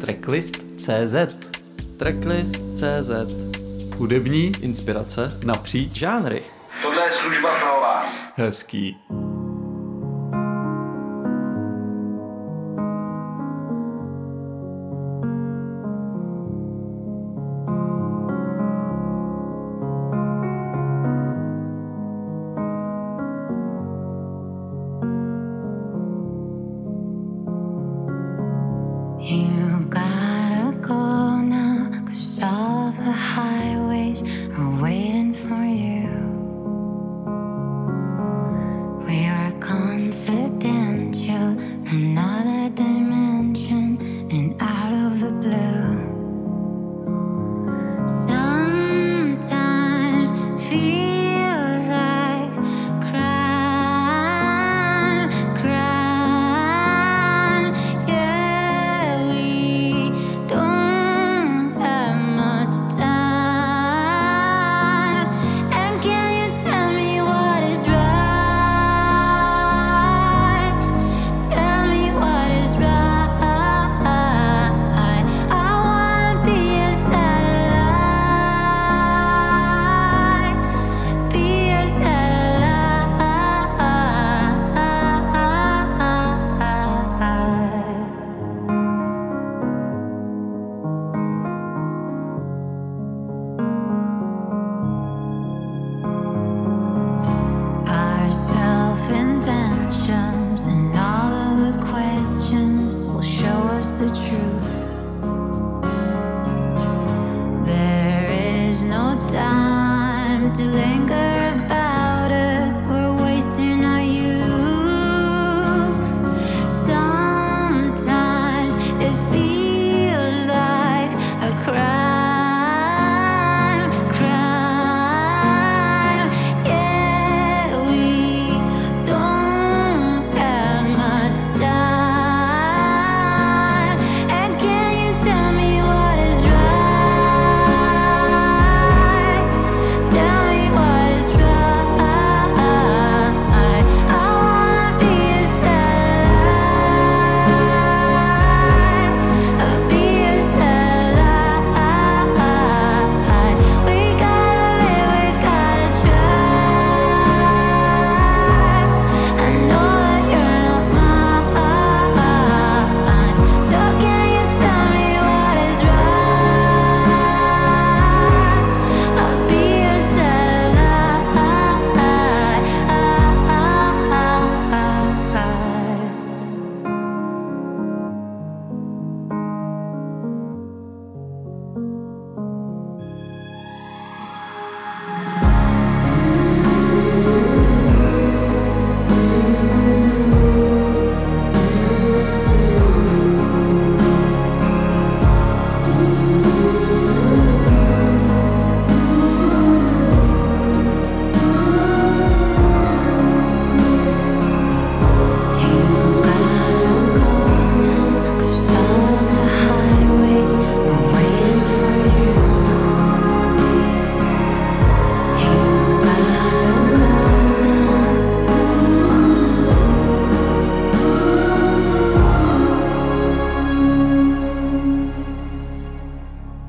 Tracklist.cz Tracklist.cz Hudební inspirace napříč žánry. Tohle je služba pro vás. Hezký.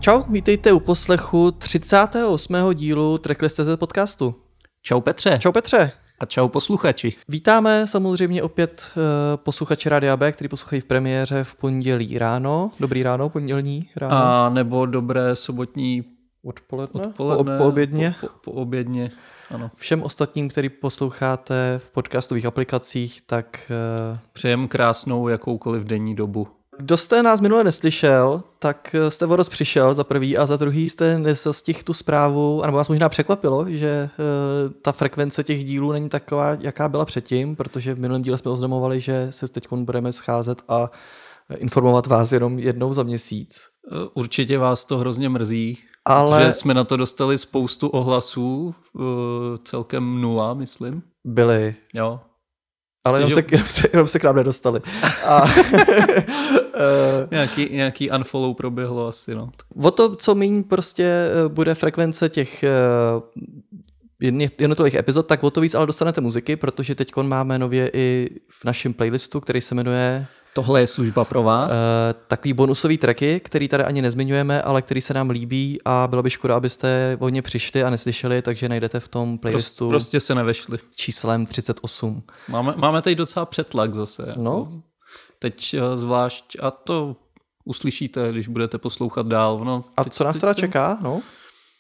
Čau, vítejte u poslechu 38. dílu Tracklist.cz podcastu. Čau Petře. Čau Petře. A čau posluchači. Vítáme samozřejmě opět posluchače Rádia B, který poslouchají v premiéře v pondělí ráno. Dobrý ráno, pondělní ráno. A nebo dobré sobotní odpoledne po obědně. Ano. Všem ostatním, který posloucháte v podcastových aplikacích, tak přejem krásnou jakoukoliv denní dobu. Kdo jste nás minule neslyšel, tak jste o dost přišel za prvý a za druhý jste nestihl tu zprávu, anebo vás možná překvapilo, že ta frekvence těch dílů není taková, jaká byla předtím, protože v minulém díle jsme oznamovali, že se teď budeme scházet a informovat vás jenom jednou za měsíc. Určitě vás to hrozně mrzí, ale jsme na to dostali spoustu ohlasů, celkem 0, myslím. Byly. Jo. Ale jenom se k nám nedostali. Nějaký unfollow proběhlo asi. No. O to, co míň prostě bude frekvence těch jednotlivých epizod, tak o to víc ale dostanete muziky, protože teď máme nově i v našem playlistu, který se jmenuje Tohle je služba pro vás? Takový bonusový tracky, který tady ani nezmiňujeme, ale který se nám líbí a bylo by škoda, abyste o ně přišli a neslyšeli, takže najdete v tom playlistu. Prostě se nevešli. Číslem 38. Máme tady docela přetlak zase. Jako. No. Teď zvlášť, a to uslyšíte, když budete poslouchat dál. No, a co nás teda čeká? No?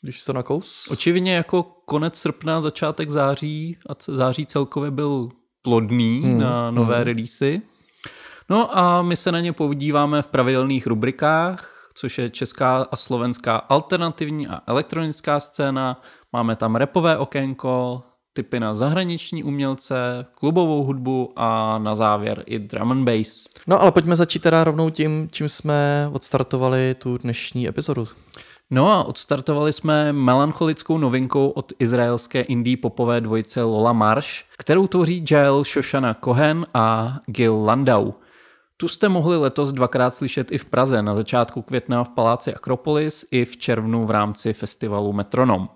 Když to nakous? Očividně jako konec srpna, začátek září a září celkově byl plodný na nové releasy. No a my se na ně podíváme v pravidelných rubrikách, což je česká a slovenská alternativní a elektronická scéna. Máme tam rapové okénko, tipy na zahraniční umělce, klubovou hudbu a na závěr i drum and bass. No ale pojďme začít teda rovnou tím, čím jsme odstartovali tu dnešní epizodu. No a odstartovali jsme melancholickou novinkou od izraelské indie popové dvojice Lola Marsh, kterou tvoří Jael Shoshana Cohen a Gil Landau. Tu jste mohli letos dvakrát slyšet i v Praze, na začátku května v paláci Akropolis i v červnu v rámci festivalu Metronom.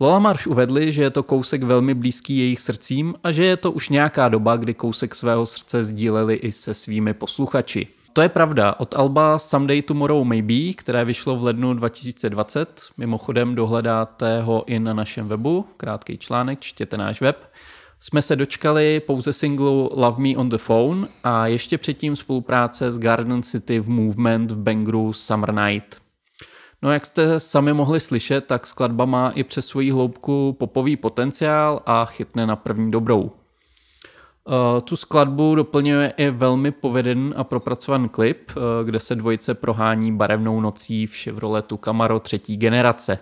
Lola Marsh uvedli, že je to kousek velmi blízký jejich srdcím a že je to už nějaká doba, kdy kousek svého srdce sdíleli i se svými posluchači. To je pravda, od alba Someday Tomorrow Maybe, které vyšlo v lednu 2020, mimochodem dohledáte ho i na našem webu, krátký článek, čtěte náš web, jsme se dočkali pouze singlu Love Me on the Phone a ještě předtím spolupráce s Garden City v Movement v Banguru Summer Night. No jak jste sami mohli slyšet, tak skladba má i přes svoji hloubku popový potenciál a chytne na první dobrou. Tu skladbu doplňuje i velmi poveden a propracovaný klip, kde se dvojice prohání barevnou nocí v Chevroletu Camaro třetí generace.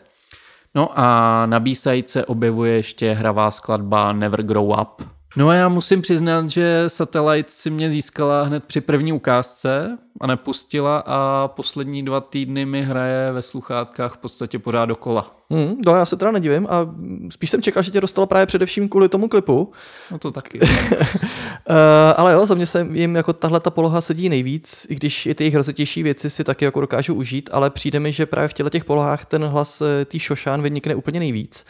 No a na B-side objevuje ještě hravá skladba Never Grow Up. No a já musím přiznat, že Satellite si mě získala hned při první ukázce a nepustila a poslední 2 týdny mi hraje ve sluchátkách v podstatě pořád dokola. No já se teda nedivím a spíš jsem čekal, že tě dostala právě především kvůli tomu klipu. No to taky. Ale jo, za mě se jim jako tahleta poloha sedí nejvíc, i když i ty jejich rozitější věci si taky jako dokážu užít, ale přijde mi, že právě v těchto těch polohách ten hlas tý Shoshán vynikne úplně nejvíc.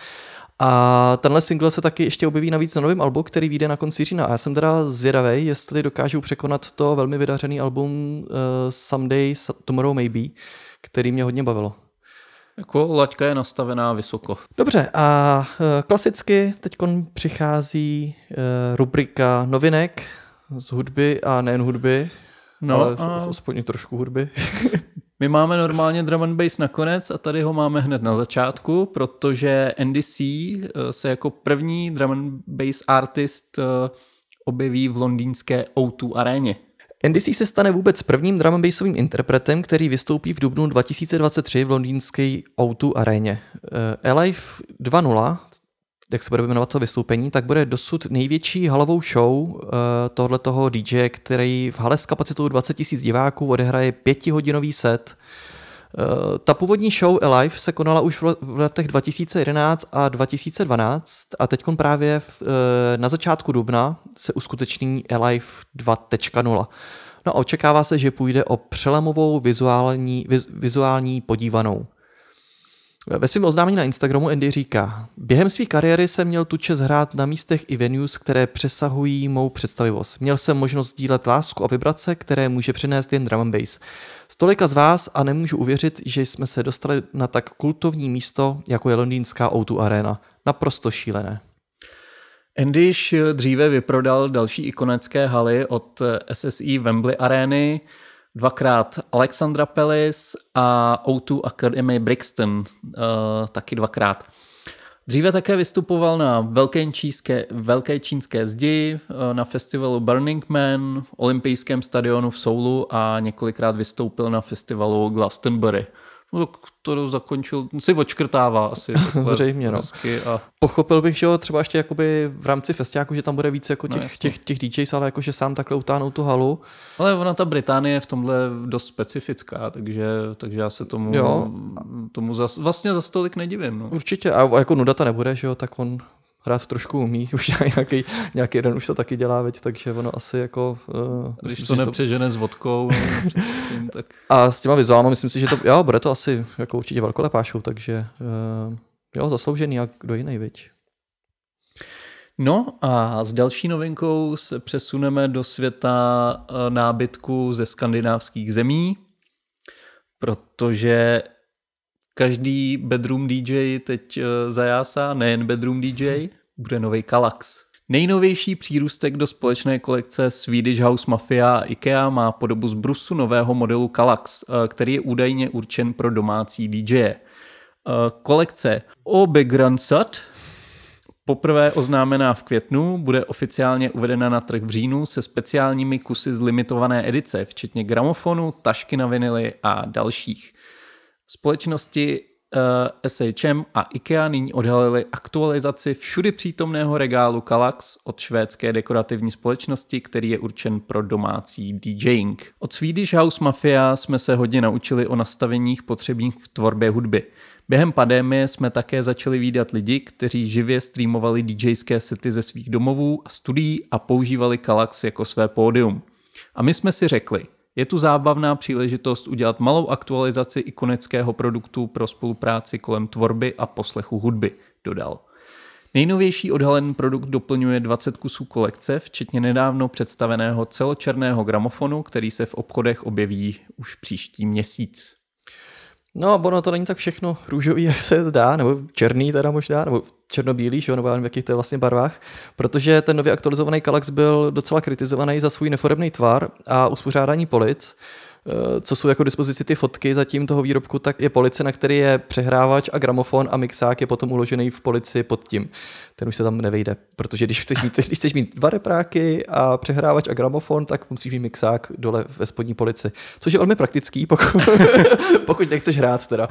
A tenhle single se taky ještě objeví navíc na novém albu, který vyjde na konci října. A já jsem teda zvědavej, jestli dokážou překonat to velmi vydařený album Someday Tomorrow Maybe, který mě hodně bavilo. Jako laťka je nastavená vysoko. Dobře, a klasicky teďkon přichází rubrika novinek z hudby a nejen hudby, no ale aspoň trošku hudby. My máme normálně drum and bass nakonec a tady ho máme hned na začátku, protože Andy C se jako první drum and bass artist objeví v londýnské O2 aréně. Andy C se stane vůbec prvním drum and bassovým interpretem, který vystoupí v dubnu 2023 v londýnské O2 aréně. Alive 2.0, jak se bude jmenovat to vystoupení, tak bude dosud největší halovou show tohletoho DJ, který v hale s kapacitou 20 000 diváků odehraje 5hodinový set. Ta původní show Alive se konala už v letech 2011 a 2012 a teď právě na začátku dubna se uskuteční Alive 2.0. No a očekává se, že půjde o přelomovou vizuální podívanou. Ve svém oznámení na Instagramu Andy říká: během své kariéry jsem měl tu čest hrát na místech i venues, které přesahují mou představivost. Měl jsem možnost sdílet lásku a vibrace, které může přinést jen drum and bass. Stolika z vás a nemůžu uvěřit, že jsme se dostali na tak kultovní místo, jako je londýnská O2 Arena. Naprosto šílené. Andy již dříve vyprodal další ikonické haly od SSI Wembley Areny, dvakrát Alexandra Palace a O2 Academy Brixton, taky dvakrát. Dříve také vystupoval na velké čínské zdi, na festivalu Burning Man, olympijském stadionu v Soulu a několikrát vystoupil na festivalu Glastonbury. No to zakončil, si odškrtává asi. Zřejmě, no. A... Pochopil bych, že třeba ještě jakoby v rámci festiáku, že tam bude víc jako těch DJs, ale jakože sám takhle utáhnou tu halu. Ale ona, ta Británie, je v tomhle dost specifická, takže já se tomu vlastně zas tolik nedivím. No. Určitě, a jako Nudata nebude, že jo, tak on hrát trošku umí, už nějaký den už to taky dělá, veď, takže ono asi jako... Když to nepřežene s vodkou. Tím, tak... A s těma vizuálama myslím si, že to bude to asi jako určitě velkolepá show, takže zasloužený, jak kdo jiný, veď. No a s další novinkou se přesuneme do světa nábytku ze skandinávských zemí, protože každý bedroom DJ teď zajásá, nejen bedroom DJ, bude nový Kallax. Nejnovější přírůstek do společné kolekce Swedish House Mafia a IKEA má podobu z brusu nového modelu Kallax, který je údajně určen pro domácí DJ. Kolekce Obegransat, poprvé oznámená v květnu, bude oficiálně uvedena na trh v říjnu se speciálními kusy z limitované edice, včetně gramofonu, tašky na vinily a dalších. Společnosti SHM a IKEA nyní odhalily aktualizaci všudy přítomného regálu Kallax od švédské dekorativní společnosti, který je určen pro domácí DJing. Od Swedish House Mafia jsme se hodně naučili o nastaveních potřebných k tvorbě hudby. Během pandemie jsme také začali vídat lidi, kteří živě streamovali DJské sety ze svých domovů a studií a používali Kallax jako své pódium. A my jsme si řekli, je tu zábavná příležitost udělat malou aktualizaci ikonického produktu pro spolupráci kolem tvorby a poslechu hudby, dodal. Nejnovější odhalený produkt doplňuje 20 kusů kolekce, včetně nedávno představeného celočerného gramofonu, který se v obchodech objeví už příští měsíc. No a ono to není tak všechno růžový, jak se zdá, nebo černý teda možná, nebo černobílý, že? Nebo já nevím, v jakých to je vlastně barvách, protože ten nově aktualizovaný Kallax byl docela kritizovaný za svůj neforemný tvar a uspořádání polic, co jsou jako k dispozici ty fotky zatím toho výrobku, tak je police, na který je přehrávač a gramofon a mixák je potom uložený v polici pod tím. Ten už se tam nevejde, protože když chceš mít dva repráky a přehrávač a gramofon, tak musíš mít mixák dole ve spodní polici, což je velmi praktický, pokud nechceš hrát teda.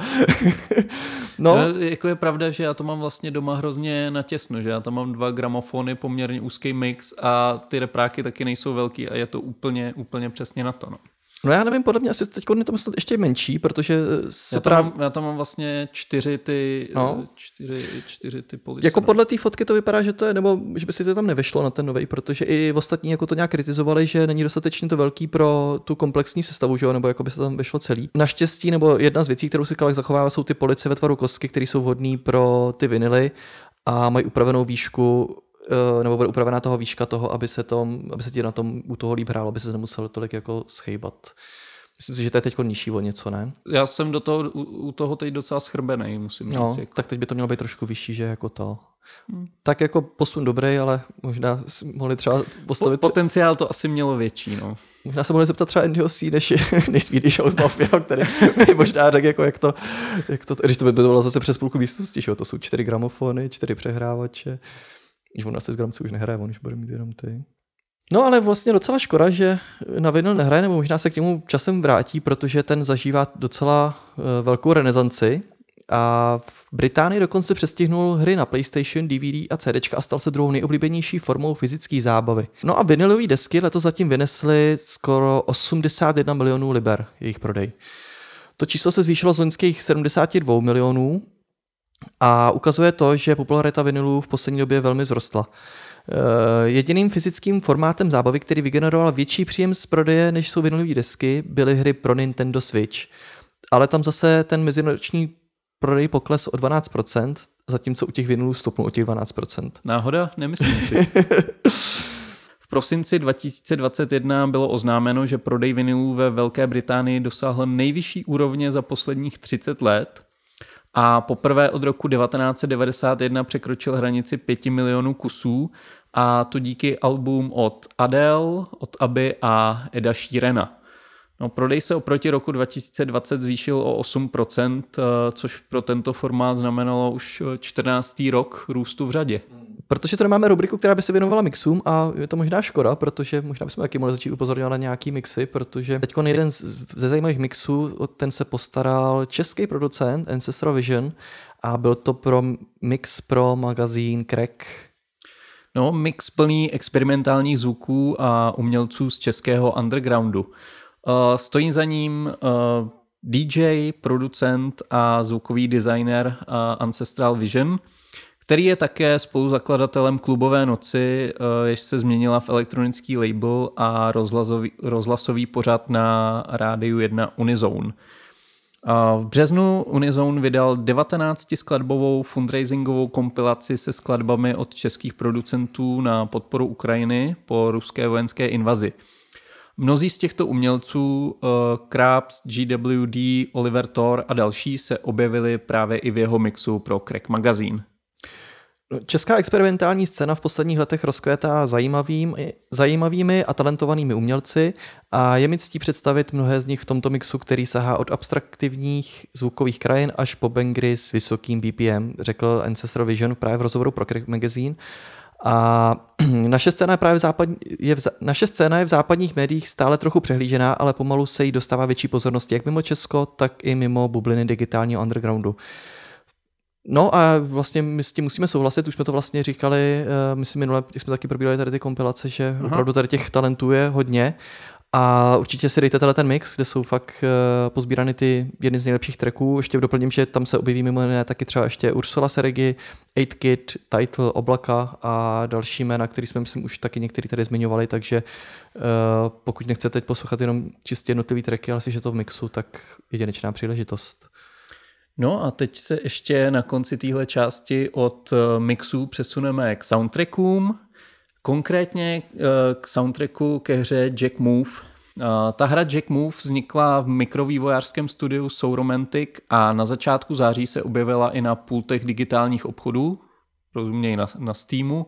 No. Jako je pravda, že já to mám vlastně doma hrozně natěsno, že já tam mám dva gramofony, poměrně úzký mix a ty repráky taky nejsou velký a je to úplně přesně na to, no. No já nevím, podle mě asi teď je to snad ještě menší, protože se já tam mám vlastně čtyři ty police. Jako podle té fotky to vypadá, že to je, nebo že by si to tam nevešlo na ten novej, protože i ostatní jako to nějak kritizovali, že není dostatečně to velký pro tu komplexní sestavu, že jo, nebo jako by se tam vešlo celý. Naštěstí, nebo jedna z věcí, kterou si Kallax zachovává, jsou ty police ve tvaru kostky, které jsou vhodné pro ty vinily a mají upravenou výšku, nebo bude upravená toho výška toho, aby se ti na tom u toho líp hrálo, aby se nemuselo tolik jako schejbat. Myslím si, že to je teď nižší o něco, ne? Já jsem u toho teď docela schrbenej, musím říct. No, tak teď by to mělo být trošku vyšší, že jako to. Tak jako posun dobrý, ale možná mohli třeba postavit... Potenciál to asi mělo větší, no. Možná se mohli zeptat třeba NDOC, než Swedish House Mafia, který možná řekl, jako jak to, když to by bylo zase přes půlku místnosti, že jo, to jsou 4 gramofony, 4 přehrávače. Když on na 10 gramců už nehraje, on už bude mít jenom ty. No ale vlastně docela škoda, že na vinyl nehraje, nebo možná se k němu časem vrátí, protože ten zažívá docela velkou renesanci a v Británii dokonce přestihnul hry na PlayStation, DVD a CDčka a stal se druhou nejoblíbenější formou fyzické zábavy. No a vinylové desky letos zatím vynesly skoro 81 milionů liber jejich prodej. To číslo se zvýšilo z loňských 72 milionů, a ukazuje to, že popularita vinilů v poslední době velmi vzrostla. Jediným fyzickým formátem zábavy, který vygeneroval větší příjem z prodeje, než jsou vinilové desky, byly hry pro Nintendo Switch. Ale tam zase ten meziroční prodej pokles o 12%, zatímco u těch vinilů stoupnul o těch 12%. Náhoda? Nemyslím si. V prosinci 2021 bylo oznámeno, že prodej vinilů ve Velké Británii dosáhl nejvyšší úrovně za posledních 30 let, a poprvé od roku 1991 překročil hranici 5 milionů kusů a to díky album od Adele, od Abby a Eda Sheerana. No, prodej se oproti roku 2020 zvýšil o 8%, což pro tento formát znamenalo už 14. rok růstu v řadě. Protože to nemáme rubriku, která by se věnovala mixům a je to možná škoda, protože možná bychom taky mohli začít upozorňovat na nějaký mixy, protože teď jeden ze zajímavých mixů, ten se postaral český producent Ancestral Vision a byl to pro mix pro magazín Crack. No, mix plný experimentálních zvuků a umělců z českého undergroundu. Stojí za ním DJ, producent a zvukový designer Ancestral Vision, který je také spoluzakladatelem Klubové noci, jež se změnila v elektronický label a rozhlasový pořad na rádiu 1 Unizone. V březnu Unizone vydal 19skladbovou fundraisingovou kompilaci se skladbami od českých producentů na podporu Ukrajiny po ruské vojenské invazi. Mnozí z těchto umělců, Krabs, GWD, Oliver Thor a další, se objevili právě i v jeho mixu pro Crack Magazine. Česká experimentální scéna v posledních letech rozkvétá zajímavými a talentovanými umělci a je mi ctí představit mnohé z nich v tomto mixu, který sahá od abstraktivních zvukových krajin až po bangry s vysokým BPM, řekl Ancestral Vision právě v rozhovoru pro Crack Magazine. A naše scéna je v západních médiích stále trochu přehlížená, ale pomalu se jí dostává větší pozornosti jak mimo Česko, tak i mimo bubliny digitálního undergroundu. No a vlastně my s tím musíme souhlasit, už jsme to vlastně říkali, myslím minule, když jsme taky probírali tady ty kompilace, že opravdu tady těch talentů je hodně a určitě si dejte tenhle ten mix, kde jsou fakt pozbírány ty jedny z nejlepších tracků, ještě doplním, že tam se objeví mimo jiné taky třeba ještě Ursula Seregi, 8Kid, Title, Oblaka a další jména, který jsme myslím už taky některý tady zmiňovali, takže pokud nechcete teď poslouchat jenom čistě jednotlivý tracky, ale slyšet to v mixu, tak jedinečná příležitost. No a teď se ještě na konci téhle části od mixů přesuneme k soundtrackům, konkrétně k soundtracku ke hře Jack Move. Ta hra Jack Move vznikla v mikrovývojářském studiu Souromantic a na začátku září se objevila i na pultech digitálních obchodů, rozuměj na Steamu,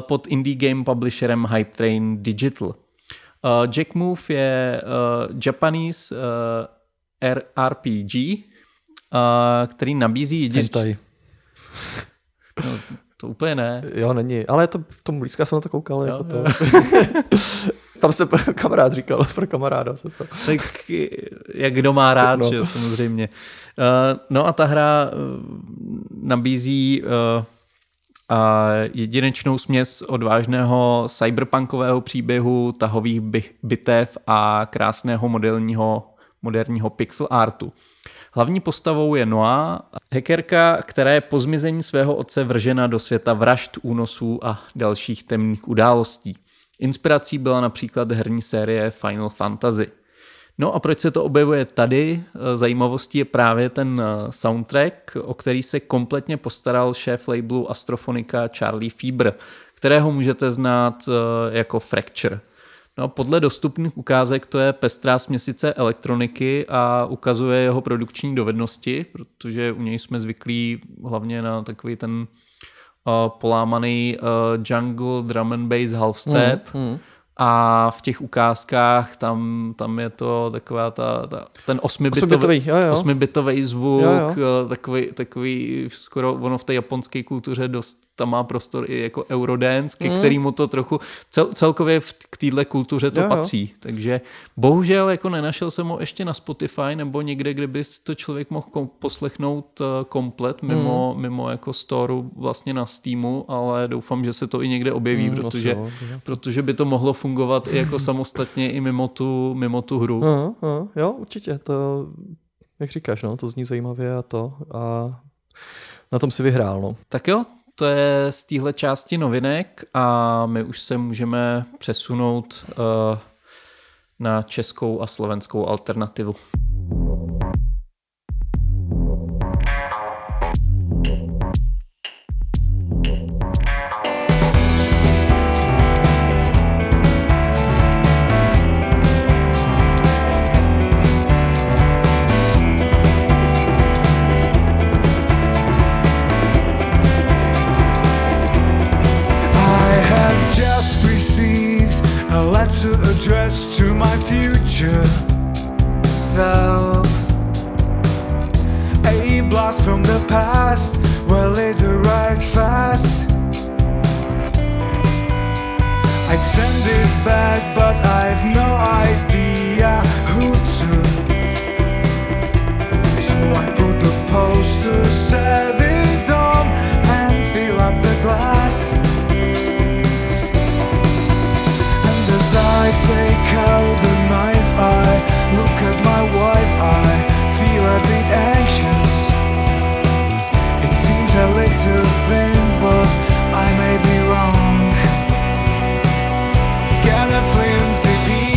pod indie game publisherem Hype Train Digital. Jack Move je Japanese RPG, který nabízí Hentai. No, to úplně ne. Jo, není. Ale to blízká jsem na to koukal. Jo, jako to. Tam se kamarád říkal, pro kamaráda. Se to. Tak jak kdo má rád, no. Že, samozřejmě. No a ta hra nabízí jedinečnou směs odvážného cyberpunkového příběhu, tahových bitev a krásného moderního pixel artu. Hlavní postavou je Noa, hackerka, která je po zmizení svého otce vržena do světa vražd, únosů a dalších temných událostí. Inspirací byla například herní série Final Fantasy. No a proč se to objevuje tady? Zajímavostí je právě ten soundtrack, o který se kompletně postaral šéf labelu Astrofonika Charlie Fieber, kterého můžete znát jako Fracture. No, podle dostupných ukázek to je pestrá směsice elektroniky a ukazuje jeho produkční dovednosti, protože u něj jsme zvyklí hlavně na takový ten polámaný jungle drum and bass half step a v těch ukázkách tam je to taková ten osmibitový zvuk, jo. Takový skoro ono v té japonské kultuře dost tam má prostor i jako eurodance, ke kterému to trochu celkově k téhle kultuře to patří. Takže bohužel jako nenašel jsem ho ještě na Spotify nebo někde, kde by to člověk mohl poslechnout komplet mimo jako storu vlastně na Steamu, ale doufám, že se to i někde objeví, protože by to mohlo fungovat i jako samostatně i mimo tu hru. Jo, určitě. To, jak říkáš, no, to zní zajímavě a na tom si vyhrál. No. Tak jo, to je z téhle části novinek a my už se můžeme přesunout na českou a slovenskou alternativu. Addressed to my future self, a blast from the past, well it arrived fast. I'd send it back but I've no idea who to, so I put the poster service on and fill up the glass. I take out the knife, I look at my wife, I feel a bit anxious. It seems a little thing, but I may be wrong. Get a flimsy piece.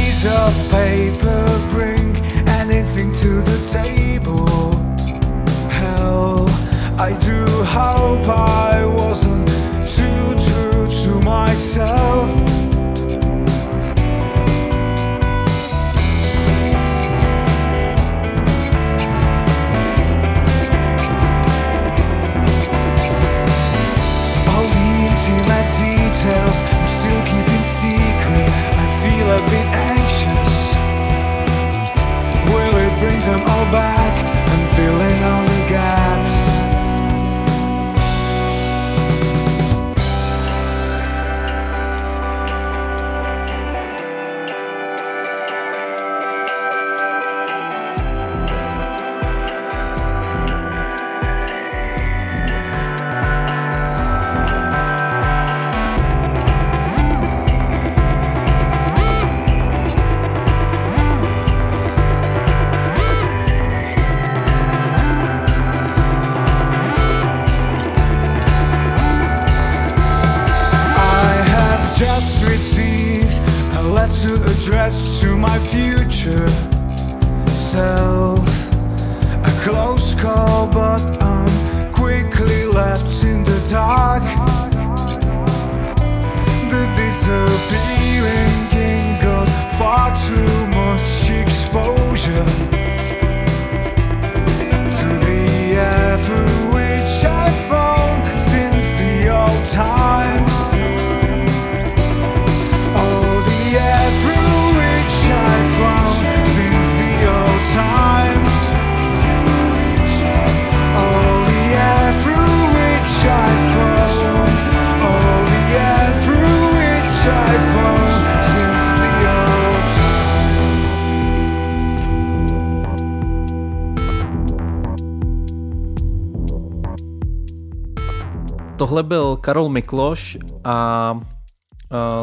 Tohle byl Karol Mikloš a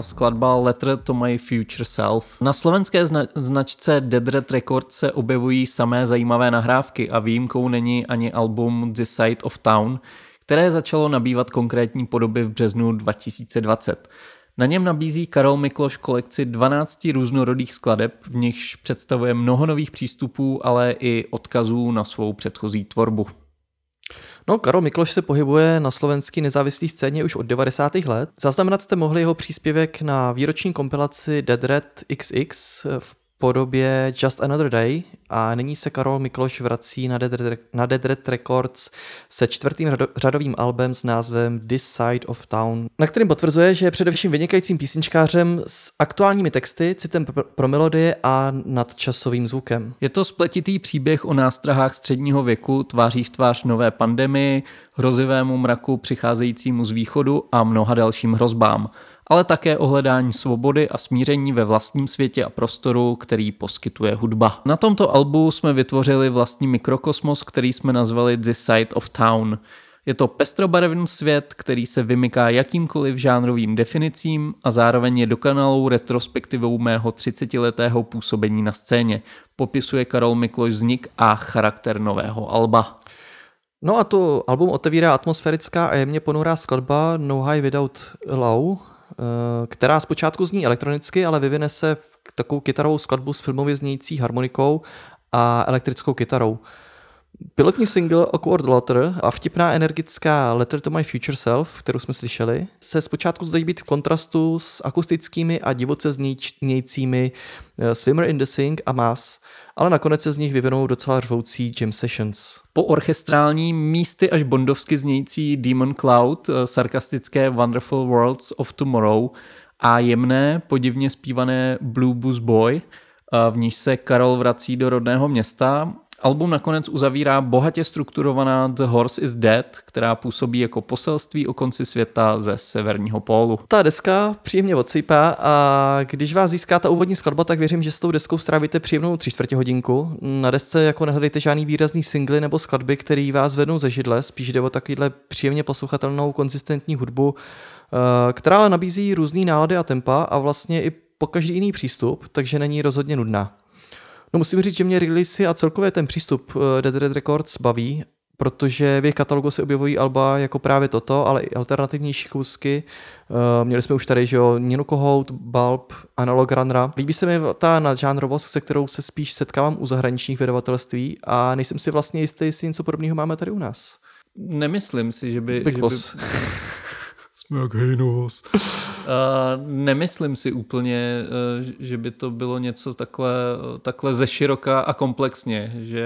skladba Letter to My Future Self. Na slovenské značce Dead Red Records se objevují samé zajímavé nahrávky a výjimkou není ani album The Side of Town, které začalo nabývat konkrétní podoby v březnu 2020. Na něm nabízí Karol Mikloš kolekci 12 různorodých skladeb, v nichž představuje mnoho nových přístupů, ale i odkazů na svou předchozí tvorbu. No, Karol Mikloš se pohybuje na slovenský nezávislý scéně už od 90. let. Zaznamenat jste mohli jeho příspěvek na výroční kompilaci Dead Red XX v podobě Just Another Day a nyní se Karol Mikloš vrací na Dead Red Records se čtvrtým řadovým albem s názvem This Side of Town, na kterém potvrzuje, že je především vynikajícím písničkářem s aktuálními texty, citem pro melodie a nadčasovým zvukem. Je to spletitý příběh o nástrahách středního věku, tváří v tvář nové pandemii, hrozivému mraku přicházejícímu z východu a mnoha dalším hrozbám, ale také o hledání svobody a smíření ve vlastním světě a prostoru, který poskytuje hudba. Na tomto albu jsme vytvořili vlastní mikrokosmos, který jsme nazvali The Side of Town. Je to pestrobarevný svět, který se vymyká jakýmkoliv žánrovým definicím a zároveň je dokonalou retrospektivou mého 30-letého působení na scéně. Popisuje Karol Mikloš vznik a charakter nového alba. No a to album otevírá atmosférická a jemně ponurá skladba No High Without Low, která zpočátku zní elektronicky, ale vyvine se v takovou kytarovou skladbu s filmově znějící harmonikou a elektrickou kytarou. Pilotní single Awkward Letter a vtipná energická Letter to My Future Self, kterou jsme slyšeli, se zpočátku zdají být v kontrastu s akustickými a divoce znějícími Swimmer in the Sink a Mass, ale nakonec se z nich vyvinou docela řvoucí jam sessions. Po orchestrální, místy až bondovsky znějící Demon Cloud, sarkastické Wonderful Worlds of Tomorrow a jemné, podivně zpívané Blue Bus Boy, v níž se Karol vrací do rodného města, album nakonec uzavírá bohatě strukturovaná The Horse is Dead, která působí jako poselství o konci světa ze severního pólu. Ta deska příjemně odsypá a když vás získá ta úvodní skladba, tak věřím, že s tou deskou strávíte příjemnou 3/4 hodinku. Na desce jako nehledejte žádný výrazný singly nebo skladby, které vás vednou ze židle, spíš jde o takovýhle příjemně poslouchatelnou, konzistentní hudbu, která ale nabízí různý nálady a tempa a vlastně i po každý jiný přístup, takže není rozhodně nudná. No musím říct, že mě releasy a celkově ten přístup Dead Red Records baví, protože v jejich katalogu se objevují alba jako právě toto, ale i alternativnější kousky. Měli jsme už tady, že jo, Ninu Kohout, Balb, Analog Runnera. Líbí se mi ta nadžánrovost, se kterou se spíš setkávám u zahraničních vydavatelství a nejsem si vlastně jistý, jestli něco podobného máme tady u nás. Nemyslím si, že by... Big Boss. Jsme jak hejnovos. Nemyslím si úplně, že by to bylo něco takhle zeširoka a komplexně, že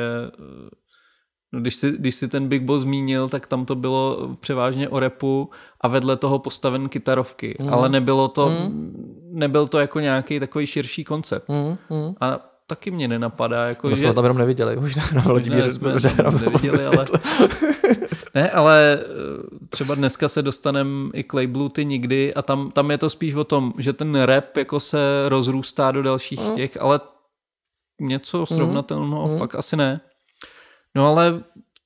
když si ten Big Boss zmínil, tak tam to bylo převážně o rapu a vedle toho postaven kytarovky, ale nebyl to jako nějaký takový širší koncept. A taky mě nenapadá. Jako, no, že... jsme tam jenom neviděli, možná na Vladimíru neviděli, ale... Ne, ale třeba dneska se dostaneme i k labelu Ty nikdy a tam je to spíš o tom, že ten rap jako se rozrůstá do dalších těch, ale něco srovnatelného fakt asi ne. No ale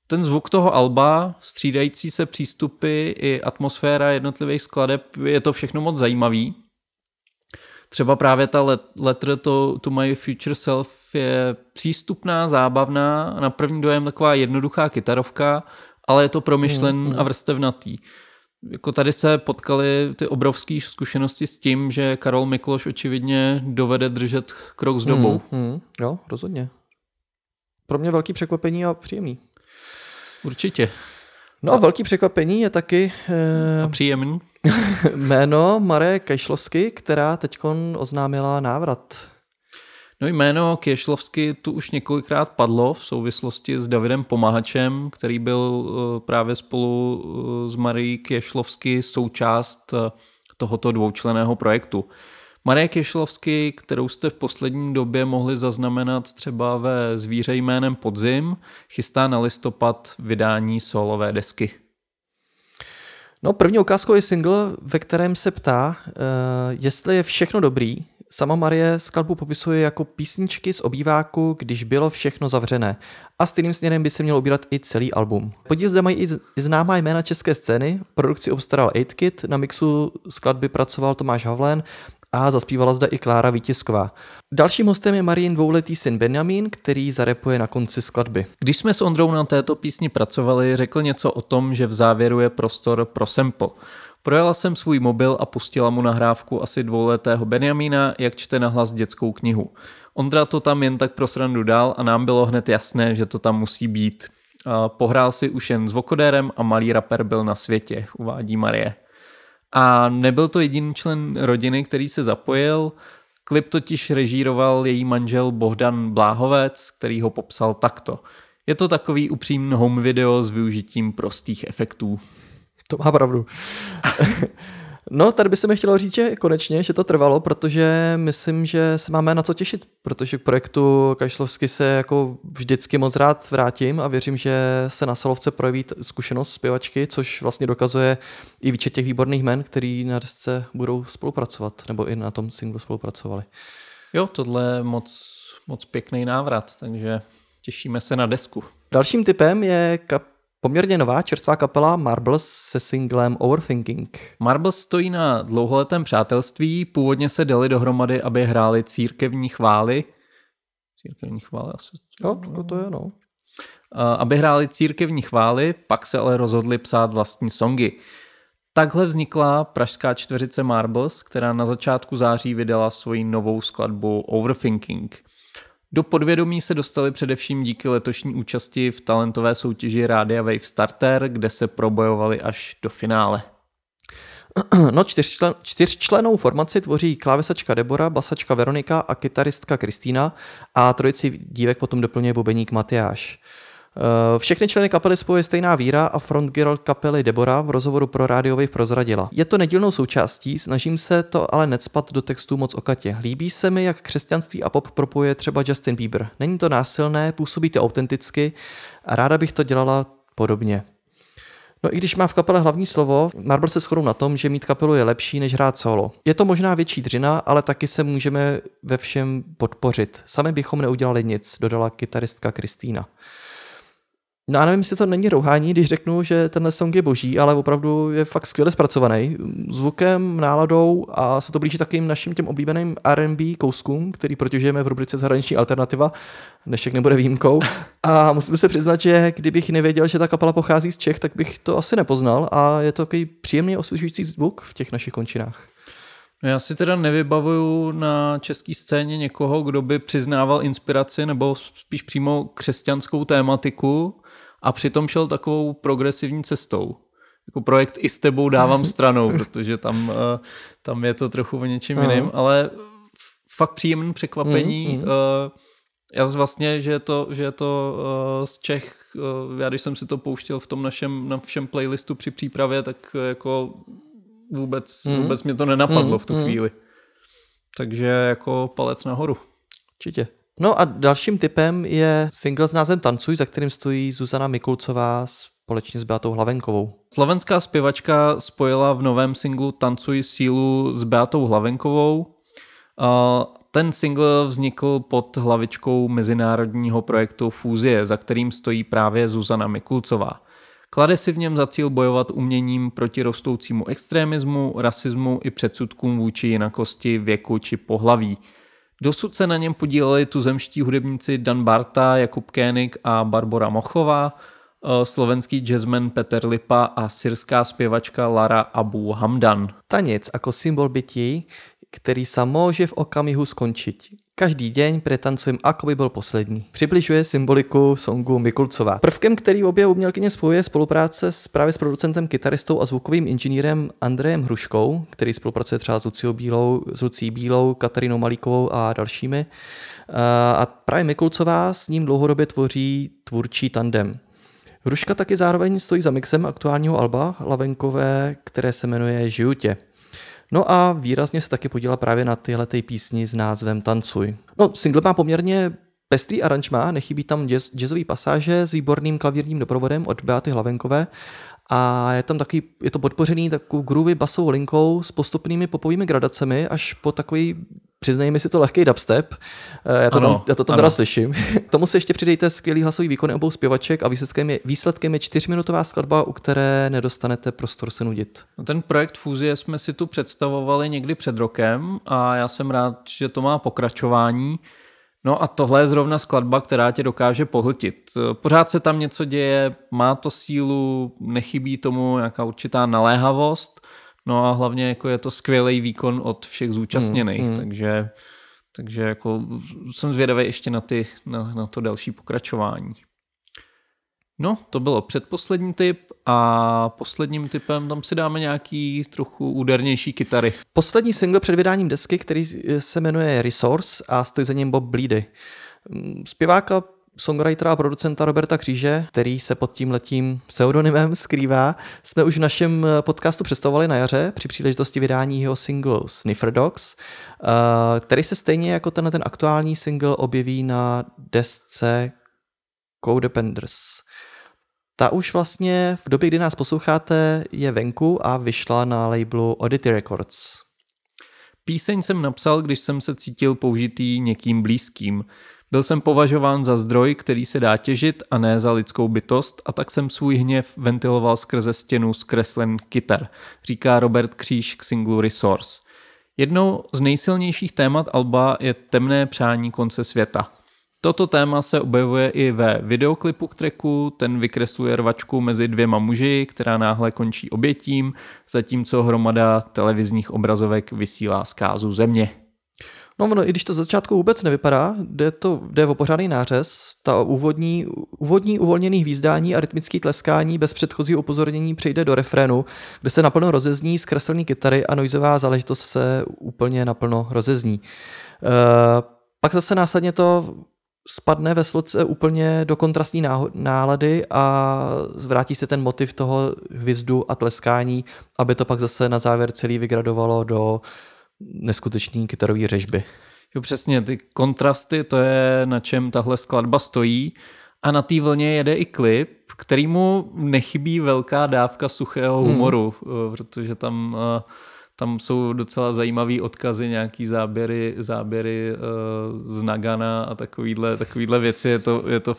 ten zvuk toho alba, střídající se přístupy i atmosféra jednotlivých skladeb, je to všechno moc zajímavý. Třeba právě ta Letter to My Future Self je přístupná, zábavná, na první dojem taková jednoduchá kytarovka, ale je to promyšlen a vrstevnatý. Jako tady se potkaly ty obrovské zkušenosti s tím, že Karol Mikloš očividně dovede držet krok s dobou. Jo, rozhodně. Pro mě velký překvapení a příjemný. Určitě. No a velký překvapení je taky... A příjemný. Jméno Marie Kajšlovsky, která teďkon oznámila návrat. No, jméno Kajšlovsky tu už několikrát padlo v souvislosti s Davidem Pomahačem, který byl právě spolu s Marií Kajšlovsky součást tohoto dvoučlenného projektu. Marie Kajšlovsky, kterou jste v poslední době mohli zaznamenat třeba ve Zvíře jménem Podzim, chystá na listopad vydání solové desky. No, první ukázkou je single, ve kterém se ptá, jestli je všechno dobrý. Sama Marie skladbu popisuje jako písničky z obýváku, když bylo všechno zavřené. A stejným směrem by se mělo ubírat i celý album. Podíl zde mají i známá jména české scény. Produkci obstaral 8Kid, na mixu skladby pracoval Tomáš Havlen a zaspívala zde i Klára Vítisková. Dalším hostem je Marijin dvouletý syn Benjamin, který zarepuje na konci skladby. Když jsme s Ondrou na této písni pracovali, řekl něco o tom, že v závěru je prostor pro sample. Projela jsem svůj mobil a pustila mu nahrávku asi dvouletého Benjamína, jak čte nahlas dětskou knihu. Ondra to tam jen tak pro srandu dal a nám bylo hned jasné, že to tam musí být. Pohrál si už jen s vokodérem a malý rapper byl na světě, uvádí Marie. A nebyl to jediný člen rodiny, který se zapojil. Klip totiž režíroval její manžel Bohdan Bláhovec, který ho popsal takto. Je to takový upřímný home video s využitím prostých efektů. To má pravdu. No, tady by se mi chtělo říct, že konečně, že to trvalo, protože myslím, že se máme na co těšit, protože k projektu Kašlovsky se jako vždycky moc rád vrátím a věřím, že se na Solovce projeví zkušenost zpěvačky, což vlastně dokazuje i výčet těch výborných men, který na desce budou spolupracovat, nebo i na tom singlu spolupracovali. Jo, tohle je moc, moc pěkný návrat, takže těšíme se na desku. Dalším tipem je poměrně nová čerstvá kapela Marbles se singlem Overthinking. Marbles stojí na dlouholetém přátelství, původně se dali dohromady, aby hráli církevní chvály. Církevní chvály asi. Jo, to je, no. Aby hráli církevní chvály, pak se ale rozhodli psát vlastní songy. Takhle vznikla pražská čtveřice Marbles, která na začátku září vydala svoji novou skladbu Overthinking. Do podvědomí se dostali především díky letošní účasti v talentové soutěži Rádia Wave Starter, kde se probojovali až do finále. No, čtyřčlennou formaci tvoří klávesačka Debora, basačka Veronika a kytaristka Kristýna a trojici dívek potom doplňuje bubeník Matyáš. Všechny členy kapely spojuje stejná víra a frontgirl kapely Debora v rozhovoru pro Rádio Wave prozradila. Je to nedílnou součástí, snažím se to ale necpat do textů moc okatě. Líbí se mi, jak křesťanství a pop propojuje třeba Justin Bieber. Není to násilné, působí to autenticky a ráda bych to dělala podobně. No i když má v kapele hlavní slovo, Marble se shodou na tom, že mít kapelu je lepší, než hrát solo. Je to možná větší dřina, ale taky se můžeme ve všem podpořit. Sami bychom neudělali nic, dodala kytaristka Kristýna. No a nevím, jestli to není rouhání, když řeknu, že tenhle song je boží, ale opravdu je fakt skvěle zpracovaný. Zvukem, náladou a se to blíží takovým našim těm oblíbeným R&B kouskům, který protěžujeme v rubrice Zahraniční alternativa. Dnešek nebude výjimkou. A musím se přiznat, že kdybych nevěděl, že ta kapela pochází z Čech, tak bych to asi nepoznal a je to takový příjemně osvěžující zvuk v těch našich končinách. Já si teda nevybavuju na české scéně někoho, kdo by přiznával inspiraci nebo spíš přímo křesťanskou tématiku a přitom šel takovou progresivní cestou. Jako projekt I s tebou dávám stranou, protože tam je to trochu o něčem jiném, ale fakt příjemné překvapení. Já vlastně, že je to z Čech, já když jsem si to pouštěl v tom našem playlistu při přípravě, tak jako vůbec mě to nenapadlo v tu chvíli. Takže jako palec nahoru. Určitě. No a dalším tipem je single s názvem Tancuj, za kterým stojí Zuzana Mikulcová společně s Beatou Hlavenkovou. Slovenská zpěvačka spojila v novém singlu Tancuj sílu s Beatou Hlavenkovou. Ten single vznikl pod hlavičkou mezinárodního projektu Fúzie, za kterým stojí právě Zuzana Mikulcová. Klade si v něm za cíl bojovat uměním proti rostoucímu extremismu, rasismu i předsudkům vůči jinakosti, věku či pohlaví. Dosud se na něm podíleli tuzemští hudebníci Dan Barta, Jakub Kénik a Barbora Mochová, slovenský jazzman Peter Lipa a syrská zpěvačka Lara Abu Hamdan. Tanec jako symbol bytí, který se může v okamihu skončit. Každý den pretancujem, jako by byl poslední. Přibližuje symboliku songu Mikulcová. Prvkem, který obě umělkyně spojuje, spolupráce právě s producentem, kytaristou a zvukovým inženýrem Andrejem Hruškou, který spolupracuje třeba s Lucí Bílou, Kateřinou Malíkovou a dalšími. A právě Mikulcová s ním dlouhodobě tvoří tvůrčí tandem. Hruška taky zároveň stojí za mixem aktuálního alba Hlavenkové, které se jmenuje Žiju tě. No a výrazně se taky podílela právě na téhleté písni s názvem Tancuj. No, single má poměrně pestrý aranžmá, nechybí tam jazzový pasáže s výborným klavírním doprovodem od Beaty Hlavenkové a je tam taky, je to podpořený takovou groovy basovou linkou s postupnými popovými gradacemi až po takový, přiznejme si to, lehkej dubstep. Já to tam teda slyším. Tomu se ještě přidejte skvělý hlasový výkony obou zpěvaček a výsledkem je 4minutová skladba, u které nedostanete prostor se nudit. No, ten projekt Fuzie jsme si tu představovali někdy před rokem a já jsem rád, že to má pokračování. No a tohle je zrovna skladba, která tě dokáže pohltit. Pořád se tam něco děje, má to sílu, nechybí tomu nějaká určitá naléhavost. No a hlavně jako je to skvělý výkon od všech zúčastněných, takže jako jsem zvědavý ještě na to další pokračování. No, to bylo předposlední tip a posledním tipem tam si dáme nějaký trochu údernější kytary. Poslední single před vydáním desky, který se jmenuje Resource a stojí za ním Bob Bleedy. Zpěváka, songwritera a producenta Roberta Kříže, který se pod tímhletím pseudonymem skrývá, jsme už v našem podcastu představovali na jaře při příležitosti vydání jeho singlu Sniffer Dogs, který se stejně jako ten aktuální single objeví na desce Codependers. Ta už vlastně v době, kdy nás posloucháte, je venku a vyšla na labelu Oddity Records. Píseň jsem napsal, když jsem se cítil použitý někým blízkým. Byl jsem považován za zdroj, který se dá těžit a ne za lidskou bytost, a tak jsem svůj hněv ventiloval skrze stěnu z kreslen kytar, říká Robert Kříž k singlu Resource. Jednou z nejsilnějších témat alba je temné přání konce světa. Toto téma se objevuje i ve videoklipu k tracku, ten vykresluje rvačku mezi dvěma muži, která náhle končí obětím, zatímco hromada televizních obrazovek vysílá zkázu země. No, i když to začátku vůbec nevypadá, jde o pořádný nářez, ta úvodní uvolněný hvízdání a rytmický tleskání bez předchozího upozornění přejde do refrénu, kde se naplno rozezní zkreslený kytary a noizová záležitost se úplně naplno rozezní. Pak zase následně to spadne ve sloce úplně do kontrastní nálady a vrátí se ten motiv toho hvizdu a tleskání, aby to pak zase na závěr celý vygradovalo do neskutečný kytarový řežby. Jo, přesně, ty kontrasty, to je, na čem tahle skladba stojí, a na té vlně jede i klip, kterýmu nechybí velká dávka suchého humoru, protože tam jsou docela zajímavý odkazy, nějaký záběry z Nagana a takovýhle věci. Je to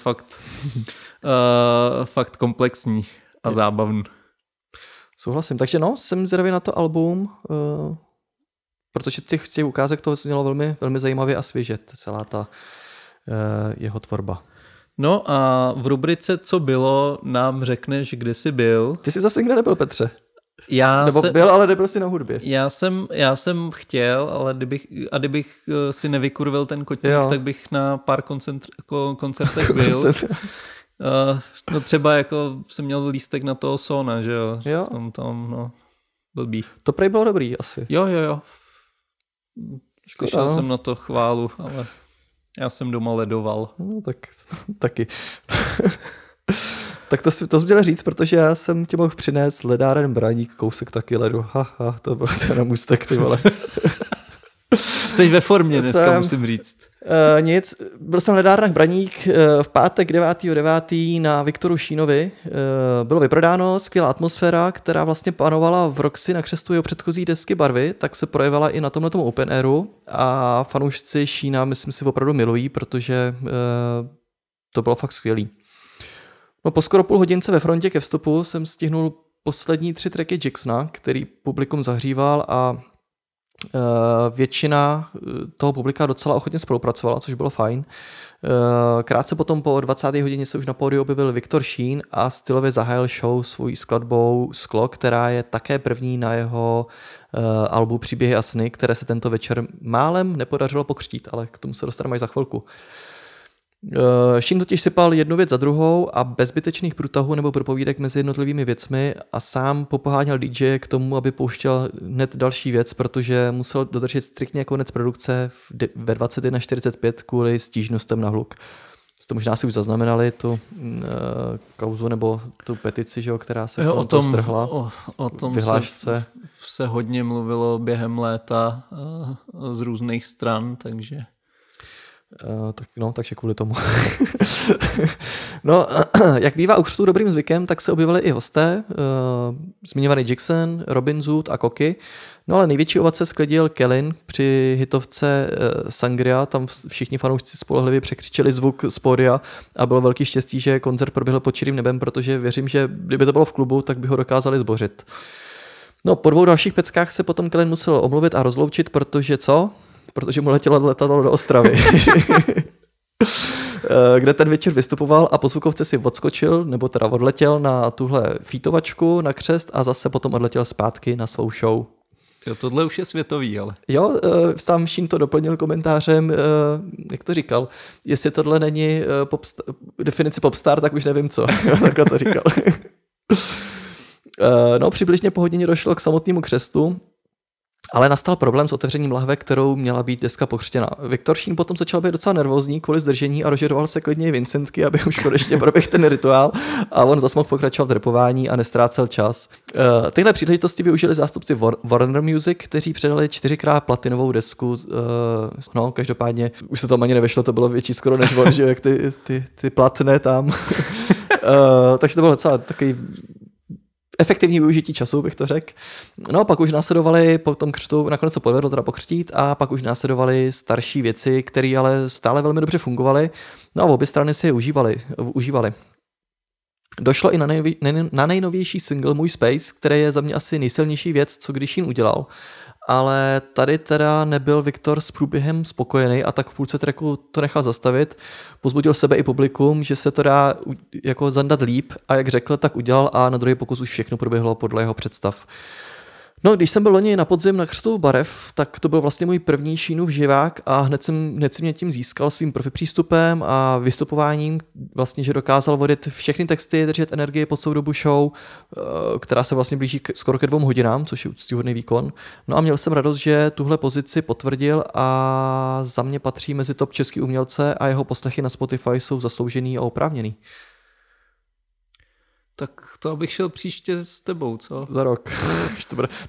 fakt komplexní a zábavný. Souhlasím. Takže jsem zvědavý na to album, protože těch ukázek toho mělo velmi, velmi zajímavě a svěže celá ta jeho tvorba. No a v rubrice Co bylo nám řekneš, kde jsi byl. Ty jsi zase kde nebyl, Petře. Byl, ale nebyl si na hudbě. Já jsem chtěl, ale kdybych si nevykurvil ten kotník, tak bych na pár koncertech byl. No třeba jako jsem měl lístek na toho Sona, že jo? Tam blbý. To prej bylo dobrý asi. Jo. Slyšel jsem na to chválu, ale já jsem doma ledoval. No tak taky. Tak to jsem měl říct, protože já jsem ti mohl přinést ledáren Braník, kousek taky ledu. Haha, to byl na můstek, ty vole. Jsi ve formě dneska, musím říct. Nic, byl jsem v ledárnách Braník v pátek 9.9. na Viktoru Šínovi. Bylo vyprodáno, skvělá atmosféra, která vlastně panovala v Roxy na křestu jeho předchozí desky Barvy, tak se projevila i na tomhletom open airu a fanoušci Šína, myslím si, opravdu milují, protože to bylo fakt skvělý. No, po skoro půl hodince ve frontě ke vstupu jsem stihnul poslední 3 tracky Jacksona, který publikum zahříval, a většina toho publika docela ochotně spolupracovala, což bylo fajn. Krátce potom po 20. hodině se už na pódiu objevil Viktor Šín a stylově zahájil show svojí skladbou Sklo, která je také první na jeho albu Příběhy a sny, které se tento večer málem nepodařilo pokřtít, ale k tomu se dostaneme až za chvilku. Šín totiž sypal jednu věc za druhou a bez zbytečných průtahů nebo propovídek mezi jednotlivými věcmi a sám popoháněl DJ k tomu, aby pouštěl hned další věc, protože musel dodržet striktně konec produkce ve 21:45 kvůli stížnostem na hluk. To možná si už zaznamenali tu kauzu nebo tu petici, že jo, která se o tom strhla. O tom se hodně mluvilo během léta z různých stran, takže... Takže kvůli tomu. No, jak bývá u křtů dobrým zvykem, tak se objevili i hosté, zmiňovaný Jackson, Robin Zood a Koky. No ale největší ovace sklidil Kellin při hitovce Sangria, tam všichni fanoušci spolehlivě překřičeli zvuk Sporia a bylo velký štěstí, že koncert proběhl pod širým nebem, protože věřím, že kdyby to bylo v klubu, tak by ho dokázali zbořit. No, po 2 dalších peckách se potom Kellin musel omluvit a rozloučit, protože co? Protože mu letělo letadlo do Ostravy, kde ten večer vystupoval a po zvukovce si odskočil, nebo teda odletěl na tuhle fítovačku, na křest a zase potom odletěl zpátky na svou show. Jo, tohle už je světový, ale... Jo, sám vším to doplnil komentářem, jak to říkal, jestli tohle není definice popstar, tak už nevím co, takhle to říkal. No, přibližně po hodině došlo k samotnému křestu, ale nastal problém s otevřením lahve, kterou měla být deska pokřtěna. Viktor Šín potom začal být docela nervózní kvůli zdržení a dožadoval se klidně Vincentky, aby už konečně proběhl ten rituál a on zas mohl pokračovat v repování a nestrácel čas. Tyhle příležitosti využili zástupci Warner Music, kteří předali 4x platinovou desku. No, každopádně už se tam ani nevešlo, to bylo větší skoro než on, že jak ty platné tam. Takže to bylo docela takový efektivní využití času, bych to řekl. No a pak už následovali po tom křtu, nakonec se povedlo teda pokřtít a pak už následovaly starší věci, které ale stále velmi dobře fungovaly. No a obě strany si je užívaly. Došlo i na nejnovější single Můj Space, který je za mě asi nejsilnější věc, co když jim udělal. Ale tady teda nebyl Viktor s průběhem spokojený a tak v půlce tracku to nechal zastavit. Pozbudil sebe i publikum, že se to dá jako zandat líp a jak řekl, tak udělal a na druhý pokus už všechno proběhlo podle jeho představ. No, když jsem byl loni na podzim na křtu barev, tak to byl vlastně můj první Šínův živák a hned jsem mě tím získal svým profi přístupem a vystupováním, vlastně, že dokázal vodit všechny texty, držet energii po celou dobu show, která se vlastně blíží skoro ke 2 hodinám, což je úctyhodný výkon. No a měl jsem radost, že tuhle pozici potvrdil a za mě patří mezi top český umělce a jeho poslechy na Spotify jsou zasloužený a oprávněný. Tak to abych šel příště s tebou, co? Za rok.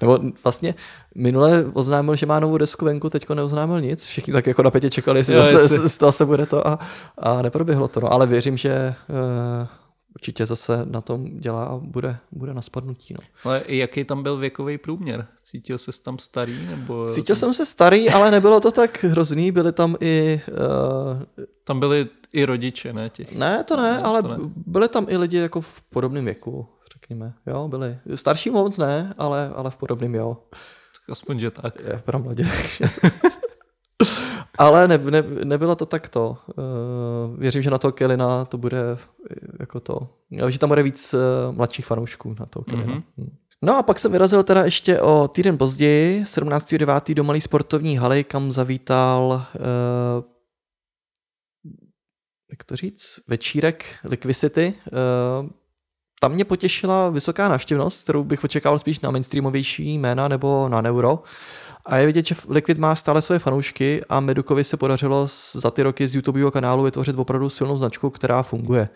Nebo vlastně minule oznámil, že má novou desku venku, teďko neoznámil nic. Všichni tak jako napětě čekali, jestli zase bude to a neproběhlo to. No. Ale věřím, že určitě zase na tom dělá a bude na spadnutí. No. Ale jaký tam byl věkový průměr? Cítil ses tam starý? Nebo... Cítil jsem se starý, ale nebylo to tak hrozný. Byly tam i... Tam byly i rodiče, ne? Těch. Ne, to ne, ale to ne. Byly tam i lidi jako v podobném věku, řekněme. Jo, byli. Starší moc ne, ale v podobném, jo. Tak aspoň, že tak. Je, v pramladě. Ale nebylo to takto. Věřím, že na toho Kellina to bude jako to. Že tam bude víc mladších fanoušků na toho Kellina. Mm-hmm. No a pak jsem vyrazil teda ještě o týden později, 17.9. do malé sportovní haly, kam zavítal jak to říct, večírek Liquidity. Tam mě potěšila vysoká návštěvnost, kterou bych očekával spíš na mainstreamovější jména nebo na Neuro. A je vidět, že Liquid má stále své fanoušky a Medukovi se podařilo za ty roky z YouTubeho kanálu vytvořit opravdu silnou značku, která funguje.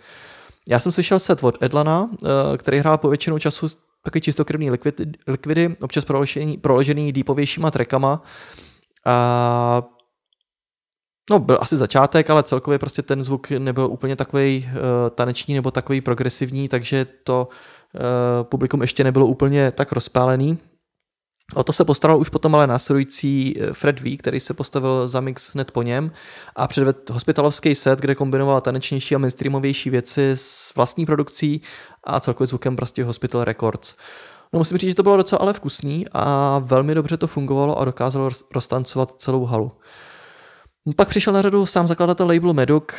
Já jsem slyšel set od Edlana, který hrál po většinu času taky čistokrvný Liquidy, občas proložený deepovějšíma trackama a no, byl asi začátek, ale celkově prostě ten zvuk nebyl úplně takovej taneční nebo takový progresivní, takže to publikum ještě nebylo úplně tak rozpálený. O to se postaral už potom ale následující Fred V, který se postavil za mix hned po něm a předvedl hospitalovský set, kde kombinoval tanečnější a mainstreamovější věci s vlastní produkcí a celkově zvukem prostě Hospital Records. No, musím říct, že to bylo docela ale vkusný a velmi dobře to fungovalo a dokázalo roztancovat celou halu. Pak přišel na řadu sám zakladatel labelu Meduk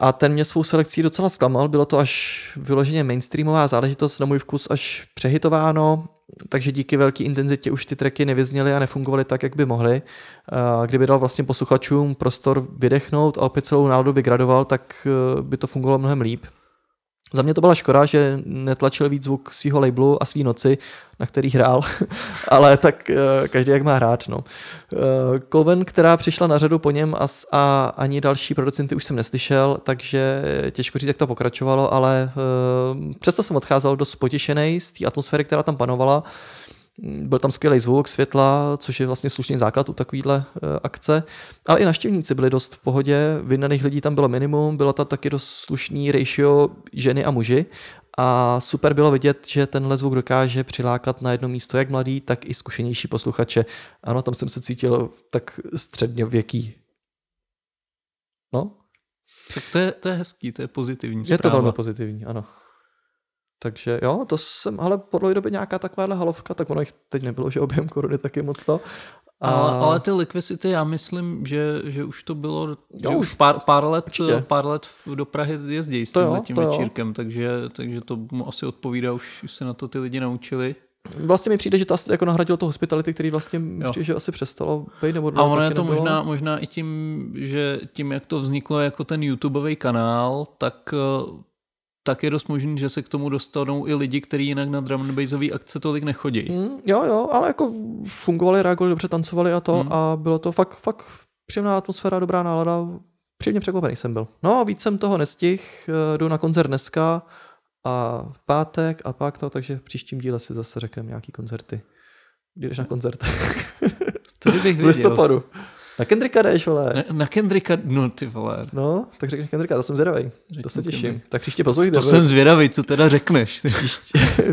a ten mě svou selekcí docela zklamal. Bylo to až vyloženě mainstreamová záležitost, na můj vkus až přehitováno, takže díky velké intenzitě už ty tracky nevyzněly a nefungovaly tak, jak by mohly. Kdyby dal vlastně posluchačům prostor vydechnout a opět celou náladu vygradoval, tak by to fungovalo mnohem líp. Za mě to byla škoda, že netlačil víc zvuk svýho labelu a svý noci, na který hrál, ale tak každý jak má hrát. No. Coven, která přišla na řadu po něm a ani další producenty už jsem neslyšel, takže těžko říct, jak to pokračovalo, ale přesto jsem odcházel dost potěšenej z té atmosféry, která tam panovala. Byl tam skvělý zvuk, světla, což je vlastně slušný základ u takovýhle akce. Ale i návštěvníci byli dost v pohodě, vydaných lidí tam bylo minimum, bylo tam taky dost slušný ratio ženy a muži. A super bylo vidět, že tenhle zvuk dokáže přilákat na jedno místo jak mladý, tak i zkušenější posluchače. Ano, tam jsem se cítil tak středněvěký. No. Tak to je hezký, to je pozitivní zpráva. Je to velmi pozitivní, ano. Takže jo, to jsem, ale po dlouhé době nějaká takováhle halovka, tak ono jich teď nebylo, že objem koruny taky moc to. Ale ty Liquisity, já myslím, že už to bylo, jo, že už pár let do Prahy jezdějí s tímhletím večírkem, jo. Takže to mu asi odpovídá, už se na to ty lidi naučili. Vlastně mi přijde, že to asi jako nahradilo to hospitality, který vlastně že asi přestalo být. Nebo a ono je to možná i tím, že tím, jak to vzniklo jako ten YouTubeový kanál, tak je dost možný, že se k tomu dostanou i lidi, kteří jinak na drum and bassový akce tolik nechodí. Jo, ale jako fungovali, reagovali, dobře tancovali a bylo to fakt příjemná atmosféra, dobrá nálada. Příjemně překvapený jsem byl. No a víc jsem toho nestih, jdu na koncert dneska a v pátek a pak to, takže v příštím díle si zase řekneme nějaký koncerty. Kdy jdeš na koncert? To bych viděl. V listopadu. Na Kendricka jdeš, vole. Na Kendricka, no ty vole. No, tak řekneš Kendricka, to jsem zvědavej. To se těším. Kendrick. Tak příště poslouchejte. To jsem zvědavej, co teda řekneš.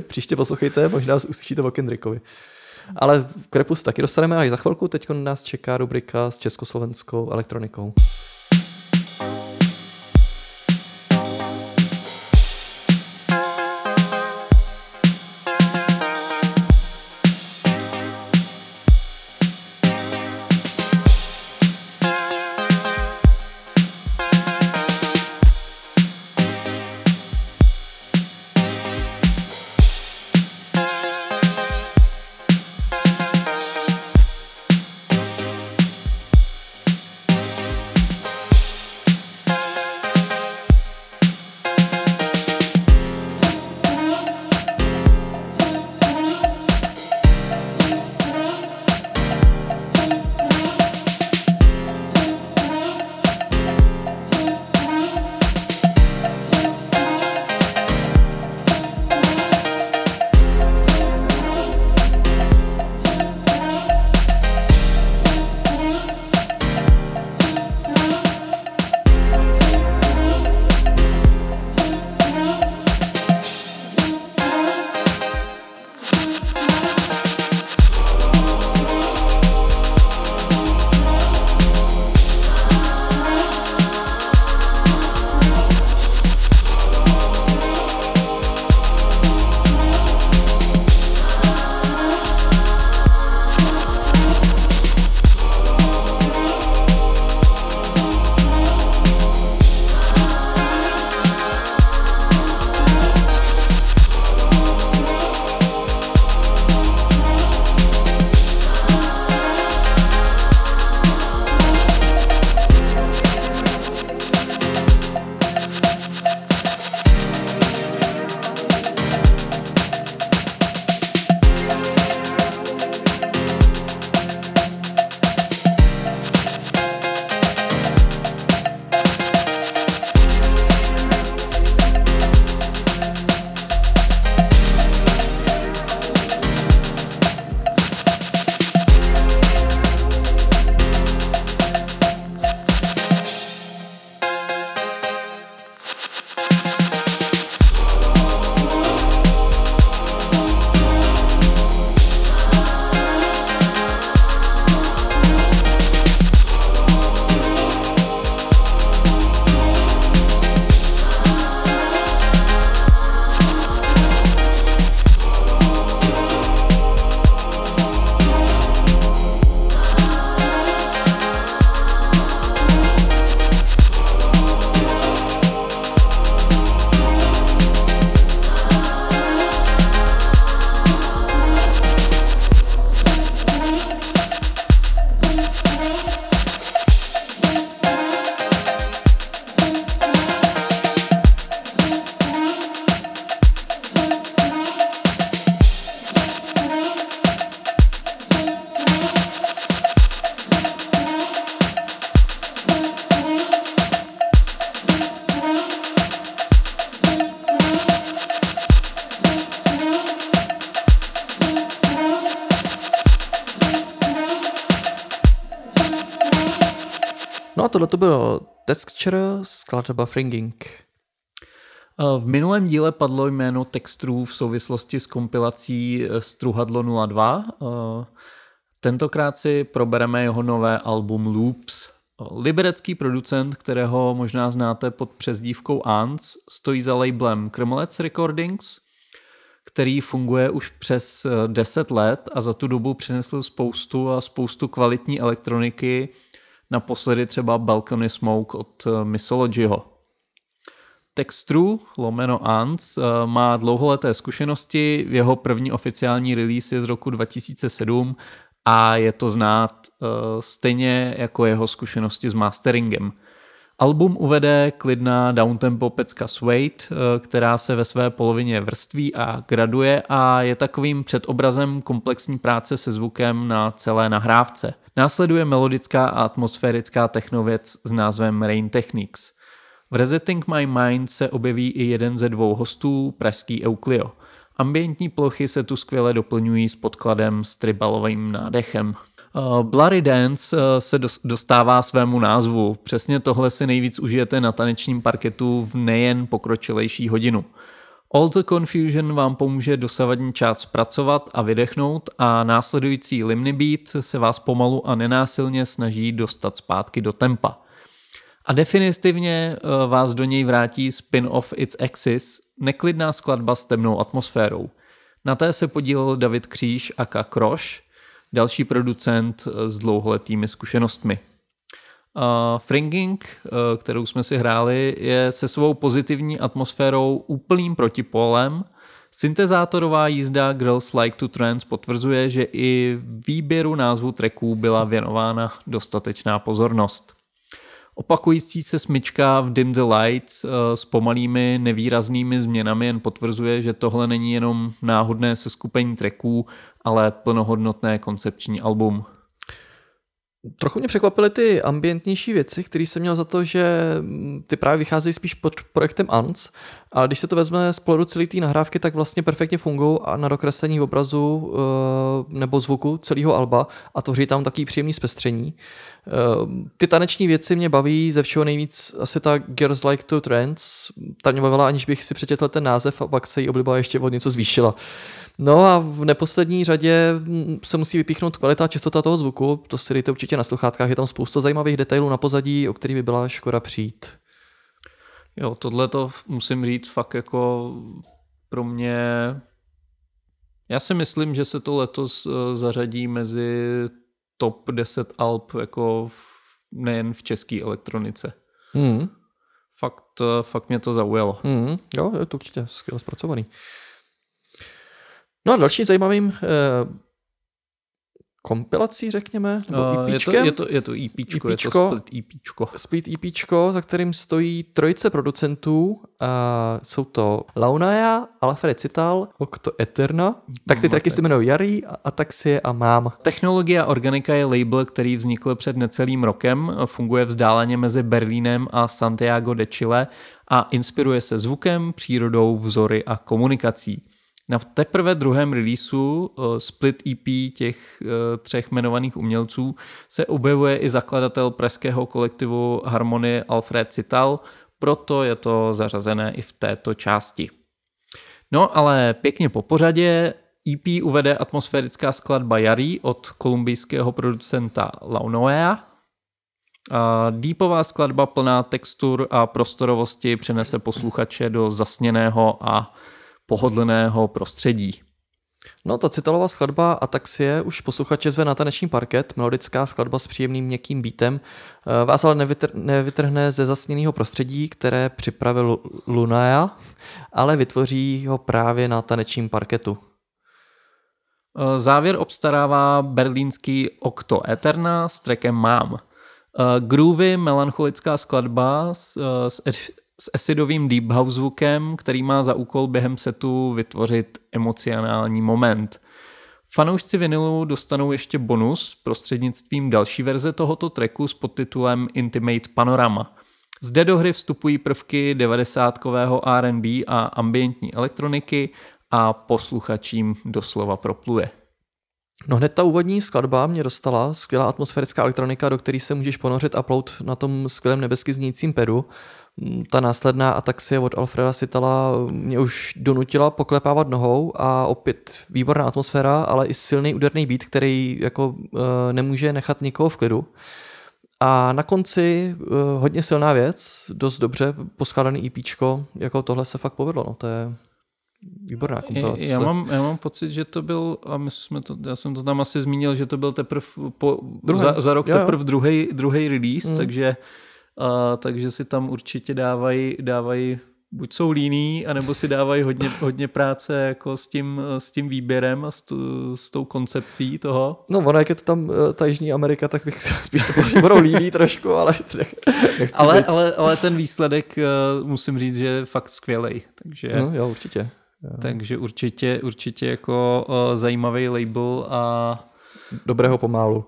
Příště poslouchejte, možná uslyšíte o Kendrickovi. Ale krepu se taky dostaneme až za chvilku. Teď nás čeká rubrika s československou elektronikou. to byl Texture, skladba Fringing. V minulém díle padlo jméno Textrů v souvislosti s kompilací Struhadlo 02. Tentokrát si probereme jeho nové album Loops. Liberecký producent, kterého možná znáte pod přezdívkou Ants, stojí za labelem Krmelec Recordings, který funguje už přes 10 let a za tu dobu přinesl spoustu kvalitní elektroniky, naposledy třeba Balcony Smoke od Missologyho. Textrů, / Ants, má dlouholeté zkušenosti, jeho první oficiální release je z roku 2007 a je to znát stejně jako jeho zkušenosti s masteringem. Album uvede klidná downtempo pecka Suede, která se ve své polovině vrství a graduje a je takovým předobrazem komplexní práce se zvukem na celé nahrávce. Následuje melodická a atmosférická technověc s názvem Rain Techniques. V Resetting My Mind se objeví i jeden ze dvou hostů, pražský Euclio. Ambientní plochy se tu skvěle doplňují s podkladem s tribalovým nádechem. Blurry Dance se dostává svému názvu. Přesně tohle si nejvíc užijete na tanečním parketu v nejen pokročilejší hodinu. All the Confusion vám pomůže dosavadní část zpracovat a vydechnout a následující Limny Beat se vás pomalu a nenásilně snaží dostat zpátky do tempa. A definitivně vás do něj vrátí spin-off Its Axis, neklidná skladba s temnou atmosférou. Na té se podílel David Kříž aka Kroš, další producent s dlouholetými zkušenostmi. Fringing, kterou jsme si hráli, je se svou pozitivní atmosférou úplným protipolem. Syntezátorová jízda Girls Like to Trance potvrzuje, že i výběru názvu tracků byla věnována dostatečná pozornost. Opakující se smyčka v Dim the Lights s pomalými nevýraznými změnami jen potvrzuje, že tohle není jenom náhodné seskupení tracků, ale plnohodnotné koncepční album. Trochu mě překvapily ty ambientnější věci, které jsem měl za to, že ty právě vycházejí spíš pod projektem Ants, ale když se to vezme z pohledu celé té nahrávky, tak vlastně perfektně fungují a na dokreslení obrazu nebo zvuku celého alba a tvoří tam takový příjemný zpestření. Ty taneční věci mě baví ze všeho nejvíc asi ta Girls Like to Trance, ta mě bavila, aniž bych si přečetl ten název a pak se jí obliba ještě o něco zvýšila. No a v neposlední řadě se musí vypíchnout kvalita a čistota toho zvuku, to si dejte určitě na sluchátkách, je tam spousta zajímavých detailů na pozadí, o který by byla škoda přijít. Jo, tohle to musím říct fakt jako pro mě, já si myslím, že se to letos zařadí mezi top 10 alb jako nejen v české elektronice. Mm. Fakt mě to zaujalo. Mm. Jo, je to určitě skvěle zpracovaný. No a dalším zajímavým kompilací, řekněme, nebo EPčkem. Je to EPčko, split EPčko, za kterým stojí trojice producentů. Jsou to Launaja, Alfred Cital, Octo Eterna. Tak ty tracky se jmenují Jari, Ataxie a Mám. Technologia Organica je label, který vznikl před necelým rokem. Funguje vzdáleně mezi Berlínem a Santiago de Chile a inspiruje se zvukem, přírodou, vzory a komunikací. Na teprve druhém releaseu Split EP těch třech jmenovaných umělců se objevuje i zakladatel pražského kolektivu Harmonie Alfred Cital, proto je to zařazené i v této části. No ale pěkně po pořadě EP uvede atmosférická skladba Jari od kolumbijského producenta Launoea. Deepová skladba plná textur a prostorovosti přenese posluchače do zasněného a pohodlného prostředí. No, ta Citalová skladba Ataxie už posluchače zve na taneční parket, melodická skladba s příjemným měkkým beatem, vás ale nevytrhne ze zasněného prostředí, které připravil Lunaja, ale vytvoří ho právě na tanečním parketu. Závěr obstarává berlínský Octo Eterna s trackem Mám. Groovy, melancholická skladba s acidovým deep house zvukem, který má za úkol během setu vytvořit emocionální moment. Fanoušci vinylu dostanou ještě bonus prostřednictvím další verze tohoto tracku s podtitulem Intimate Panorama. Zde do hry vstupují prvky 90kového R&B a ambientní elektroniky a posluchačím doslova propluje. No hned ta úvodní skladba mě dostala, skvělá atmosférická elektronika, do které se můžeš ponořit a plout na tom skvělém nebesky znějícím pedu. Ta následná Ataxie od Alfreda Sittala mě už donutila poklepávat nohou a opět výborná atmosféra, ale i silný úderný beat, který jako nemůže nechat nikoho v klidu. A na konci hodně silná věc, dost dobře poskládaný EPčko, jako tohle se fakt povedlo, no to je... Výborná kompilace. Já mám pocit, že to byl, a my jsme to, já jsem to tam asi zmínil, že to byl teprv za rok teprv druhý release, takže si tam určitě dávají, buď jsou líní, anebo si dávají hodně práce jako s tím výběrem a s tou koncepcí toho. No ono, jak je to tam ta Jižní Amerika, tak bych spíš to budou líní trošku, ale nechci ale ten výsledek musím říct, že je fakt skvělej. Takže... No jo, určitě. Takže určitě jako zajímavý label a... Dobrého pomálu.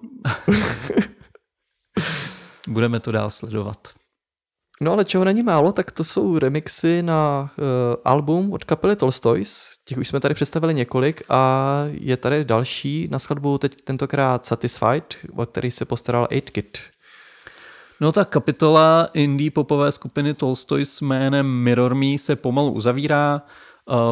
Budeme to dál sledovat. No ale čeho není málo, tak to jsou remixy na album od kapely Tolstoys. Těch už jsme tady představili několik a je tady další na skladbu, teď tentokrát Satisfied, o který se postaral 8Kid. No ta kapitola indie popové skupiny Tolstoys jménem Mirror Me se pomalu uzavírá.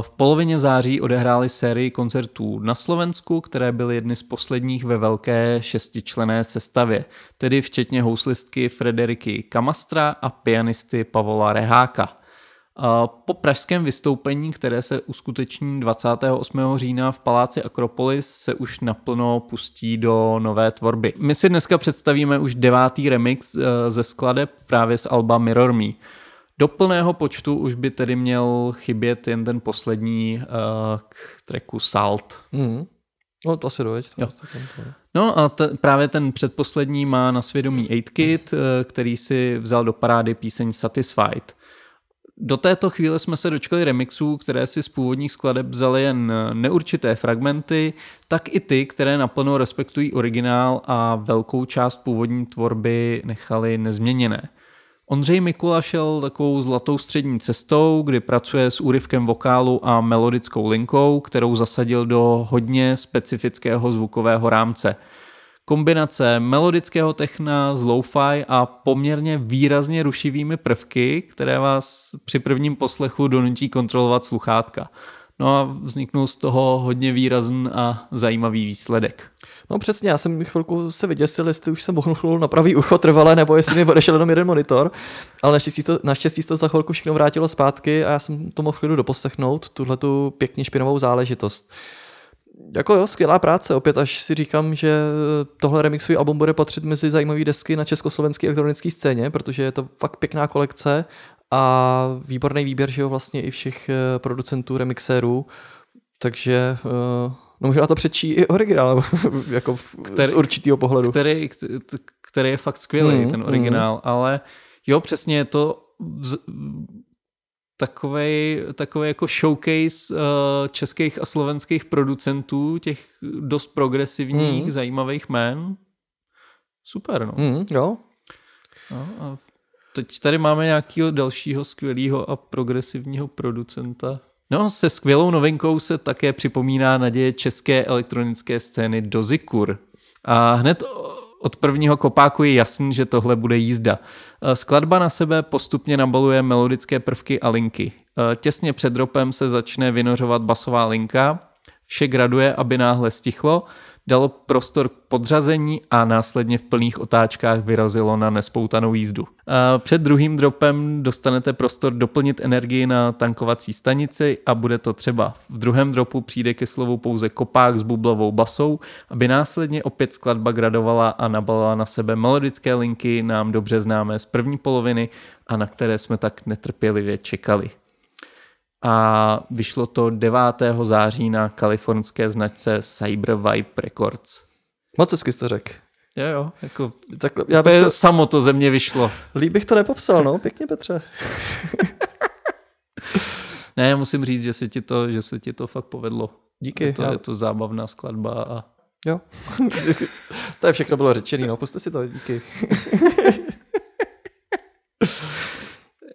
V polovině září odehráli sérii koncertů na Slovensku, které byly jedny z posledních ve velké šestičlenné sestavě, tedy včetně houslistky Frederiky Kamastra a pianisty Pavola Reháka. Po pražském vystoupení, které se uskuteční 28. října v Paláci Akropolis, se už naplno pustí do nové tvorby. My si dneska představíme už 9. remix ze skladeb právě z alba Mirror Me. Do plného počtu už by tedy měl chybět jen ten poslední k tracku Salt. No to asi dojď. No a právě ten předposlední má na svědomí 8Kid, který si vzal do parády píseň Satisfied. Do této chvíle jsme se dočkali remixů, které si z původních skladeb vzaly jen neurčité fragmenty, tak i ty, které naplno respektují originál a velkou část původní tvorby nechali nezměněné. Ondřej Mikula šel takovou zlatou střední cestou, kdy pracuje s úryvkem vokálu a melodickou linkou, kterou zasadil do hodně specifického zvukového rámce. Kombinace melodického techna s lo-fi a poměrně výrazně rušivými prvky, které vás při prvním poslechu donutí kontrolovat sluchátka. No a vzniknul z toho hodně výrazný a zajímavý výsledek. No přesně, já jsem chvilku se vyděsil, jestli už jsem mohl na pravý ucho trvale, nebo jestli mi odešel jenom jeden monitor, ale naštěstí to za chvilku všechno vrátilo zpátky a já jsem to mohl v klidu doposlechnout, tuhletu pěkně špinovou záležitost. Jako jo, skvělá práce, opět až si říkám, že tohle remixový album bude patřit mezi zajímavé desky na československé elektronické scéně, protože je to fakt pěkná kolekce a výborný výběr, že jo, vlastně i všech producentů, remixérů, takže no možná to přečí i originál, jako z určitýho pohledu. Který je fakt skvělý, ten originál, ale jo, přesně je to takovej jako showcase českých a slovenských producentů, těch dost progresivních, zajímavých jmén. Super, no. No a teď tady máme nějakého dalšího skvělého a progresivního producenta. No, se skvělou novinkou se také připomíná naděje české elektronické scény Dozikur. A hned od prvního kopáku je jasný, že tohle bude jízda. Skladba na sebe postupně nabaluje melodické prvky a linky. Těsně před dropem se začne vynořovat basová linka, vše graduje, aby náhle stichlo, dalo prostor k podřazení a následně v plných otáčkách vyrazilo na nespoutanou jízdu. Před druhým dropem dostanete prostor doplnit energii na tankovací stanici a bude to třeba. V druhém dropu přijde ke slovu pouze kopák s bublovou basou, aby následně opět skladba gradovala a nabalala na sebe melodické linky, nám dobře známé z první poloviny a na které jsme tak netrpělivě čekali. A vyšlo to 9. září na kalifornské značce Cybervibe Records. Moc hezky jste řekl. Jo, jako takhle, já bych to... Samo to ze mě vyšlo. Líp bych to nepopsal, no, pěkně, Petře. Ne, musím říct, že se ti to fakt povedlo. Díky. To je to zábavná skladba a... Jo, to je všechno bylo řečený, no, puste si to, díky.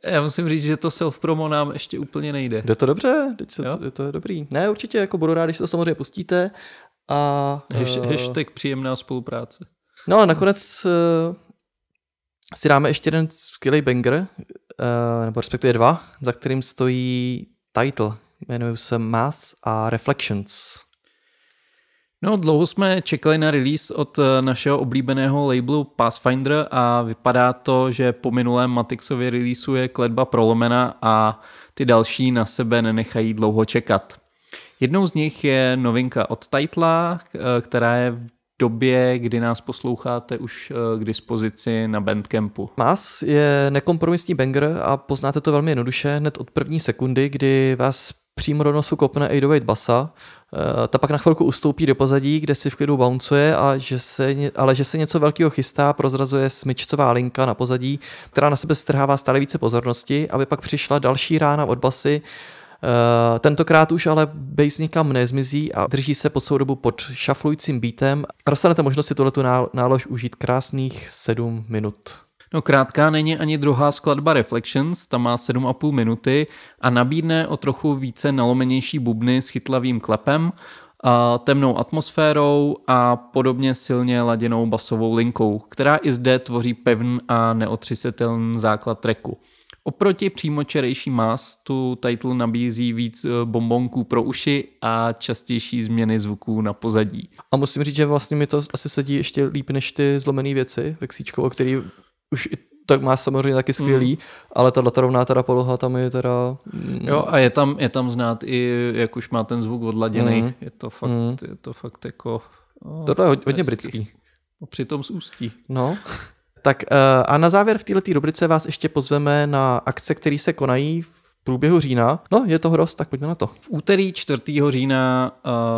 Já musím říct, že to self-promo nám ještě úplně nejde. Jde to dobře, teď to je dobrý. Ne, určitě, jako budu rád, když se to samozřejmě pustíte A hashtag příjemná spolupráce. No a nakonec si dáme ještě jeden skvělý banger, nebo respektive dva, za kterým stojí Title. Jmenují se Mass a Reflections. No, dlouho jsme čekali na release od našeho oblíbeného labelu Pathfinder a vypadá to, že po minulém Matixově releaseu je kletba prolomena a ty další na sebe nenechají dlouho čekat. Jednou z nich je novinka od Titla, která je v době, kdy nás posloucháte, už k dispozici na Bandcampu. Mass je nekompromisní banger a poznáte to velmi jednoduše hned od první sekundy, kdy vás přímo do nosu kopne 808 basa, ta pak na chvilku ustoupí do pozadí, kde si v klidu bouncuje, ale že se něco velkého chystá, prozrazuje smyčcová linka na pozadí, která na sebe strhává stále více pozornosti, aby pak přišla další rána od basy. Tentokrát už ale bass nikam nezmizí a drží se po celou dobu pod šaflujícím beatem. Dostanete možnost si tuhletu nálož užít krásných 7 minut. No, krátká není ani druhá skladba Reflections, ta má 7,5 minuty a nabídne o trochu více nalomenější bubny s chytlavým klepem, temnou atmosférou a podobně silně laděnou basovou linkou, která i zde tvoří pevný a neotřesitelný základ tracku. Oproti přímočerejší Mass tu Title nabízí víc bombonků pro uši a častější změny zvuků na pozadí. A musím říct, že vlastně mi to asi sedí ještě líp než ty zlomený věci, Vexíčko, o který už tak má samozřejmě taky skvělý, ale tato rovná teda poloha tam je teda... Jo, a je tam znát i, jak už má ten zvuk odladěný. Je to fakt jako... Tohle je hodně britský. Přitom z ústí. No. Tak a na závěr v této rubrice vás ještě pozveme na akce, které se konají v průběhu října. No, je toho dost, tak pojďme na to. V úterý 4. října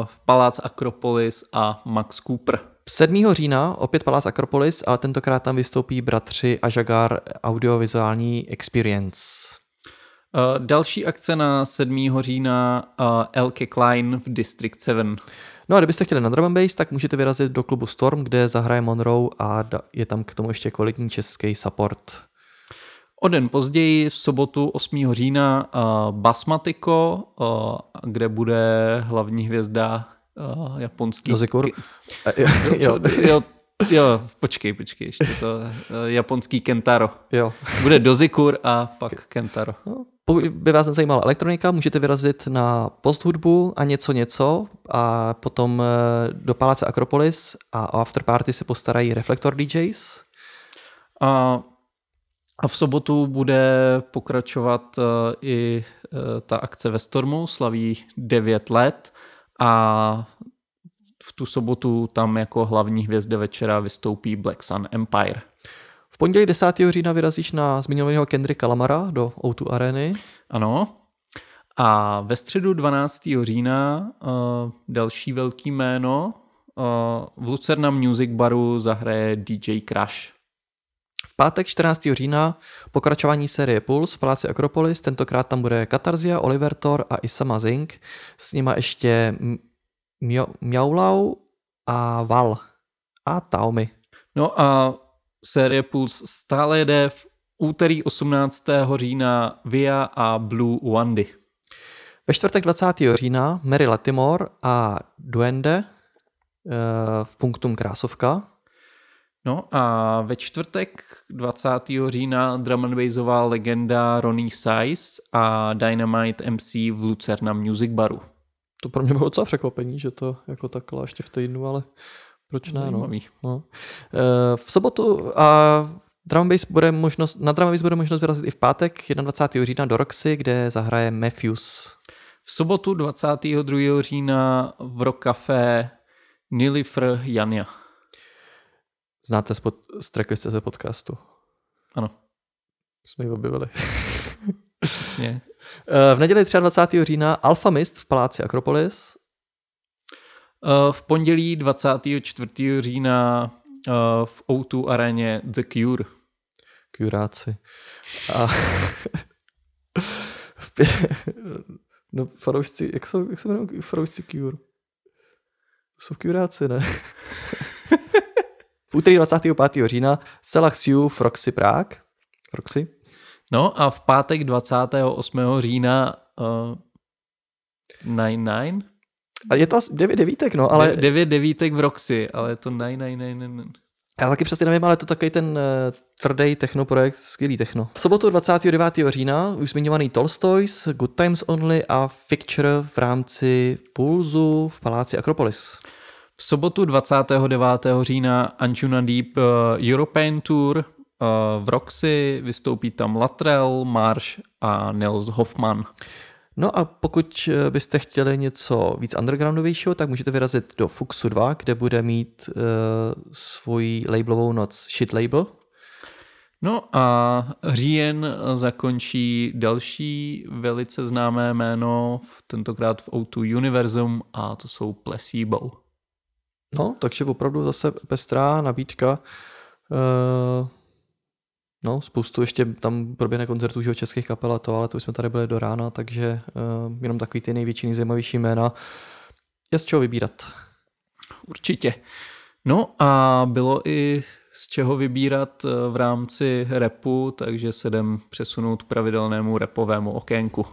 v Palác Akropolis a Max Cooper. 7. října opět Palác Akropolis, ale tentokrát tam vystoupí bratři Ajagar Audiovizuální Experience. Další akce na 7. října Elke Klein v District 7. No a kdybyste chtěli na drum and bass, tak můžete vyrazit do klubu Storm, kde zahraje Monroe a je tam k tomu ještě kvalitní český support. O den později, v sobotu 8. října, Basmatiko, kde bude hlavní hvězda japonský... Dozikur? Jo, počkej, ještě to japonský Kentaro. Jo. Bude Dozikur a pak Kentaro. Pokud by vás nezajímala elektronika, můžete vyrazit na posthudbu a něco a potom do Paláce Akropolis a o afterparty se postarají Reflektor DJs. A v sobotu bude pokračovat i ta akce ve Stormu, slaví 9 let a v tu sobotu tam jako hlavní hvězda večera vystoupí Black Sun Empire. V pondělí 10. října vyrazíš na zmiňovaného Kendricka Lamara do O2 Areny. Ano. A ve středu 12. října další velký jméno v Lucerna Music Baru zahraje DJ Crash. V pátek 14. října pokračování série Pulse v Paláci Akropolis. Tentokrát tam bude Katarzia, Oliver Thor a Isama Zink. S nima ještě Mjaulau a Val a Taomi. No a série Pulse stále jede. V úterý 18. října Via a Blue Wandy. Ve čtvrtek 20. října Mary Latimore a Duende v Punktum Krásovka. No a ve čtvrtek 20. října drum and bassová legenda Ronnie Size a Dynamite MC v Lucerna Music Baru. To pro mě bylo docela překvapení, že to jako takhle ještě v týdnu, ale proč ne? No. V sobotu a na drum and bass bude možnost vyrazit i v pátek 21. října do Roxy, kde zahraje Matthews. V sobotu 22. října v Rock Café Nilüfer Janja. Znáte z tracklist.cz podcastu? Ano. Jsme ji objevili. Přesně. V neděli 23. října Alpha Mist v Paláci Akropolis. V pondělí 24. října v O2 aréně The Cure. Curáci. A no, faroušci, jak se jmenují faroušci Cure? Jsou curáci, ne? Úterý 25. října Selaxiu v Roxy Prague. Roxy. No a v pátek 28. října 99 A je to 9 devítek, no, ale... 9 devítek v Roxy, ale to ne. Já taky přesně nevím, ale to takový ten tvrdý technoprojekt, skvělý techno. V sobotu 29. října už zmiňovaný Tolstoys, Good Times Only a Fixture v rámci Pulzu v paláci Akropolis. V sobotu 29. října Anjuna Deep European Tour v Roxy, vystoupí tam Latrell, Marsh a Nils Hoffman. No a pokud byste chtěli něco víc undergroundovějšího, tak můžete vyrazit do Fuxu 2, kde bude mít svoji labelovou noc Shit Label. No a říjen zakončí další velice známé jméno, tentokrát v O2 Universum, a to jsou Placebo. No, takže opravdu zase pestrá nabídka. No, spoustu ještě tam proběhne koncertů českých kapel a to, ale to už jsme tady byli do rána, takže jenom takový ty největší, nejzajímavější jména. Je z čeho vybírat. Určitě. No a bylo i z čeho vybírat v rámci rapu, takže se jdem přesunout k pravidelnému rapovému okénku.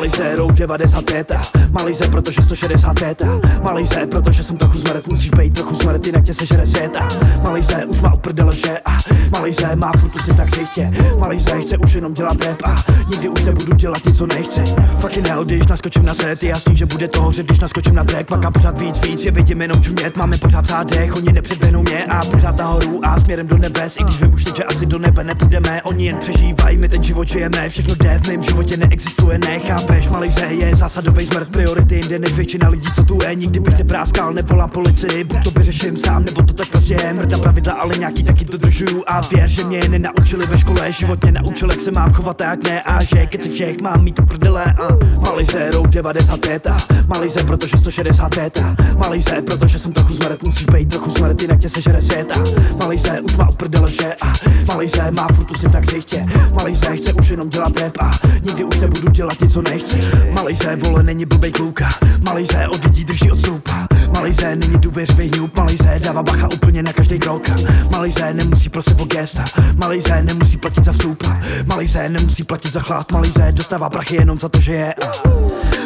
Malizérou 95, Malizé, protože 165, Malizé, protože jsem trochu zmrt, musíš bejt trochu zmrt, jinak tě sežere světa. Malizé už má uprdele lže a Malizé má furt usně tak sejtě. Malizé chce už jenom dělat rap a nikdy už nebudu dělat nic, co nechci. Fucking hell, když naskočím na set, je jasný, že bude to hoře, když naskočím na track. Makám pořád víc, je vidím jenom čumět, máme pořád v zádech, oni nepředběhnou mě a pořád nahoru a směrem do nebes. I když vím už teď, že asi do nebe nepůjdeme, oni jen přežívají, my ten život žijeme, všechno jde, v mém životě neexistuje, nechápeš. Malizé je zásadovej smrt, priority jinde než většina lidí, co tu je. Nikdy bych nepráskal, nevolám policii, buď to vyřeším sám, nebo to tak prostě je. Mrtá pravidla, ale nějaký taky dodržuju a věř, že mě nenaučili ve škole. Život mě naučil, jak se mám chovat a jak ne, a že keci všech mám mít tu prdele. Malizé road 95, Malizé, protože 165, Malizé, protože jsem trochu smrt, musíš bejt trochu smrt, jinak tě sežere světa. Malizé už má u prdele lže a Malizé má furt usně tak sejtě. Malizé chce už jenom dělat rap a nikdy už nebudu dělat nic, co nechci. Malizé, vole, není blbej kluka, Malizé od lidí drží odstupa, Malizé není důvěřivý hňup, Malizé dává bacha úplně na každý krok, Malizé nemusí prosit o gesta, Malizé nemusí platit za vstupa, Malizé nemusí platit za chlát, Malizé dostává prachy jenom za to, že je.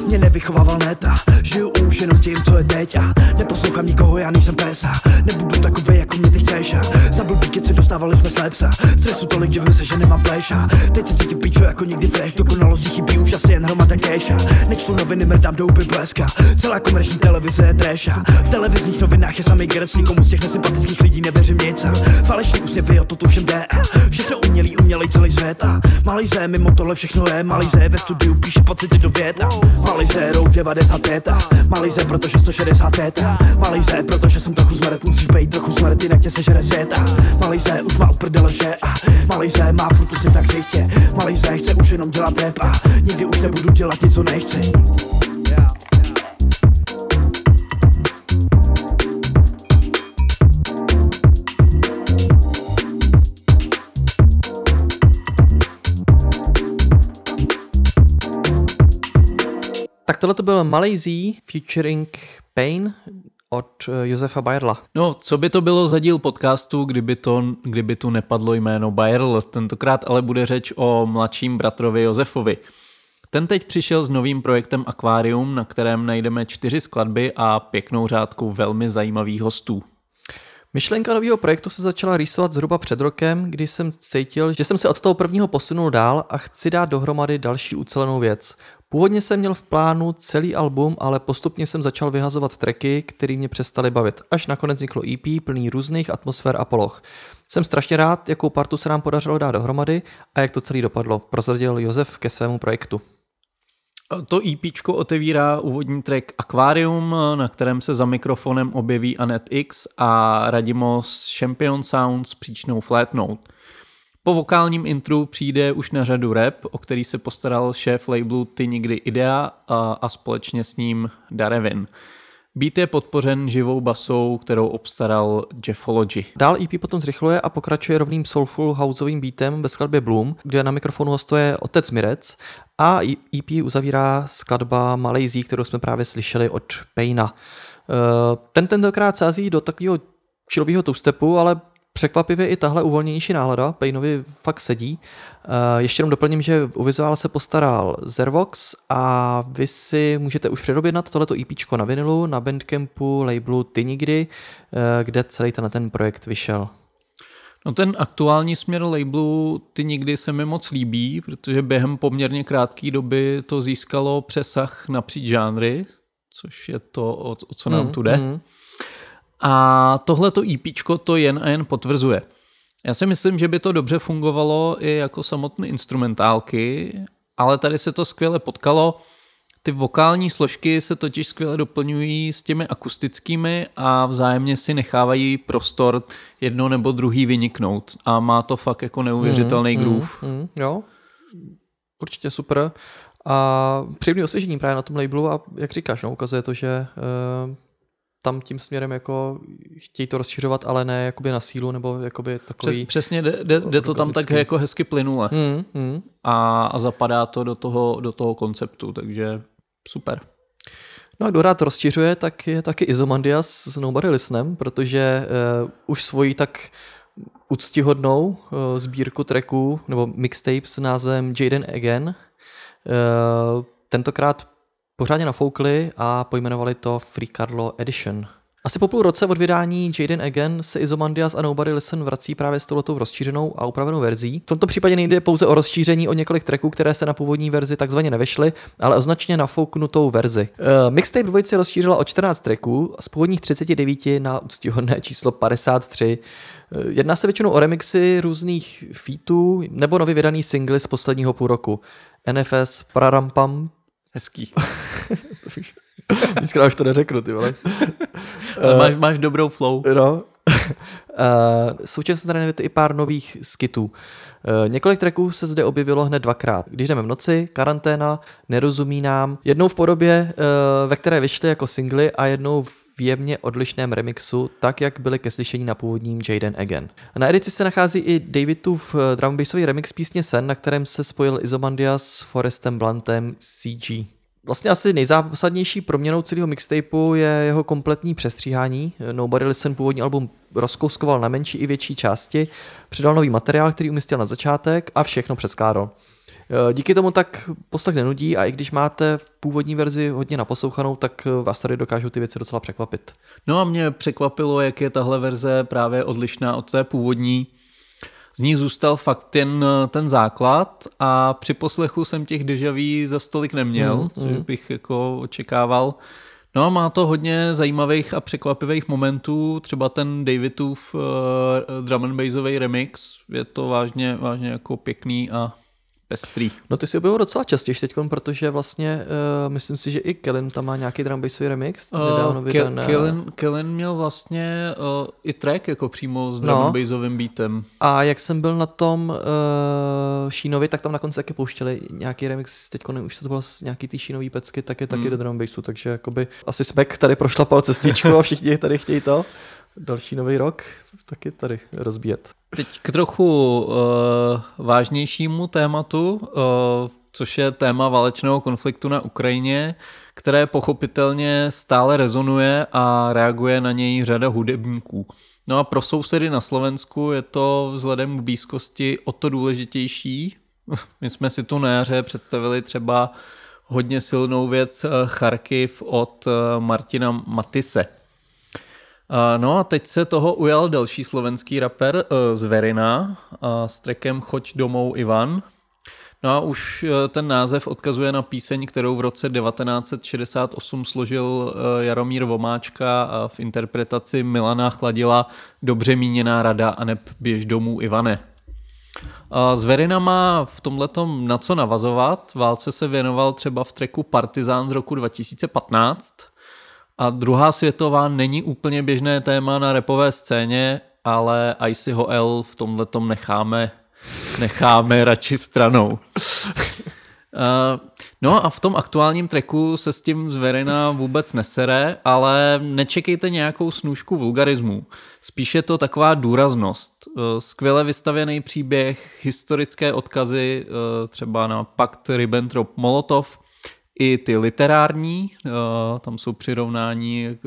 Mě nevychovával neta, žiju už jenom tím, co je teď a neposlouchám nikoho, já nejsem pesa, nebudu takovej, jako mě ty chceš a za blbý keci dostávali jsme slepsa, stresu tolik, že vím se, že nemám pleša, teď se cítím pičo jako nikdy fresh, dokonalosti chybí už asi jen hromada keša, nečtu noviny, mrdám doupy bleska, celá komerční televize je tréša, v televizních novinách je samý grec, nikomu z těch nesympatických lidí nevěřím nic a falešný úsměvy, o to tu všem jde a všechno umělej celý svět a Malizé mimo tohle všechno je, Malizé ve studiu píše pocity do věd a Malizé road 95, Malizé, protože 165, Malizé, protože jsem trochu smrt, musíš bejt trochu smrt, jinak tě sežere svět a Malizé už má u prdele lže a Malizé má furt usně tak sejtě, Malizé chce už jenom dělat rap a nikdy už nebudu dělat nic, co nechci. Tak tohle to byl Malizé featuring Pain od Josefa Bayerla. No, co by to bylo za díl podcastu, kdyby tu nepadlo jméno Bayerl. Tentokrát ale bude řeč o mladším bratrovi Josefovi. Ten teď přišel s novým projektem Aquarium, na kterém najdeme 4 skladby a pěknou řádku velmi zajímavých hostů. Myšlenka nového projektu se začala rýsovat zhruba před rokem, kdy jsem cítil, že jsem se od toho prvního posunul dál a chci dát dohromady další ucelenou věc. Původně jsem měl v plánu celý album, ale postupně jsem začal vyhazovat tracky, které mě přestaly bavit, až nakonec vzniklo EP plný různých atmosfér a poloh. Jsem strašně rád, jakou partu se nám podařilo dát dohromady a jak to celý dopadlo, prozradil Josef ke svému projektu. To EPčko otevírá úvodní track Aquarium, na kterém se za mikrofonem objeví Anet X a Radimo z Champion Sound s příčnou flétnout. Po vokálním intru přijde už na řadu rap, o který se postaral šéf labelu Ty nikdy Idea a společně s ním Darevin. Beat je podpořen živou basou, kterou obstaral Jeffology. Dál EP potom zrychluje a pokračuje rovným soulful houseovým beatem ve skladbě Bloom, kde na mikrofonu hostuje Otec Mirec, a EP uzavírá skladba Malaysia, kterou jsme právě slyšeli od Paina. Ten tentokrát sází do takového chillového two-stepu, ale překvapivě i tahle uvolněnější nálada Painovi fakt sedí. Ještě jenom doplním, že u vizuál se postaral Zervox a vy si můžete už předobjednat tohleto EPčko na vinilu na Bandcampu labelu Ty nikdy, kde celý ten projekt vyšel. No, ten aktuální směr labelu Ty nikdy se mi moc líbí, protože během poměrně krátké doby to získalo přesah napříč žánry, což je to, o co nám tu jde. A tohleto EPčko to jen a jen potvrzuje. Já si myslím, že by to dobře fungovalo i jako samotné instrumentálky, ale tady se to skvěle potkalo. Ty vokální složky se totiž skvěle doplňují s těmi akustickými a vzájemně si nechávají prostor jedno nebo druhý vyniknout. A má to fakt jako neuvěřitelný groove. Jo, určitě super. A příjemné osvěžení právě na tom labelu, a jak říkáš, ukazuje to, že tam tím směrem jako chtějí to rozšiřovat, ale ne jakoby na sílu, nebo jakoby takový... Přesně, jde to tam tak jako hezky plynule. A zapadá to do toho konceptu, takže super. No a kdo rád rozšiřuje, tak je taky Izomandias s Nobody Listenem, protože už svoji tak úctihodnou sbírku tracků, nebo mixtapes s názvem Jaden Again, tentokrát pořádně nafoukli a pojmenovali to Free Carlo Edition. Asi po půl roce od vydání Jaden Again se Izomandias a Nobody Listen vrací právě s touhletou rozšířenou a upravenou verzí. V tomto případě nejde pouze o rozšíření o několik tracků, které se na původní verzi takzvaně nevešly, ale o značně nafouknutou verzi. Mixtape dvojice rozšířila o 14 tracků z původních 39 na úctihodné číslo 53. Jedná se většinou o remixy různých featů nebo nově vydaný singly z posledního půl roku. NFS, Prarampam. Hezký. Vždycky už to neřeknu, ty vole. Máš dobrou flow. No. Současně tady najdete i pár nových skitů. Několik tracků se zde objevilo hned dvakrát. Když jdeme v noci, Karanténa, Nerozumí nám. Jednou v podobě, ve které vyšly jako singly, a jednou v jemně odlišném remixu, tak jak byly ke slyšení na původním Jaden Again. Na edici se nachází i Davidův drumbassový remix písně Sen, na kterém se spojil Izomandias s Forrestem Bluntem CG. Vlastně asi nejzásadnější proměnou celého mixtapeu je jeho kompletní přestříhání. Nobody Listen původní album rozkouskoval na menší i větší části, přidal nový materiál, který umístil na začátek, a všechno přeskládal. Díky tomu tak poslech nenudí, a i když máte v původní verzi hodně naposlouchanou, tak vás tady dokážou ty věci docela překvapit. No a mě překvapilo, jak je tahle verze právě odlišná od té původní. Z ní zůstal fakt jen ten základ a při poslechu jsem těch dejaví za stolik neměl, což bych jako očekával. No a má to hodně zajímavých a překvapivých momentů, třeba ten Davidův drum and bassový remix, je to vážně jako pěkný a pestrý. No ty si objevil docela častěji teďkon, protože vlastně myslím si, že i Kellen tam má nějaký drumbassový remix. Kellen měl vlastně i track jako přímo s drumbassovým beatem. A jak jsem byl na tom Šínovi, tak tam na konci taky pouštěli nějaký remix, teďkon už to bylo z nějaký ty Šínový pecky, tak je taky do drumbassu, takže jakoby asi Smek tady prošla cestičku a všichni tady chtějí to. Další nový rok taky tady rozbíjet. Teď k trochu vážnějšímu tématu, což je téma válečného konfliktu na Ukrajině, které pochopitelně stále rezonuje a reaguje na něj řada hudebníků. No a pro sousedy na Slovensku je to vzhledem k blízkosti o to důležitější. My jsme si tu na jaře představili třeba hodně silnou věc Charkiv od Martina Matise. No a teď se toho ujal další slovenský rapper Zverina s trackem Choď domů Ivan. No a už ten název odkazuje na píseň, kterou v roce 1968 složil Jaromír Vomáčka a v interpretaci Milana Chladila Dobře míněná rada aneb běž domů Ivane. Zverina má v tomhletom na co navazovat. Válce se věnoval třeba v tracku Partizán z roku 2015. A druhá světová není úplně běžné téma na rapové scéně, ale ICHL v tomhletom necháme necháme radši stranou. No a v tom aktuálním tracku se s tím zverejna vůbec nesere, ale nečekejte nějakou snůšku vulgarismu. Spíš je to taková důraznost. Skvěle vystavěný příběh, historické odkazy, třeba na pakt Ribbentrop-Molotov, i ty literární, tam jsou přirovnání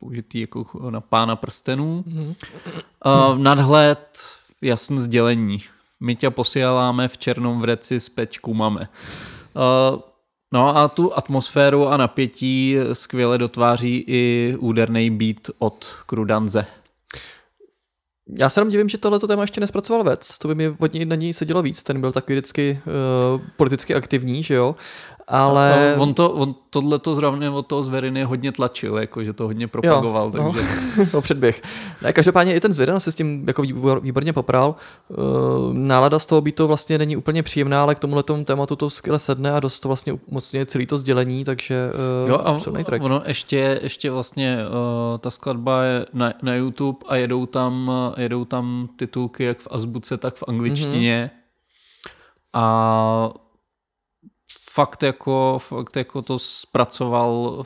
použitý jako na Pána prstenů. Nadhled, jasné sdělení. My tě posíláme v černom vreci s pečkou máme. No a tu atmosféru a napětí skvěle dotváří i úderný beat od Krudanze. Já se jenom divím, že tohleto téma ještě nespracoval Vec. To by mi hodně na něj sedělo víc. Ten byl taky vždycky politicky aktivní, že jo? Ale... No, on tohleto zrovna od toho Zveriny hodně tlačil, jako, že to hodně propagoval. Jo, takže... no, předběh. Ne, každopádně i ten Zverin se s tím jako výborně popral. Nálada z toho by to vlastně není úplně příjemná, ale k tomuhletomu tématu to skvěle sedne a dost to vlastně umocňuje celý to sdělení, takže přilnej track. Ono ještě vlastně ta skladba je na YouTube a jedou tam titulky jak v azbuce, tak v angličtině. A fakt jako to zpracoval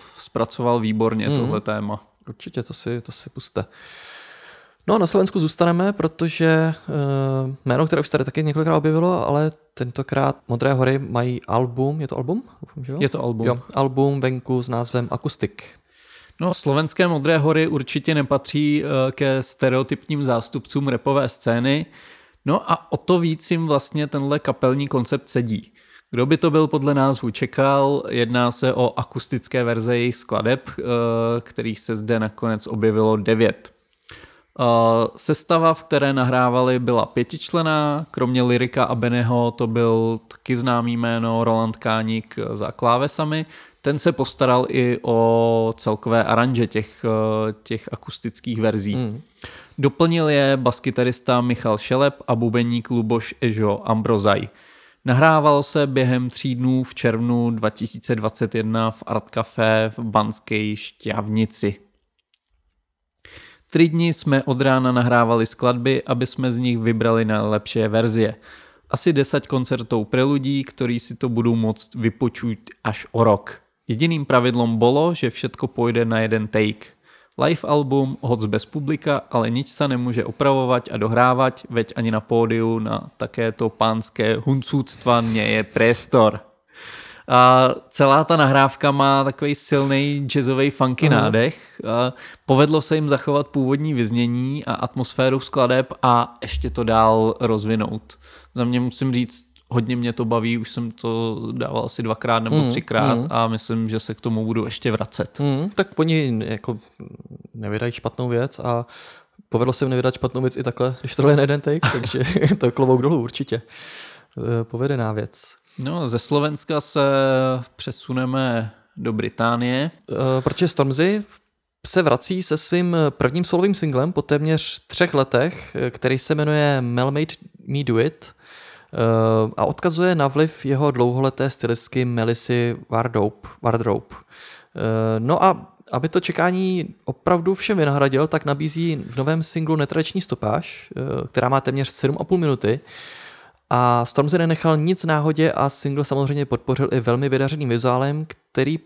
výborně tohle téma. Určitě, to si puste. No a na Slovensku zůstaneme, protože jméno, které už tady taky několikrát objevilo, ale tentokrát Modré hory mají album. Je to album? Je to album. Jo, album venku s názvem Akustik. No, slovenské Modré hory určitě nepatří ke stereotypním zástupcům rapové scény, no a o to víc jim vlastně tenhle kapelní koncept sedí. Kdo by to byl podle názvu čekal, jedná se o akustické verze jejich skladeb, kterých se zde nakonec objevilo 9. Sestava, v které nahrávali, byla 5členná, kromě Lyrika a Bennyho to byl taky známý jméno Roland Kánik za klávesami. Ten se postaral i o celkové aranže těch akustických verzí. Doplnil je baskytarista Michal Šelep a bubeník Luboš Ežo Ambrozaj. Nahrával se během 3 dnů v červnu 2021 v Art Café v Banské Štiavnici. 3 dny jsme od rána nahrávali skladby, aby jsme z nich vybrali nejlepší verzie. Asi 10 koncertů preludí, kteří si to budou moct vypočuť až o rok. Jediným pravidlom bylo, že všetko půjde na jeden take. Live album, hoc bez publika, ale nič sa nemůže opravovat a dohrávat, veď ani na pódiu na takéto pánské huncúctva nie je priestor. A celá ta nahrávka má takový silný jazzový funky nádech. A povedlo se jim zachovat původní vyznění a atmosféru skladeb a ještě to dál rozvinout. Za mě musím říct, hodně mě to baví, už jsem to dával asi 2krát nebo 3krát a myslím, že se k tomu budu ještě vracet. Tak oni jako nevydají špatnou věc a povedlo se jim nevydat špatnou věc i takhle, když tohle je jeden take, takže to klobouk dolů určitě. Povedená věc. No, ze Slovenska se přesuneme do Británie. Protože Stormzy se vrací se svým prvním solovým singlem po téměř 3 letech, který se jmenuje Mel Made Me Do It a odkazuje na vliv jeho dlouholeté stylistky Melissy Wardrobe. No a aby to čekání opravdu všem vynahradil, tak nabízí v novém singlu netradiční stopáž, která má téměř 7,5 minuty. A Stormzy nenechal nic náhodě a single samozřejmě podpořil i velmi vydařeným vizuálem, který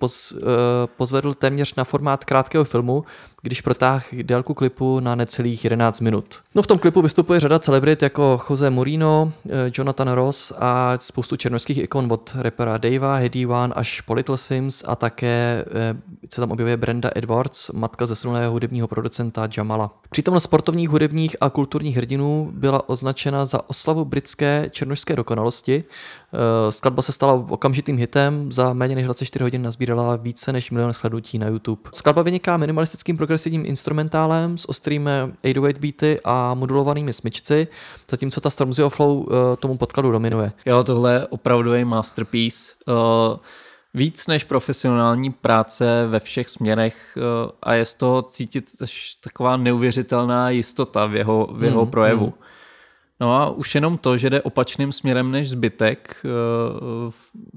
pozvedl téměř na formát krátkého filmu, když protáhl délku klipu na necelých 11 minut. No, v tom klipu vystupuje řada celebrit jako Jose Mourinho, Jonathan Ross a spoustu černošských ikon od rapera Davea, Heady One až po Little Sims a také se tam objevuje Brenda Edwards, matka zesnulého hudebního producenta Jamala. Přítomnost sportovních, hudebních a kulturních hrdinů byla označena za oslavu britské černošské dokonalosti. Skladba se stala okamžitým hitem, za méně než 24 hodin nazbírala více než 1 milion shlédnutí na YouTube. Skladba vyniká minimalistickým progresivním instrumentálem s ostrými 808 beaty a modulovanými smyčci, zatímco ta Stormzyho flow tomu podkladu dominuje. Jo, tohle je opravdový masterpiece. Víc než profesionální práce ve všech směrech a je z toho cítit taková neuvěřitelná jistota v jeho projevu. No a už jenom to, že jde opačným směrem než zbytek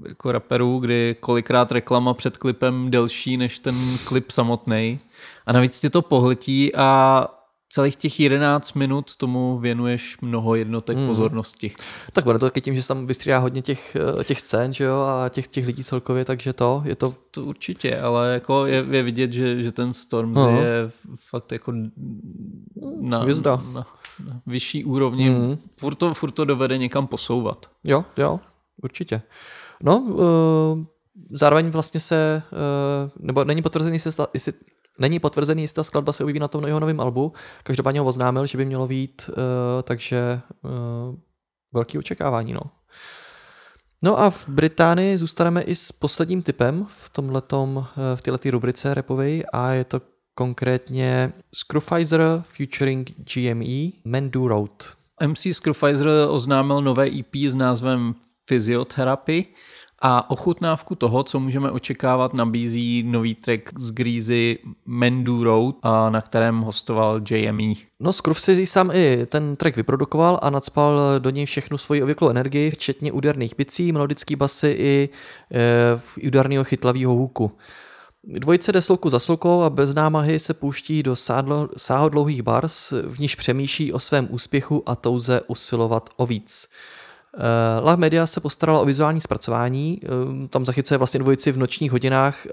jako raperů, kdy kolikrát reklama před klipem delší než ten klip samotný. A navíc tě to pohltí a celých těch 11 minut tomu věnuješ mnoho jednotek pozornosti. Tak ono to taky tím, že se tam vystřídá hodně těch scén, že jo, a těch lidí celkově, takže to je to... To určitě, ale jako je vidět, že ten Stormzy je fakt jako na vyšší úrovni. Furt to dovede někam posouvat. Jo, určitě. No, zároveň vlastně se, nebo není potvrzený se, jestli není potvrzený, jestli ta skladba se objeví na tom jeho novém albu. Každopádně ho oznámil, že by mělo vyjít, takže velké očekávání. No a v Británii zůstaneme i s posledním tipem v této rubrice rapovej a je to konkrétně Skruffizer featuring GME Mandu Road. MC Skruffizer oznámil nové EP s názvem Physiotherapy a ochutnávku toho, co můžeme očekávat, nabízí nový track z Greasy Mandu Road, na kterém hostoval JME. No, Skruf si sám i ten track vyprodukoval a nadspal do něj všechnu svoji obvyklou energii, včetně úderných bicí, melodický basy i úderného chytlavého hooku. Dvojice jde sloku za slokou a bez námahy se pouští do sáhodlouhých bars, v níž přemýšlí o svém úspěchu a touze usilovat o víc. La Media se postarala o vizuální zpracování, tam zachycuje vlastně dvojici v nočních hodinách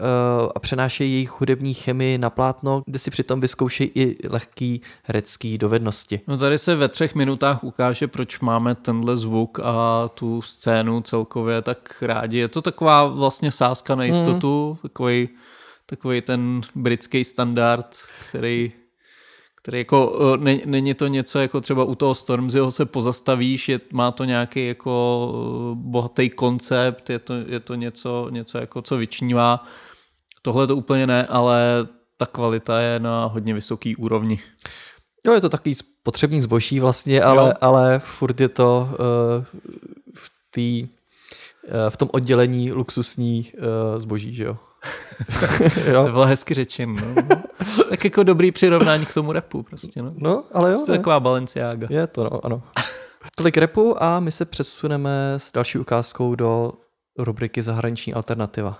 a přenáší jejich hudební chemii na plátno, kde si přitom vyzkoušejí i lehký herecký dovednosti. No tady se ve 3 minutách ukáže, proč máme tenhle zvuk a tu scénu celkově tak rádi. Je to taková vlastně sázka na jistotu, takový ten britský standard, který jako není to něco jako třeba u toho Stormzyho se pozastavíš, má to nějaký jako bohatý koncept, je to něco jako co vyčnívá. Tohle to úplně ne, ale ta kvalita je na hodně vysoký úrovni. Jo, je to takový spotřební zboží vlastně, ale furt je to v tom oddělení luxusní zboží, že jo? Jo. To bylo hezky řečeno. No. Tak jako dobrý přirovnání k tomu rapu prostě. No ale jo. To je taková Balenciaga. Je to, no, ano. Tolik rapu a my se přesuneme s další ukázkou do rubriky Zahraniční alternativa.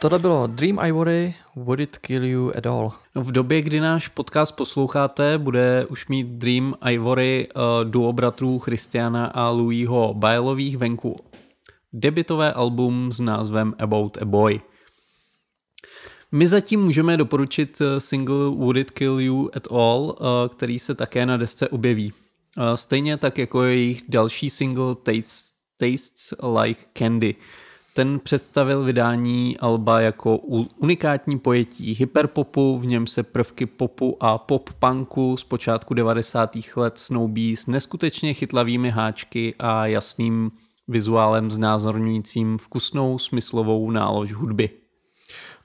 Tohle bylo Dream Ivory, Would It Kill You At All. No, v době, kdy náš podcast posloucháte, bude už mít Dream Ivory duo bratrů Christiana a Louisho Bailových venku debutové album s názvem About a Boy. My zatím můžeme doporučit single Would It Kill You At All, který se také na desce objeví. Stejně tak jako jejich další single Tastes Like Candy. Ten představil vydání alba jako unikátní pojetí hyperpopu, v něm se prvky popu a pop-punku z počátku 90. let snoubí s neskutečně chytlavými háčky a jasným vizuálem znázorňujícím vkusnou smyslovou nálož hudby.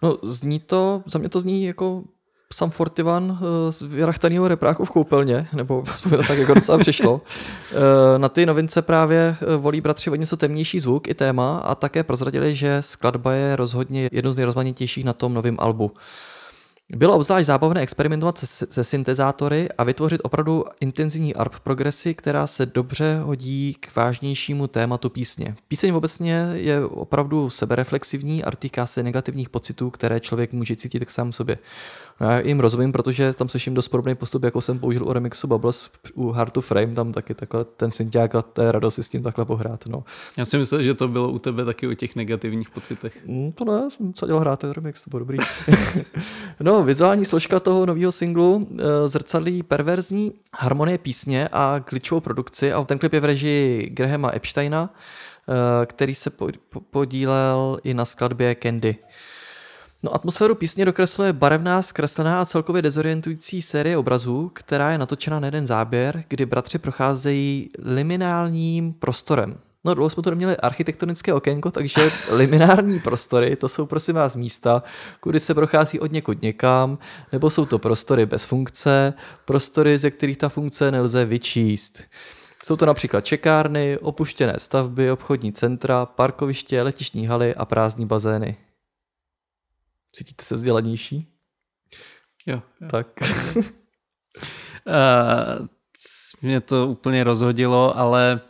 No, zní to, za mě to zní jako Sam Fortivan z vyrachtaného repráku v koupelně, nebo tak jako docela přišlo. Na ty novince právě volí bratři o něco temnější zvuk i téma a také prozradili, že skladba je rozhodně jednou z nejrozmanitějších na tom novém albu. Bylo obzvlášť zábavné experimentovat se syntezátory a vytvořit opravdu intenzivní arp progresi, která se dobře hodí k vážnějšímu tématu písně. Píseň obecně je opravdu sebereflexivní a dotýká se negativních pocitů, které člověk může cítit k sám sobě. No, já jim rozumím, protože tam slyším dost podobný postup, jako jsem použil u remixu Bubbles u Hard to Frame, tam taky takhle ten synťák a té radosti s tím takhle pohrát. No. Já si myslel, že to bylo u tebe taky o těch negativních pocitech. To ne, jsem co dělal hrát ten remix, to bylo dobrý. No, vizuální složka toho nového singlu zrcadlí perverzní harmonie písně a glitchovou produkci a ten klip je v režii Grahama Epsteina, který se podílel i na skladbě Candy. No, atmosféru písně dokresluje barevná, zkreslená a celkově dezorientující série obrazů, která je natočena na jeden záběr, kdy bratři procházejí liminálním prostorem. No, dlouho jsme to neměli architektonické okénko, takže liminární prostory, to jsou prosím vás místa, kudy se prochází od někud někam, nebo jsou to prostory bez funkce, prostory, ze kterých ta funkce nelze vyčíst. Jsou to například čekárny, opuštěné stavby, obchodní centra, parkoviště, letištní haly a prázdní bazény. Cítíte se vzdělanější? Jo. Tak. Mě to úplně rozhodilo, ale...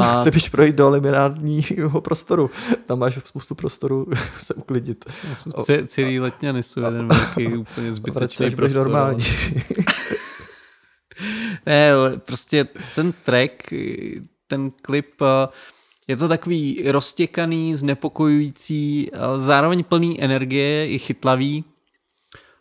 Tak se běž projít do liminárního prostoru. Tam máš spoustu prostoru se uklidit. Celý letně nesu jeden velký úplně zbytečný prostor. Normální. Ne, prostě ten track, ten klip... Je to takový roztěkaný, znepokojující, ale zároveň plný energie, i chytlavý.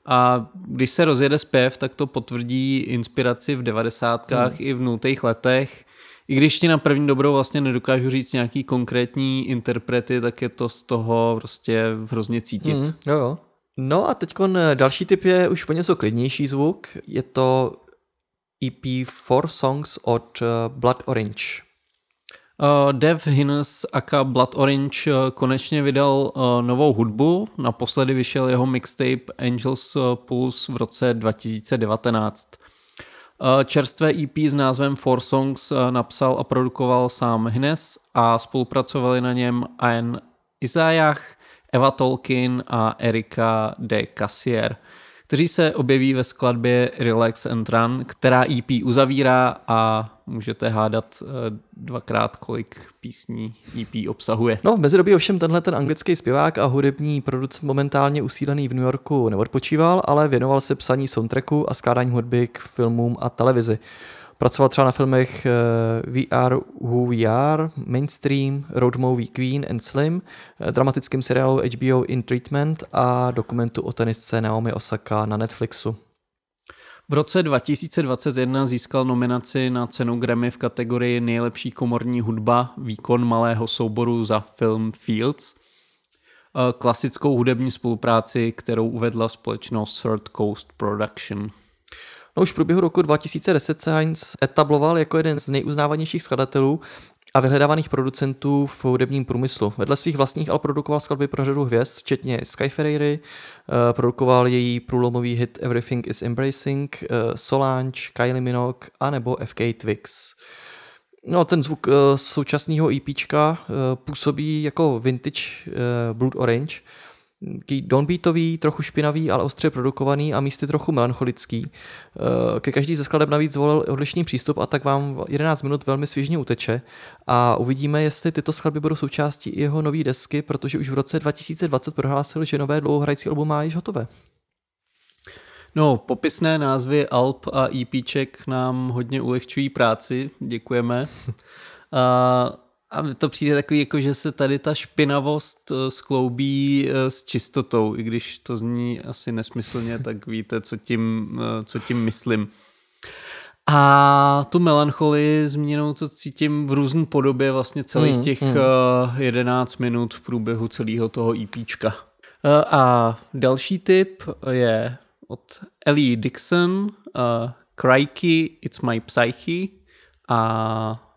A když se rozjede zpěv, tak to potvrdí inspiraci v 90kách i v nultých letech. I když ti na první dobrou vlastně nedokážu říct nějaký konkrétní interprety, tak je to z toho prostě hrozně cítit. Jo. No a teďkon další typ je už o něco klidnější zvuk. Je to EP 4 songs od Blood Orange. Dev Hines aka Blood Orange konečně vydal novou hudbu. Naposledy vyšel jeho mixtape Angels Pulse v roce 2019. Čerstvé EP s názvem 4 songs napsal a produkoval sám Hines a spolupracovali na něm Ian Isaiah, Eva Tolkien a Erika de Cassier, kteří se objeví ve skladbě Relax and Run, která EP uzavírá a můžete hádat dvakrát, kolik písní EP obsahuje. No, v mezidobí ovšem tenhle ten anglický zpěvák a hudební producent momentálně usídlený v New Yorku neodpočíval, ale věnoval se psaní soundtracku a skládání hudby k filmům a televizi. Pracoval třeba na filmech We Are Who We Are, Mainstream, Road Movie Queen and Slim, dramatickém seriálu HBO In Treatment a dokumentu o tenisce Naomi Osaka na Netflixu. V roce 2021 získal nominaci na cenu Grammy v kategorii nejlepší komorní hudba, výkon malého souboru za film Fields, klasickou hudební spolupráci, kterou uvedla společnost Third Coast Production. No, už v průběhu roku 2010 se Hines etabloval jako jeden z nejuznávanějších skladatelů a vyhledávaných producentů v hudebním průmyslu. Vedle svých vlastních al produkoval skladby pro řadu hvězd, včetně Sky Ferreira, produkoval její průlomový hit Everything is Embracing, Solange, Kylie Minogue a nebo FK Twigs. No, ten zvuk současného EPčka působí jako vintage Blood Orange, downbeatový, trochu špinavý, ale ostře produkovaný a místy trochu melancholický. Ke každý ze skladeb navíc zvolil odlišný přístup a tak vám 11 minut velmi svižně uteče a uvidíme, jestli tyto skladby budou součástí i jeho nový desky, protože už v roce 2020 prohlásil, že nové dlouhohrající album má již hotové. No, popisné názvy alb a EPček nám hodně ulehčují práci, děkujeme. A to přijde takový, jako že se tady ta špinavost skloubí s čistotou, i když to zní asi nesmyslně, tak víte, co tím myslím. A tu melancholii zmíněnou to cítím v různý podobě vlastně celých těch 11 minut v průběhu celého toho EPčka. A další tip je od Ellie Dixon, Crikey, It's My Psyche a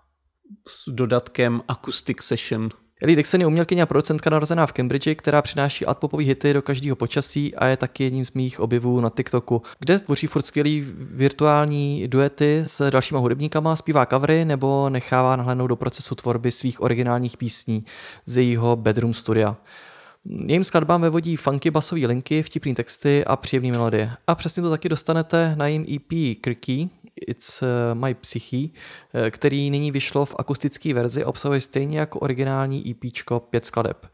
s dodatkem Acoustic Session. Ellie Dixon je umělkyně a producentka narozená v Cambridge, která přináší altpopový hity do každého počasí a je taky jedním z mých objevů na TikToku, kde tvoří furt skvělý virtuální duety s dalšíma hudebníkama, zpívá covery nebo nechává nahlédnout do procesu tvorby svých originálních písní z jejího bedroom studia. Jejím skladbám vyvodí funky basové linky, vtipný texty a příjemné melodie. A přesně to taky dostanete na jejím EP Crikey, It's My Psyche, který nyní vyšlo v akustické verzi a obsahuje stejně jako originální EPčko 5 skladeb.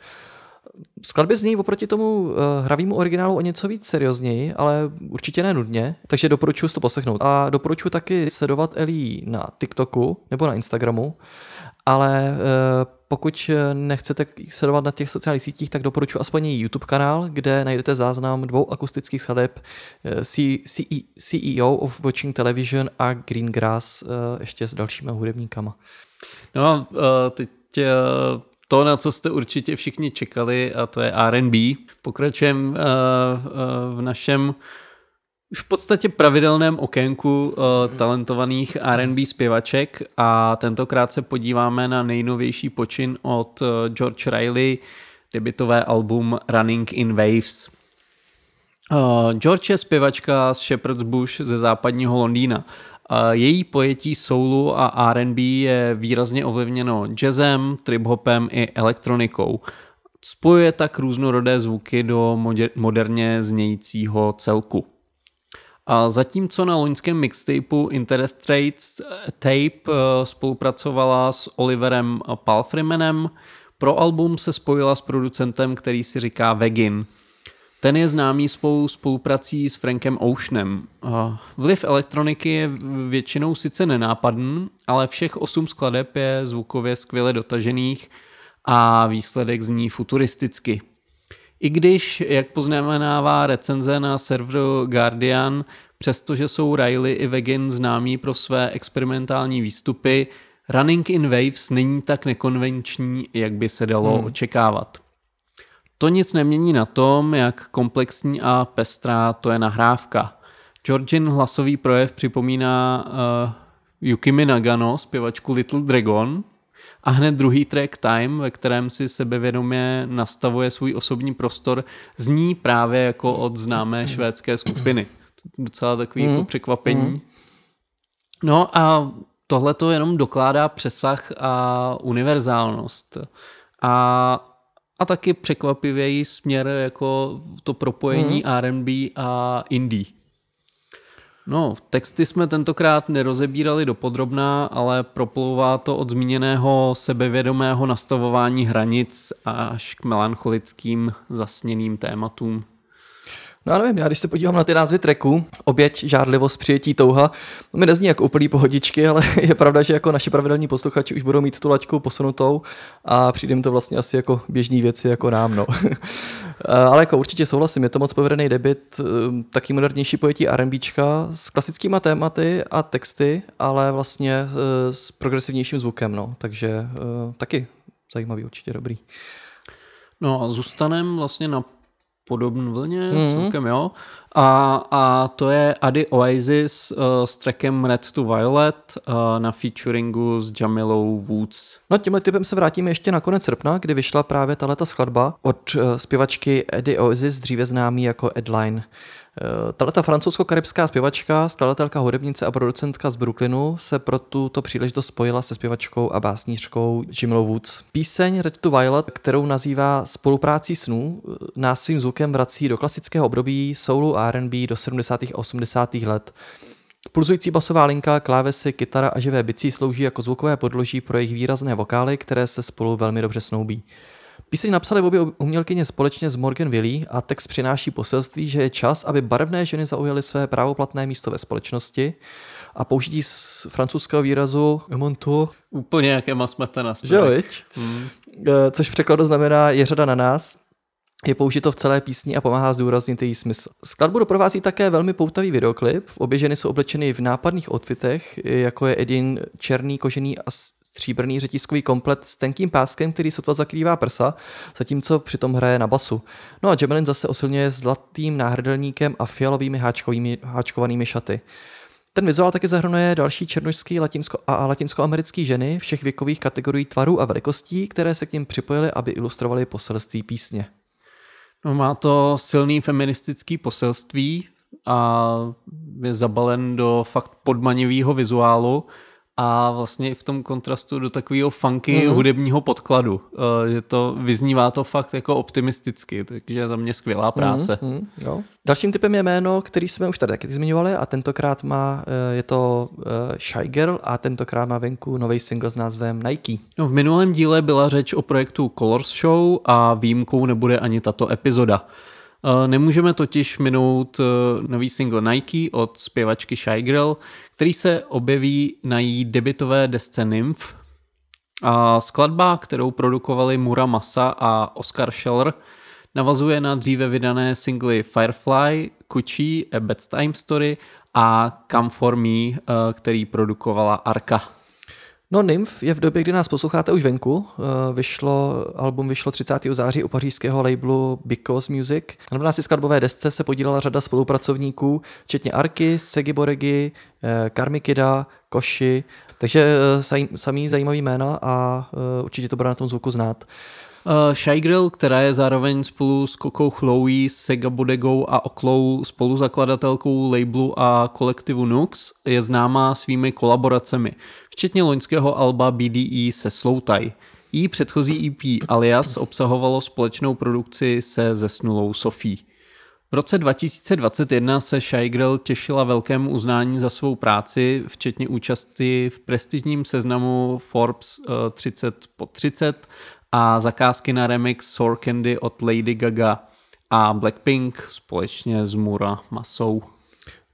Skladby zní oproti tomu hravému originálu o něco víc seriózněji, ale určitě ne nudně, takže doporučuji si to poslechnout. A doporučuji taky sledovat Ellie na TikToku nebo na Instagramu, ale pokud nechcete sledovat na těch sociálních sítích, tak doporučuji aspoň její YouTube kanál, kde najdete záznam 2 akustických skladeb CEO of Watching Television a Greengrass ještě s dalšími hudebníkama. No a teď to, na co jste určitě všichni čekali, a to je R&B. Pokračujeme v našem už v podstatě pravidelném okénku talentovaných R&B zpěvaček a tentokrát se podíváme na nejnovější počin od George Riley, debutové album Running in Waves. George je zpěvačka z Shepherd's Bush ze západního Londýna. Její pojetí soulu a R&B je výrazně ovlivněno jazzem, trip-hopem i elektronikou. Spojuje tak různorodé zvuky do moderně znějícího celku. A zatímco na loňském mixtapeu Interest Rates Tape spolupracovala s Oliverem Palfreymanem, pro album se spojila s producentem, který si říká Vegin. Ten je známý svou spoluprací s Frankem Oceanem. Vliv elektroniky je většinou sice nenápadný, ale všech 8 skladeb je zvukově skvěle dotažených a výsledek zní futuristicky. I když, jak poznamenává recenze na serveru Guardian, přestože jsou Riley i Vegin známí pro své experimentální výstupy, Running in Waves není tak nekonvenční, jak by se dalo očekávat. To nic nemění na tom, jak komplexní a pestrá to je nahrávka. Georgin hlasový projev připomíná Yukimi Nagano, zpěvačku Little Dragon, a hned druhý track Time, ve kterém si sebevědomě nastavuje svůj osobní prostor, zní právě jako od známé švédské skupiny. Docela takový jako překvapení. No a tohle to jenom dokládá přesah a univerzálnost. A taky překvapivěji směr jako to propojení R&B a indie. No, texty jsme tentokrát nerozebírali dopodrobná, ale proplouvá to od zmíněného sebevědomého nastavování hranic až k melancholickým zasněným tématům. No já nevím, já když se podívám na ty názvy tracků, oběť, žárlivost, přijetí, touha, to mi nezní jako úplný pohodičky, ale je pravda, že jako naši pravidelní posluchači už budou mít tu laťku posunutou a přijde jim to vlastně asi jako běžný věci jako nám, no. Ale jako určitě souhlasím, je to moc povedený debut, taky modernější pojetí R&Bčka s klasickýma tématy a texty, ale vlastně s progresivnějším zvukem, no. Takže taky zajímavý, určitě dobrý. No a zůstanem vlastně na podobnou vlně, celkem jo. A to je Adi Oasis s trackem Red to Violet na featuringu s Jamilou Woods. No tímhle typem se vrátíme ještě na konec srpna, kdy vyšla právě tahleta skladba od zpěvačky Adi Oasis, dříve známý jako Adeline. Tato francouzsko-karibská zpěvačka, skladatelka, hudebnice a producentka z Brooklynu se pro tuto příležitost spojila se zpěvačkou a básnířkou Jimlou Woods. Píseň Red to Violet, kterou nazývá Spoluprácí snů, nás svým zvukem vrací do klasického období soulu a R&B do 70. a 80. let. Pulzující basová linka, klávesy, kytara a živé bicí slouží jako zvukové podloží pro jejich výrazné vokály, které se spolu velmi dobře snoubí. Píseň napsali obě umělkyně společně s Morgan Willey a text přináší poselství, že je čas, aby barevné ženy zaujaly své právoplatné místo ve společnosti, a použití z francouzského výrazu montu. Úplně jaké masmete na stole. Což v překladu znamená je řada na nás. Je použito v celé písni a pomáhá zdůraznit její smysl. Skladbu doprovází také velmi poutavý videoklip. Obě ženy jsou oblečeny v nápadných outfitech, jako je Edin černý, kožený a stříbrný řetízkový komplet s tenkým páskem, který sotva zakrývá prsa, zatímco přitom hraje na basu. No a Jamelin zase osilňuje zlatým náhrdelníkem a fialovými háčkovanými šaty. Ten vizuál taky zahrnuje další černošský a latinskoamerický ženy všech věkových kategorií tvarů a velikostí, které se k nim připojily, aby ilustrovaly poselství písně. No, má to silný feministický poselství a je zabalen do fakt podmanivého vizuálu a vlastně i v tom kontrastu do takového funky hudebního podkladu. Je to, vyznívá to fakt jako optimisticky, takže za mě skvělá práce. Jo. Dalším typem je jméno, který jsme už tady taky zmiňovali a tentokrát má, je to Shy Girl a tentokrát má venku nový single s názvem Nike. No, v minulém díle byla řeč o projektu Colors Show a výjimkou nebude ani tato epizoda. Nemůžeme totiž minout nový single Nike od zpěvačky Shy Girl, který se objeví na její debitové desce Nymph. A skladba, kterou produkovali Muramasa a Oscar Scheller, navazuje na dříve vydané singly Firefly, Kuchi, A Bad Time Story a Come For Me, který produkovala Arka. No, Nymph je v době, kdy nás posloucháte, už venku. Album vyšlo 30. září u pařížského labelu Because Music. Na 12 skladbové desce se podílela řada spolupracovníků, včetně Arky, Segi Boregi, Karmy Kida, Koši, takže samý zajímavý jména a určitě to bude na tom zvuku znát. Shy Girl, která je zároveň spolu s Coco Chloe, Sega Bodegou a Oklou spoluzakladatelkou labelu a kolektivu Nux, je známá svými kolaboracemi, včetně loňského alba BDE se Slow Tie. Její předchozí EP Alias obsahovalo společnou produkci se zesnulou Sophie. V roce 2021 se Shy Girl těšila velkému uznání za svou práci, včetně účasti v prestižním seznamu Forbes 30 pod 30 a zakázky na remix Sour Candy od Lady Gaga a Blackpink společně s Muramasou.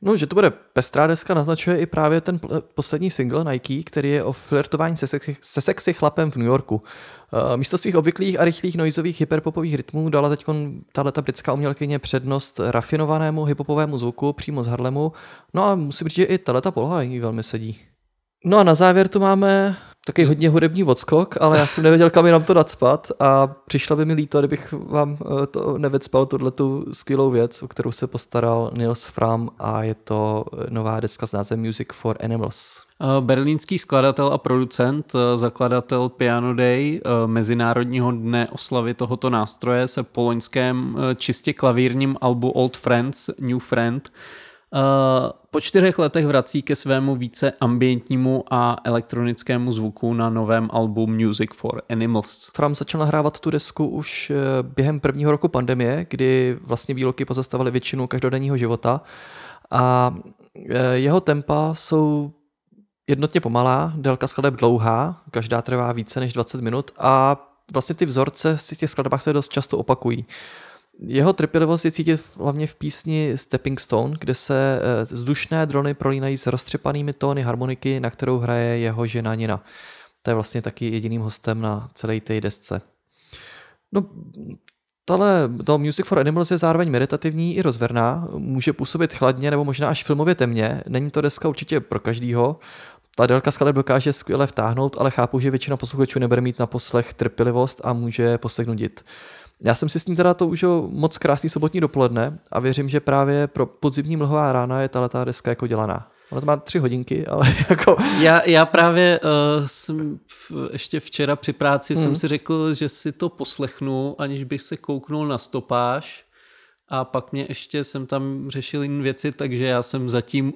No, že to bude pestrá deska, naznačuje i právě ten poslední single Nike, který je o flirtování se sexy chlapem v New Yorku. Místo svých obvyklých a rychlých noizových hyperpopových rytmů dala teď tato britská umělkyně přednost rafinovanému hiphopovému zvuku přímo z Harlemu. No a musím říct, že i tato poloha jí velmi sedí. No a na závěr tu máme taky hodně hudební odskok, ale já jsem nevěděl, kam jenom to nadspat a přišlo by mi líto, kdybych vám to nevycpal, tuhletu skvělou věc, o kterou se postaral Nils Fram a je to nová deska s názvem Music for Animals. Berlínský skladatel a producent, zakladatel Piano Day, mezinárodního dne oslavy tohoto nástroje, se po loňském čistě klavírním albu Old Friends, New Friend po 4 letech vrací ke svému více ambientnímu a elektronickému zvuku na novém albu Music for Animals. Fram začal nahrávat tu desku už během prvního roku pandemie, kdy vlastně výloky pozastavily většinu každodenního života a jeho tempa jsou jednotně pomalá, délka skladeb dlouhá, každá trvá více než 20 minut a vlastně ty vzorce v těch skladbách se dost často opakují. Jeho trpělivost je cítit hlavně v písni Stepping Stone, kde se vzdušné drony prolínají s roztřepanými tóny harmoniky, na kterou hraje jeho žena Nina. To je vlastně taky jediným hostem na celé té desce. No, to Music for Animals je zároveň meditativní i rozverná, může působit chladně nebo možná až filmově temně, není to deska určitě pro každýho. Ta délka skladeb dokáže skvěle vtáhnout, ale chápu, že většina posluchačů nebude mít na poslech trpělivost a může poslech nudit. Já jsem si s ním teda to už moc krásný sobotní dopoledne a věřím, že právě pro podzimní mlhová rána je tato deska jako dělaná. Ono to má 3 hodinky, ale jako... Já právě ještě včera při práci jsem si řekl, že si to poslechnu, aniž bych se kouknul na stopáž A pak mě ještě jsem tam řešil jiné věci, takže já jsem zatím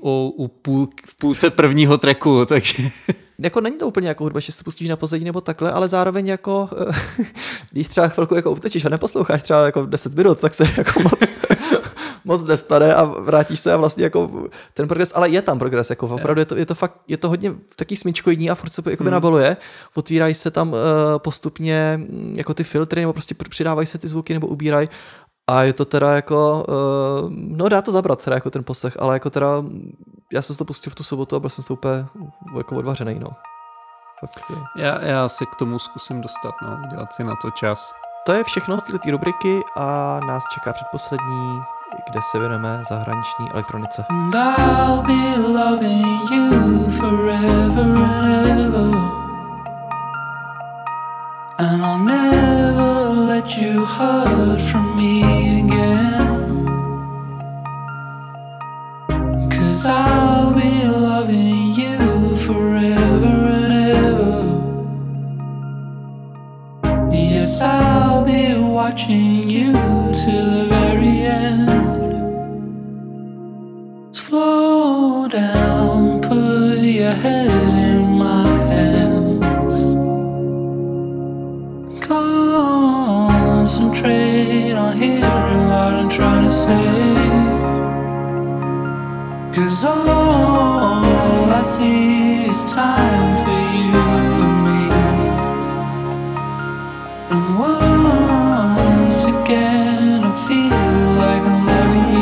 v půlce prvního tracku, takže... Jako není to úplně jako hudba, že se pustíš na pozadí nebo takhle, ale zároveň jako, když třeba chvilku jako utečíš a neposloucháš třeba jako 10 minut, tak se jako moc nestane a vrátíš se a vlastně jako ten progres, ale je tam progres, jako opravdu je to hodně taky smyčkojní a furt se jakoby nabaluje, otvírají se tam postupně jako ty filtry nebo prostě přidávají se ty zvuky nebo ubírají. A je to teda jako, no dá to zabrat teda jako ten poslech, ale jako teda já jsem se to pustil v tu sobotu a byl jsem se úplně jako odvařenej, no. Fakt, já se k tomu zkusím dostat, no, dělat si na to čas. To je všechno z této rubriky a nás čeká předposlední, kde se věnujeme zahraniční elektronice. And I'll be loving you forever and ever. And I'll never let you heard from me again, 'cause I'll be loving you forever and ever. Yes, I'll be watching you till the very end. Slow down, put your head in my hands. Concentrate on hearing what I'm trying to say, 'cause all I see is time for you and me. And once again I feel like I'm loving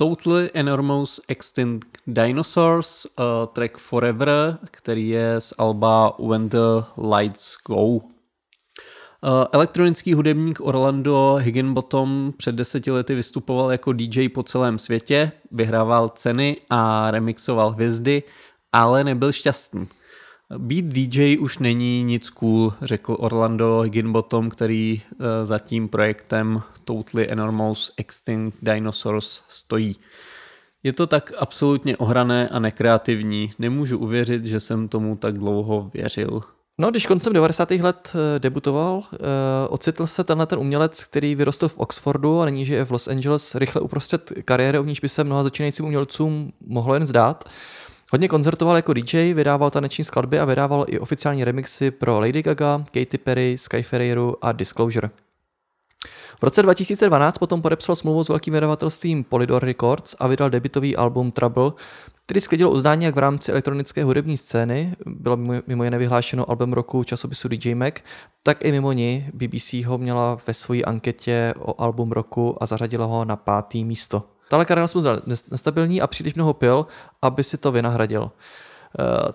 Totally Enormous Extinct Dinosaurs, track Forever, který je z alba When the Lights Go. Elektronický hudebník Orlando Higginbottom před 10 lety vystupoval jako DJ po celém světě, vyhrával ceny a remixoval hvězdy, ale nebyl šťastný. Být DJ už není nic cool, řekl Orlando Higginbottom, který za tím projektem Totally Enormous Extinct Dinosaurs stojí. Je to tak absolutně ohrané a nekreativní. Nemůžu uvěřit, že jsem tomu tak dlouho věřil. No, když koncem 90. let debutoval, ocitl se ten umělec, který vyrostl v Oxfordu a nyní žije v Los Angeles, rychle uprostřed kariéry, o níž by se mnoha začínajícím umělcům mohlo jen zdát. Hodně koncertoval jako DJ, vydával taneční skladby a vydával i oficiální remixy pro Lady Gaga, Katy Perry, Sky Ferreiru a Disclosure. V roce 2012 potom podepsal smlouvu s velkým vydavatelstvím Polydor Records a vydal debutový album Trouble, který sklidil uznání jak v rámci elektronické hudební scény, bylo mimo jiné vyhlášeno album roku časopisu DJ Mag, tak i mimo ní. BBC ho měla ve své anketě o album roku a zařadila ho na 5. místo. Tahle kariéra se byla nestabilní a příliš mnoho pil, aby si to vynahradil.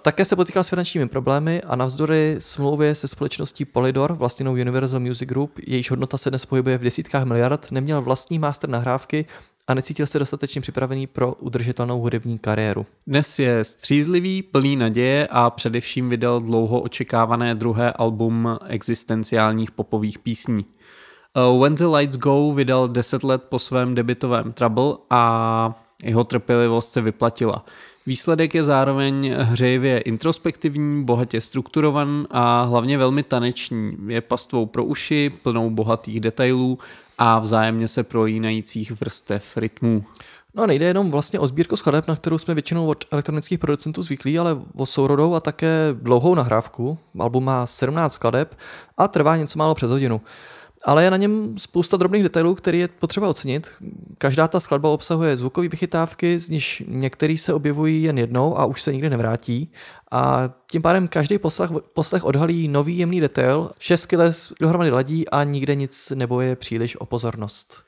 Také se potýkal s finančními problémy a navzdory smlouvě se společností Polydor, vlastněnou Universal Music Group, jejíž hodnota se dnes pohybuje v desítkách miliard, neměl vlastní master nahrávky a necítil se dostatečně připravený pro udržitelnou hudební kariéru. Dnes je střízlivý, plný naděje a především vydal dlouho očekávané druhé album existenciálních popových písní. When the Lights Go vydal 10 let po svém debutovém Trouble a jeho trpělivost se vyplatila. Výsledek je zároveň hřejivě introspektivní, bohatě strukturovan a hlavně velmi taneční. Je pastvou pro uši, plnou bohatých detailů a vzájemně se prolínajících vrstev rytmů. No a nejde jenom vlastně o sbírku skladeb, na kterou jsme většinou od elektronických producentů zvyklí, ale o sourodou a také dlouhou nahrávku. Album má 17 skladeb a trvá něco málo přes hodinu. Ale je na něm spousta drobných detailů, které je potřeba ocenit. Každá ta skladba obsahuje zvukové vychytávky, z nich některé se objevují jen jednou a už se nikdy nevrátí. A tím pádem každý poslech odhalí nový jemný detail, 6 skyle dohromady ladí a nikde nic neboje příliš o pozornost.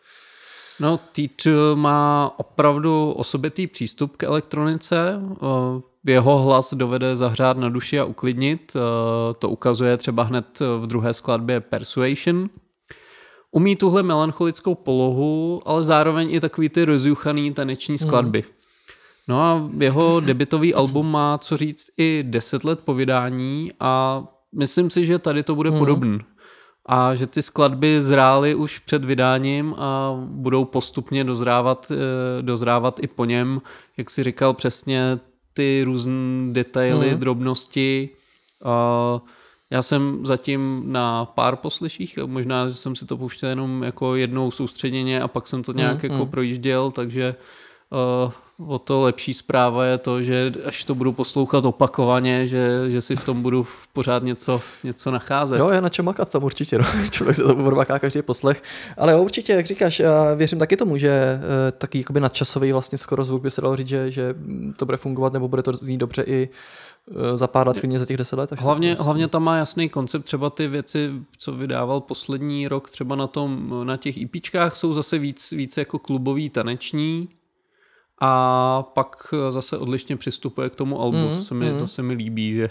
No, Teach má opravdu osobitý přístup k elektronice. Jeho hlas dovede zahřát na duši a uklidnit. To ukazuje třeba hned v druhé skladbě Persuasion. Umí tuhle melancholickou polohu, ale zároveň i takový ty rozjuchaný taneční skladby. No a jeho debutový album má co říct i 10 let po vydání a myslím si, že tady to bude podobný. A že ty skladby zrály už před vydáním a budou postupně dozrávat i po něm, jak si říkal přesně, ty různé detaily, drobnosti. Já jsem zatím na pár poslyších, možná, že jsem si to pouštěl jenom jako jednou soustředěně a pak jsem to nějak jako projížděl, takže o to lepší zpráva je to, že až to budu poslouchat opakovaně, že si v tom budu pořád něco nacházet. Jo, je na čem makat tam určitě, no. Člověk se to podmaká každý poslech, ale jo, určitě, jak říkáš, já věřím taky tomu, že taky jakoby nadčasový vlastně skoro zvuk by se dalo říct, že to bude fungovat nebo bude to znít dobře i za pár let, klidně za těch 10 let. Hlavně tam má jasný koncept, třeba ty věci, co vydával poslední rok, třeba na těch EPčkách jsou zase víc jako klubový, taneční a pak zase odlišně přistupuje k tomu albu, to se mi líbí,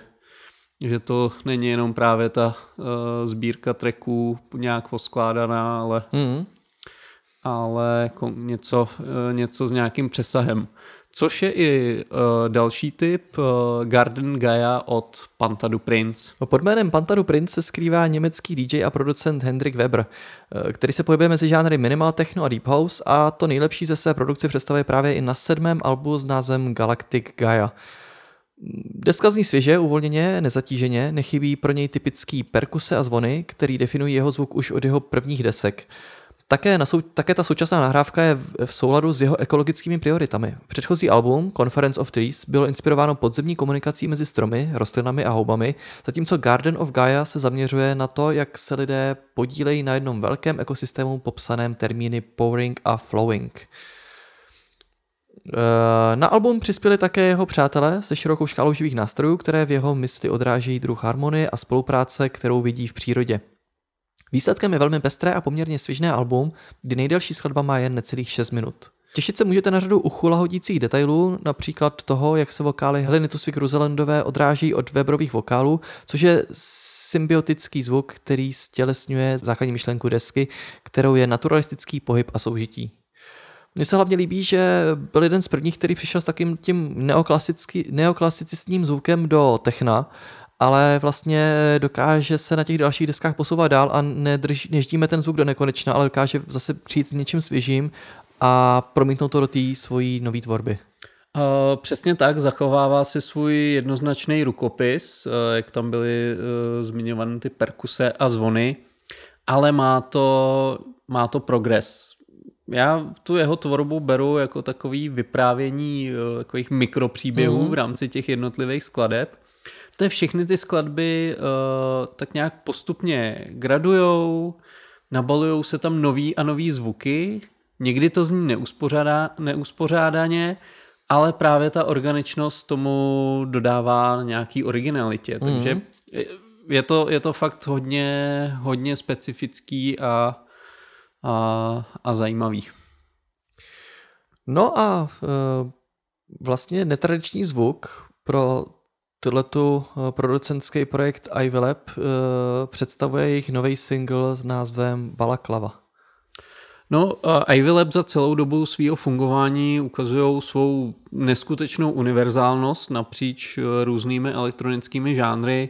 že to není jenom právě ta sbírka tracků nějak poskládaná, ale jako něco s nějakým přesahem. Což je i další tip, Garden Gaia od Panta Du Prince. Pod jménem Panta Du Prince se skrývá německý DJ a producent Hendrik Weber, který se pohybuje mezi žánry minimal techno a deep house a to nejlepší ze své produkce představuje právě i na 7. albu s názvem Galactic Gaia. Deska zní svěže, uvolněně, nezatíženě, nechybí pro něj typický perkuse a zvony, který definují jeho zvuk už od jeho prvních desek. Také ta současná nahrávka je v souladu s jeho ekologickými prioritami. Předchozí album Conference of Trees bylo inspirováno podzemní komunikací mezi stromy, rostlinami a houbami, zatímco Garden of Gaia se zaměřuje na to, jak se lidé podílejí na jednom velkém ekosystému popsaném termíny pouring a flowing. Na album přispěli také jeho přátelé se širokou škálou živých nástrojů, které v jeho mysli odrážejí druh harmonie a spolupráce, kterou vidí v přírodě. Výsledkem je velmi pestré a poměrně svižné album, kdy nejdelší skladba má jen necelých 6 minut. Těšit se můžete na řadu uchulahodících detailů, například toho, jak se vokály Helenitusvy Kruselandové odráží od Weberových vokálů, což je symbiotický zvuk, který stělesňuje základní myšlenku desky, kterou je naturalistický pohyb a soužití. Mně se hlavně líbí, že byl jeden z prvních, který přišel s takým tím neoklasicistním zvukem do techna, ale vlastně dokáže se na těch dalších deskách posouvat dál a neždíme ten zvuk do nekonečna, ale dokáže zase přijít s něčím svěžím a promítnout to do té svojí nové tvorby. Přesně tak, zachovává si svůj jednoznačný rukopis, jak tam byly zmiňované ty perkuse a zvony, ale má to progres. Já tu jeho tvorbu beru jako takový vyprávění takových mikropříběhů v rámci těch jednotlivých skladeb. To je všechny ty skladby tak nějak postupně gradujou, nabalujou se tam nový a nový zvuky, někdy to zní neuspořádaně, ale právě ta organičnost tomu dodává nějaký originalitě, takže je to fakt hodně specifický a zajímavý. No a vlastně netradiční zvuk pro tohletu producentský projekt Ivy Lab představuje jejich nový single s názvem Balaklava. No, Ivy Lab za celou dobu svého fungování ukazují svou neskutečnou univerzálnost napříč různými elektronickými žánry.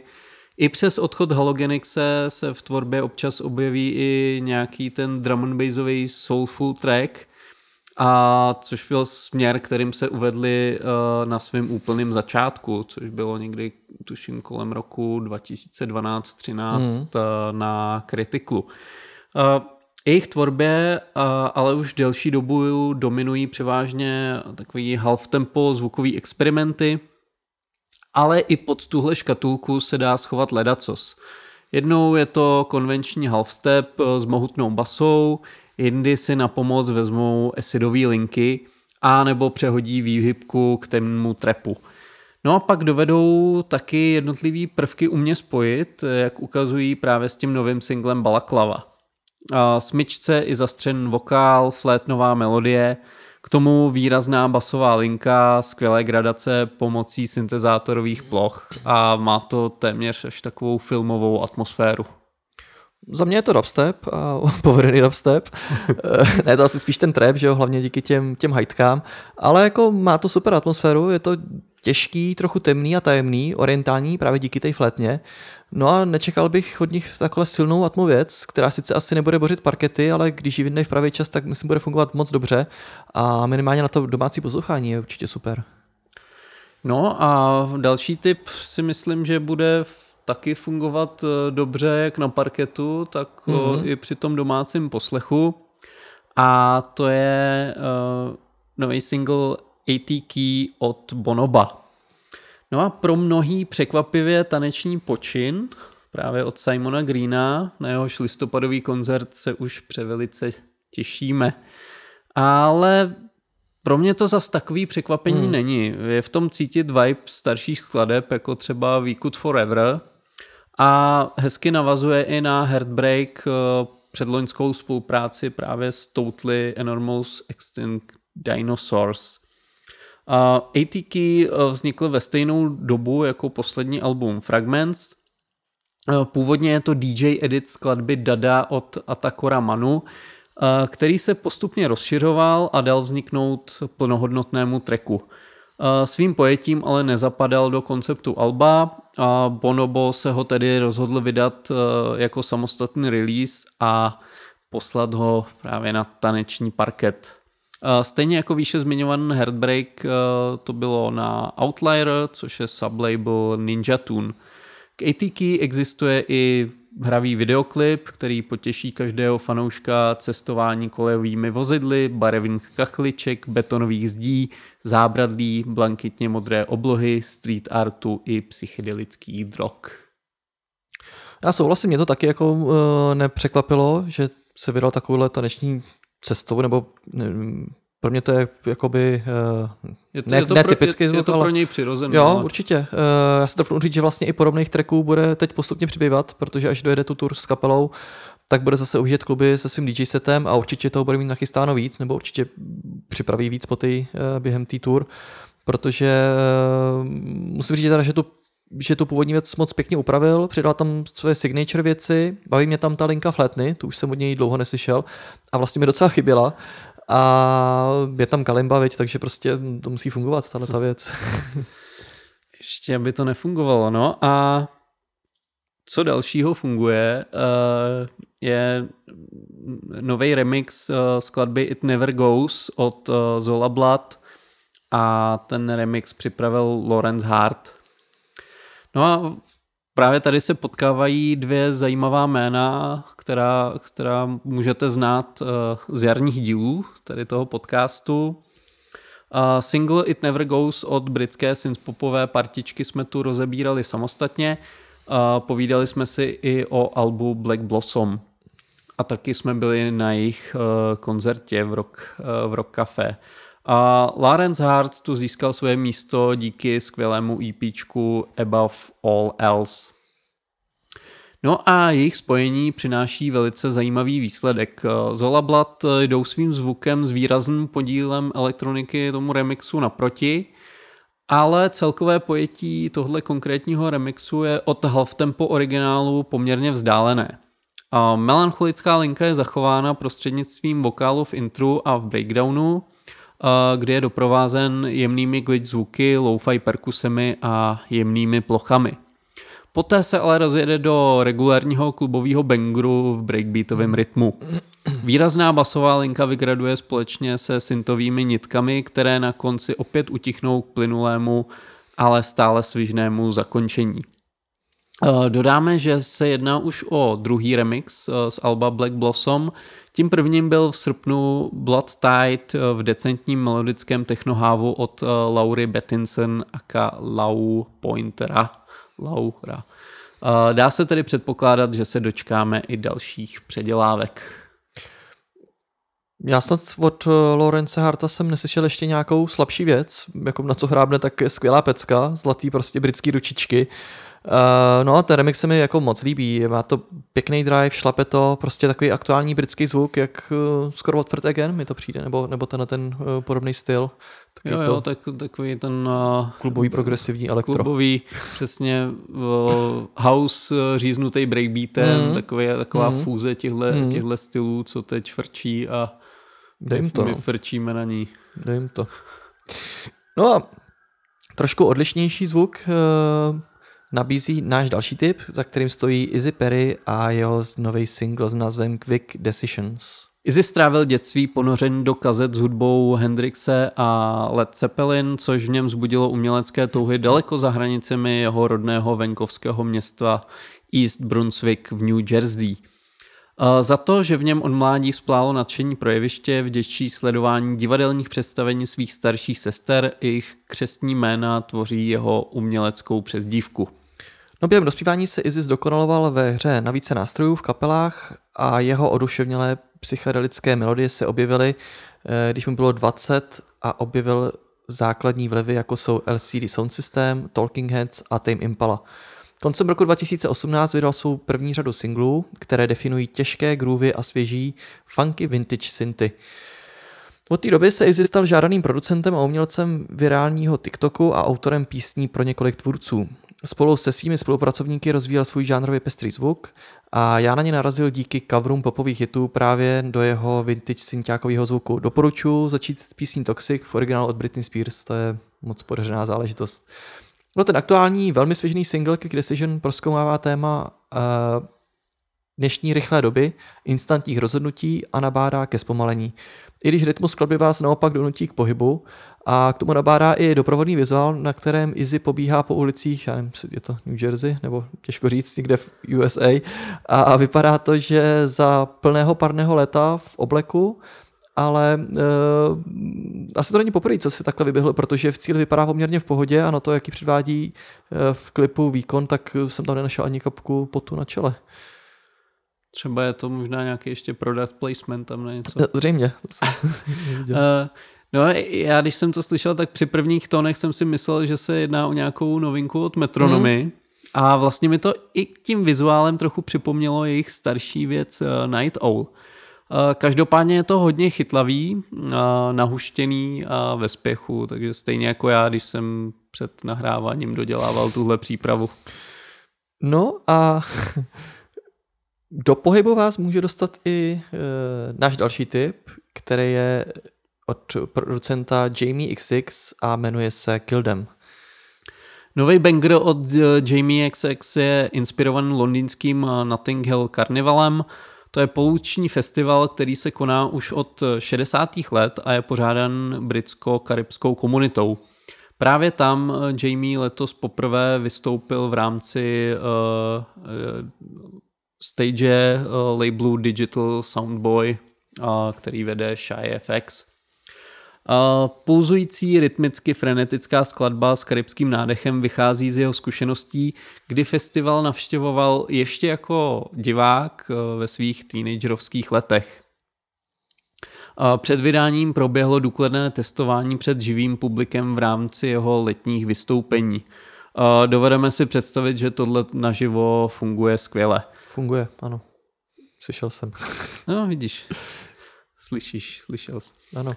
I přes odchod Halogenixe se v tvorbě občas objeví i nějaký ten drum and bassový soulful track, a což byl směr, kterým se uvedli na svém úplném začátku, což bylo někdy, tuším, kolem roku 2012-13 na Criticlu. Jejich tvorbě ale už delší dobu dominují převážně takový half-tempo zvukový experimenty, ale i pod tuhle škatulku se dá schovat ledacos. Jednou je to konvenční half-step s mohutnou basou, jindy si na pomoc vezmou acidové linky a nebo přehodí výhybku k temnému trapu. No a pak dovedou taky jednotlivý prvky umě spojit, jak ukazují právě s tím novým singlem Balaklava. Smyčce i zastřen vokál, flétnová melodie, k tomu výrazná basová linka, skvělé gradace pomocí syntezátorových ploch a má to téměř až takovou filmovou atmosféru. Za mě je to dubstep, povedený dubstep. Ne, to asi spíš ten trap, že jo, hlavně díky těm hajtkám, ale jako má to super atmosféru, je to těžký, trochu temný a tajemný, orientální právě díky té flétně. No a nečekal bych od nich takhle silnou atmověc, která sice asi nebude bořit parkety, ale když ji vyndej v pravý čas, tak myslím, bude fungovat moc dobře a minimálně na to domácí poslouchání je určitě super. No a další tip si myslím, že bude taky fungovat dobře jak na parketu, tak i při tom domácím poslechu. A to je nový single AT Key od Bonoba. No a pro mnohý překvapivě taneční počin právě od Simona Greena, na jehož listopadový koncert se už převelice těšíme. Ale pro mě to zas takový překvapení není. Je v tom cítit vibe starších skladeb, jako třeba We Could Forever, a hezky navazuje i na Heartbreak, předloňskou spolupráci právě s Totally Enormous Extinct Dinosaurs. AT Key vznikl ve stejnou dobu jako poslední album Fragments. Původně je to DJ edit skladby Dada od Atakora Manu, který se postupně rozšiřoval a dal vzniknout plnohodnotnému tracku. Svým pojetím ale nezapadal do konceptu alba a Bonobo se ho tedy rozhodl vydat jako samostatný release a poslat ho právě na taneční parket. Stejně jako výše zmiňovaný Heartbreak, to bylo na Outlier, což je sublabel Ninja Tune. K AT Key existuje i hravý videoklip, který potěší každého fanouška cestování kolejovými vozidly, barevných kachliček, betonových zdí, zábradlí, blankitně modré oblohy, street artu i psychedelických drog. Já souhlasím, mě to taky jako nepřekvapilo, že se vydal takovouhle taneční cestou, nebo nevím, pro mě to je jakoby netypický zvuk. Je to pro něj přirozený. Jo, ale určitě. Já se trefnu říct, že vlastně i podobných tracků bude teď postupně přibývat, protože až dojede tu tour s kapelou, tak bude zase ujíždět kluby se svým DJ setem a určitě toho bude mít nachystáno víc, nebo určitě připraví víc po tej, během té tour, protože musím říct, že tu původní věc moc pěkně upravil, přidal tam své signature věci, baví mě tam ta linka Flatny, tu už jsem od něj dlouho neslyšel a vlastně mi docela chyběla. A je tam kalimba, viď, takže prostě to musí fungovat, tahle ta věc. Ještě by to nefungovalo, no. A co dalšího funguje, je nový remix skladby It Never Goes od Zola Blood a ten remix připravil Lawrence Hart. No a právě tady se potkávají dvě zajímavá jména, která můžete znát z jarních dílů tady toho podcastu. Single It Never Goes od britské synthpopové partičky jsme tu rozebírali samostatně. Povídali jsme si i o albu Black Blossom. A taky jsme byli na jejich koncertě v Rock Café. A Lawrence Hart tu získal svoje místo díky skvělému EPčku Above All Else. No a jejich spojení přináší velice zajímavý výsledek. Zola Blood jdou svým zvukem s výrazným podílem elektroniky tomu remixu naproti, ale celkové pojetí tohle konkrétního remixu je od half-tempo originálu poměrně vzdálené. A melancholická linka je zachována prostřednictvím vokálu v intru a v breakdownu, kde je doprovázen jemnými glitch zvuky, lo-fi perkusemi a jemnými plochami. Poté se ale rozjede do regulárního klubového bangru v breakbeatovém rytmu. Výrazná basová linka vygraduje společně se syntovými nitkami, které na konci opět utichnou k plynulému, ale stále svižnému zakončení. Dodáme, že se jedná už o druhý remix z alba Black Blossom. Tím prvním byl v srpnu Blood Tide v decentním melodickém technohávu od Laury Bettinson aka Lau Pointera. Laura. Dá se tedy předpokládat, že se dočkáme i dalších předělávek. Já snad od Lawrence Harta jsem neslyšel ještě nějakou slabší věc, jako na co hrábne, tak skvělá pecka, zlatý prostě britský ručičky. No a ten remix se mi jako moc líbí, má to pěkný drive, šlape to, prostě takový aktuální britský zvuk, jak skoro od Fred Again mi to přijde, nebo ten podobný styl. Jo, takový ten klubový progresivní elektro. Klubový, přesně house říznutý breakbeatem, taková fúze těchto stylů, co teď frčí a my frčíme na ní. Dej jim to. No a trošku odlišnější zvuk nabízí náš další tip, za kterým stojí Izzy Perry a jeho nový single s názvem Quick Decisions. Izzy strávil dětství ponořen do kazet s hudbou Hendrixe a Led Zeppelin, což v něm vzbudilo umělecké touhy daleko za hranicemi jeho rodného venkovského města East Brunswick v New Jersey. Za to, že v něm od mládí splálo nadšení pro jeviště, vděčí sledování divadelních představení svých starších sester, jejich křestní jména tvoří jeho uměleckou přezdívku. No, během dospívání se Izzy zdokonaloval ve hře na více nástrojů v kapelách a jeho oduševnělé psychedelické melodie se objevily, když mu bylo 20 a objevil základní vlivy, jako jsou LCD Sound System, Talking Heads a Tame Impala. Koncem roku 2018 vydal svou první řadu singlů, které definují těžké groovy a svěží funky vintage synty. Od té doby se Izzy stal žádaným producentem a umělcem virálního TikToku a autorem písní pro několik tvůrců. Spolu se svými spolupracovníky rozvíjel svůj žánrově pestrý zvuk a já na ně narazil díky coverům popových hitů právě do jeho vintage synťákového zvuku. Doporučuji začít s písní Toxic v originálu od Britney Spears, to je moc podařená záležitost. No, ten aktuální, velmi svěžný single Quick Decision prozkoumává téma dnešní rychlé doby, instantních rozhodnutí a nabádá ke zpomalení. I když rytmus skladby vás naopak donutí k pohybu a k tomu nabádá i doprovodný vizuál, na kterém Izzy pobíhá po ulicích, já nevím, je to New Jersey, nebo těžko říct, někde v USA, a vypadá to, že za plného parného léta v obleku, ale asi to není poprvé, co si takhle vyběhl, protože v cíli vypadá poměrně v pohodě a na to, jaký předvádí v klipu výkon, tak jsem tam nenašel ani kapku potu na čele. Třeba je to možná nějaký ještě product placement tam na něco. Zřejmě. No, já když jsem to slyšel, tak při prvních tónech jsem si myslel, že se jedná o nějakou novinku od Metronomy, A vlastně mi to i tím vizuálem trochu připomnělo jejich starší věc Night Owl. Každopádně je to hodně chytlavý, nahuštěný a ve spěchu, takže stejně jako já, když jsem před nahráváním dodělával tuhle přípravu. No a do pohybu vás může dostat i náš další tip, který je od producenta Jamie XX a jmenuje se Kill Them. Nový banger od Jamie XX je inspirovaný londýnským Notting Hill karnivalem. To je poluční festival, který se koná už od 60. let a je pořádan britsko-karibskou komunitou. Právě tam Jamie letos poprvé vystoupil v rámci stage labelu Digital Soundboy, který vede Shy FX. Pulzující, rytmicky frenetická skladba s karibským nádechem vychází z jeho zkušeností, kdy festival navštěvoval ještě jako divák ve svých teenagerovských letech. Před vydáním proběhlo důkladné testování před živým publikem v rámci jeho letních vystoupení. Dovedeme si představit, že tohle naživo funguje skvěle. Funguje, ano. Slyšel jsem. No, vidíš. Slyšel jsi. Ano.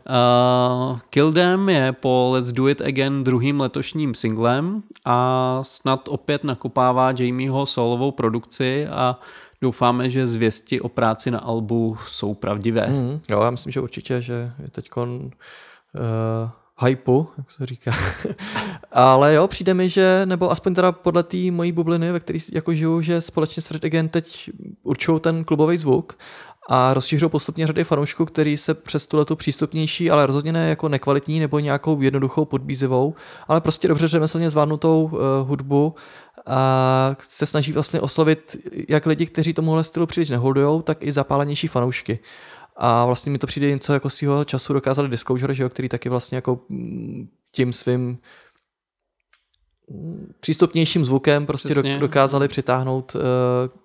Kill Them je po Let's Do It Again druhým letošním singlem a snad opět nakopává Jamieho solovou produkci a doufáme, že zvěsti o práci na albu jsou pravdivé. Jo, já myslím, že určitě, že je teďkon hypu, jak se říká. Ale jo, přijde mi, že, nebo aspoň teda podle té mojí bubliny, ve které jako žiju, že společně s Fred Again teď určují ten klubový zvuk a rozšířují postupně řady fanoušků, který se přes tuhletu přístupnější, ale rozhodně ne jako nekvalitní nebo nějakou jednoduchou podbízivou, ale prostě dobře řemeslně zvládnutou hudbu a se snaží vlastně oslovit jak lidi, kteří tomuhle stylu příliš neholdujou, tak i zapálenější fanoušky. A vlastně mi to přijde něco jako svýho času dokázali Disclosure, že jo, který taky vlastně jako tím svým přístupnějším zvukem prostě dokázali přitáhnout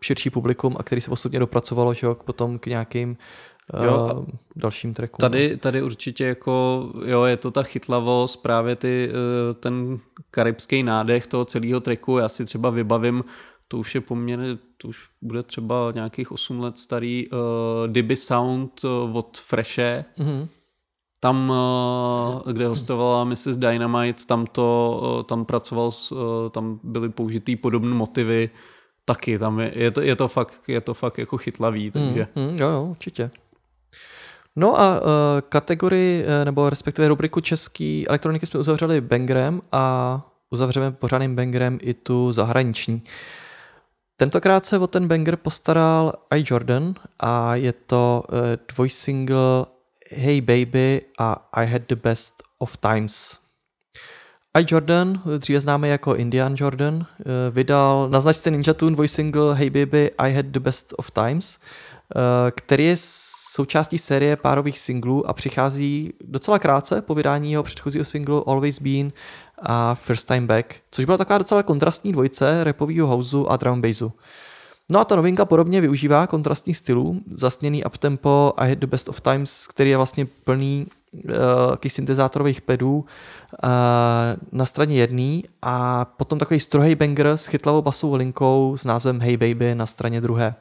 širší publikum a který se postupně dopracovalo, že jo, potom k nějakým dalším trackům. Tady určitě jako, jo, je to ta chytlavost, právě ten karibský nádech toho celého tracku. Já si třeba vybavím, to už je poměrně, to už bude třeba nějakých 8 let starý Dibby Sound od Freshe. Mm-hmm. Tam, kde hostovala Mrs. Dynamite, tam byly použitý podobné motivy taky. Tam je to fakt jako chytlavý. Takže. Jo, určitě. No a kategorii, nebo respektive rubriku český elektroniky jsme uzavřeli bangerem a uzavřeme pořádným bangerem i tu zahraniční. Tentokrát se o ten banger postaral i Jordan a je to dvojsingle Hey Baby a I Had the Best of Times. I Jordan, dříve známý jako Indian Jordan, vydal na značce Ninja Tune dvojsingle Hey Baby I Had the Best of Times, který je součástí série párových singlů a přichází docela krátce po vydání jeho předchozího singlu Always Been a First Time Back, což byla taková docela kontrastní dvojice rapovýho houseu a drum bassu. No a ta novinka podobně využívá kontrastních stylů, zasněný uptempo I Had the Best of Times, který je vlastně plný syntezátorových pedů na straně jedný a potom takový strohej banger s chytlavou basovou linkou s názvem Hey Baby na straně druhé.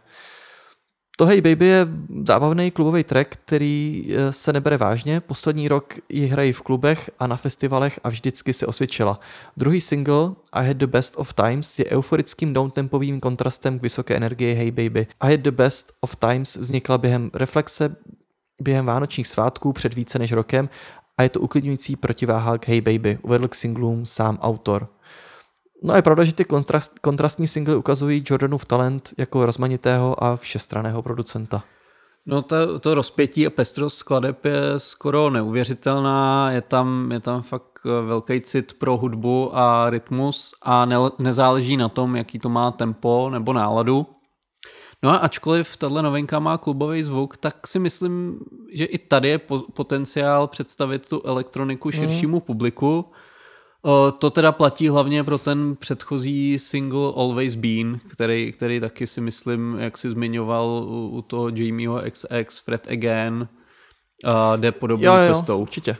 To Hey Baby je zábavný klubový track, který se nebere vážně. Poslední rok ji hrají v klubech a na festivalech a vždycky se osvědčila. Druhý single I Had the Best of Times je euforickým downtempovým kontrastem k vysoké energii Hey Baby. I Had the Best of Times vznikla během reflexe, během vánočních svátků před více než rokem a je to uklidňující protiváha k Hey Baby, uvedl k singlům sám autor. No a je pravda, že ty kontrastní singly ukazují Jordanův talent jako rozmanitého a všestranného producenta. No to rozpětí a pestrost skladeb je skoro neuvěřitelná, je tam fakt velký cit pro hudbu a rytmus a nezáleží na tom, jaký to má tempo nebo náladu. No a ačkoliv tato novinka má klubový zvuk, tak si myslím, že i tady je potenciál představit tu elektroniku širšímu publiku. To teda platí hlavně pro ten předchozí single Always Been, který taky si myslím, jak si zmiňoval u toho Jamieho XX, Fred Again, jde podobnou cestou. Jo, určitě.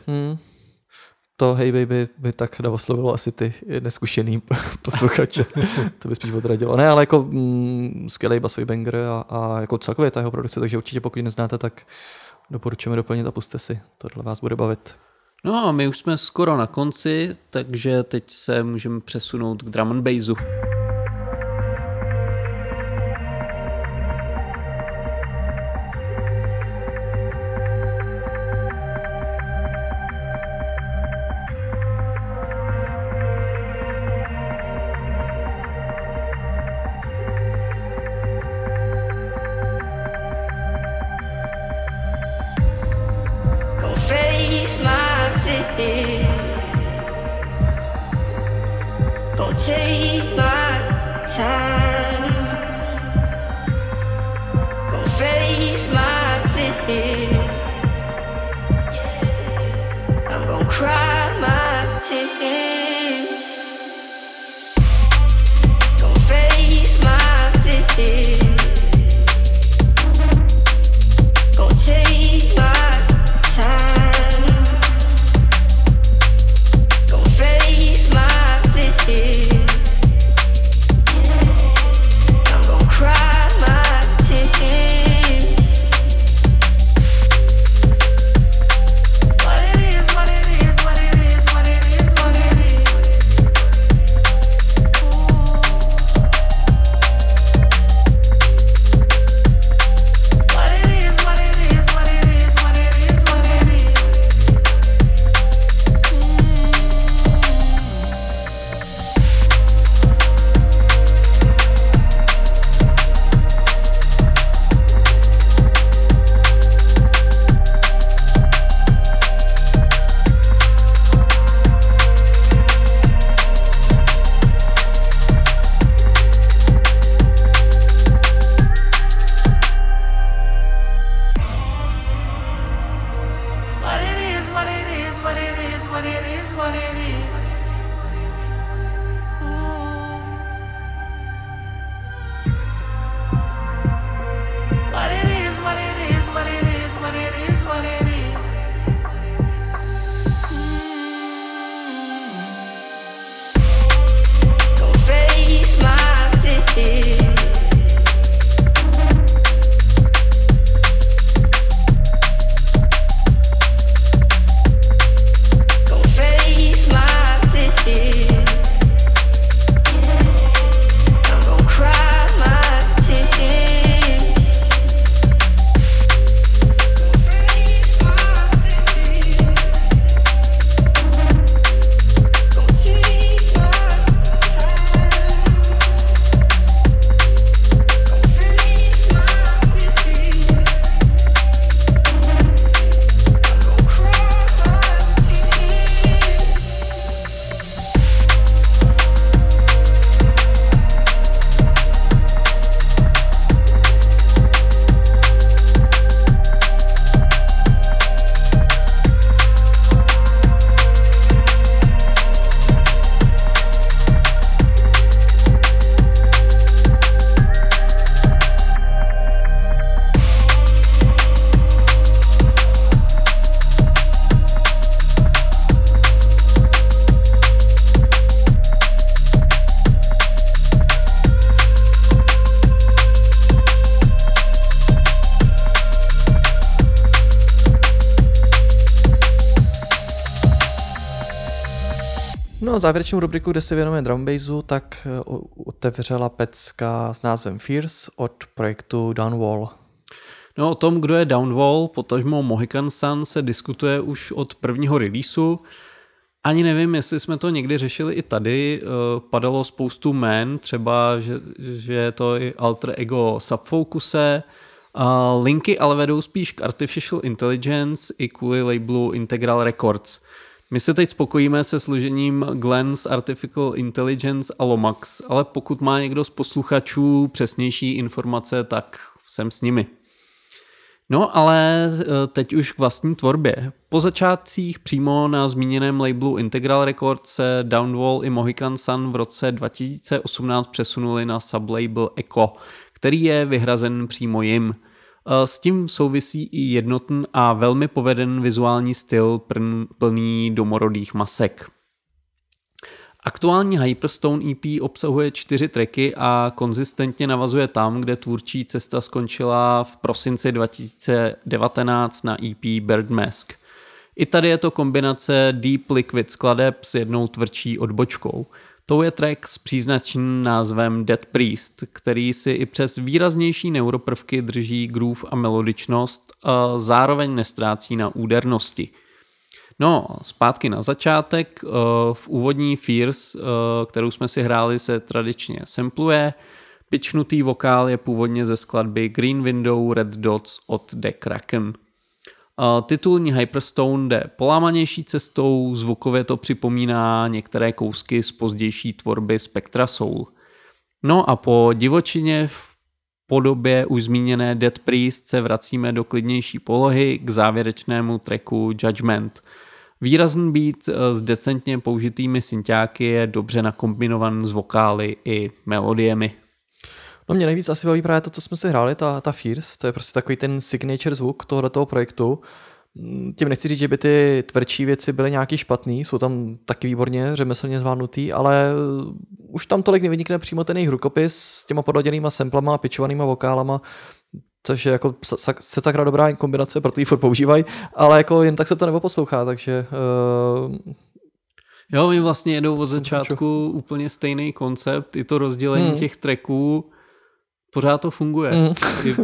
to Hey Baby by tak neoslovilo asi ty neskušený posluchače. To by spíš odradilo. Ne, ale jako skvělej basový banger a jako celkově ta jeho produkce, takže určitě pokud neznáte, tak doporučujeme doplnit a puste si. Tohle vás bude bavit. No a my už jsme skoro na konci, takže teď se můžeme přesunout k drum and bassu. No, závěrečnou rubriku, kde se věnujeme drum bassu, tak otevřela pecka s názvem Fierce od projektu Downwall. No, o tom, kdo je Downwall, potažmo Mohican Sun, se diskutuje už od prvního releaseu. Ani nevím, jestli jsme to někdy řešili i tady. Padalo spoustu jmén, třeba, že je to i alter ego Subfocuse. Linky ale vedou spíš k Artificial Intelligence i kvůli labelu Integral Records. My se teď spokojíme se složením Glance, Artificial Intelligence a Lomax, ale pokud má někdo z posluchačů přesnější informace, tak jsem s nimi. No ale teď už k vlastní tvorbě. Po začátcích přímo na zmíněném labelu Integral Records se Downwall i Mohican Sun v roce 2018 přesunuli na sublabel Echo, který je vyhrazen přímo jim. S tím souvisí i jednotný a velmi poveden vizuální styl plný domorodých masek. Aktuální Hyperstone EP obsahuje 4 tracky a konzistentně navazuje tam, kde tvůrčí cesta skončila v prosinci 2019 na EP Bird Mask. I tady je to kombinace Deep Liquid skladeb s jednou tvrdší odbočkou. Tou je track s příznačným názvem Dead Priest, který si i přes výraznější neuroprvky drží groove a melodičnost a zároveň nestrácí na údernosti. No, zpátky na začátek, v úvodní Fears, kterou jsme si hráli, se tradičně sampluje. Pičnutý vokál je původně ze skladby Green Window Red Dots od The Kraken. Titulní Hyperstone jde polámanější cestou, zvukově to připomíná některé kousky z pozdější tvorby Spectra Soul. No a po divočině v podobě už zmíněné Dead Priest se vracíme do klidnější polohy k závěrečnému tracku Judgment. Výrazný beat s decentně použitými synťáky je dobře nakombinovan s vokály i melodiemi. No mě nejvíc asi baví právě to, co jsme si hráli, ta Fears, to je prostě takový ten signature zvuk tohoto projektu. Tím nechci říct, že by ty tvrdší věci byly nějaký špatný, jsou tam taky výborně řemeslně zvládnutý, ale už tam tolik nevynikne přímo ten jejich rukopis s těma podladěnýma samplama a pitchovanýma vokálama, což je jako secakra dobrá kombinace, proto ji furt používají, ale jako jen tak se to neposlouchá, takže... Jo, my vlastně jedou od začátku úplně stejný koncept, i to rozdělení těch tracků, pořád to funguje.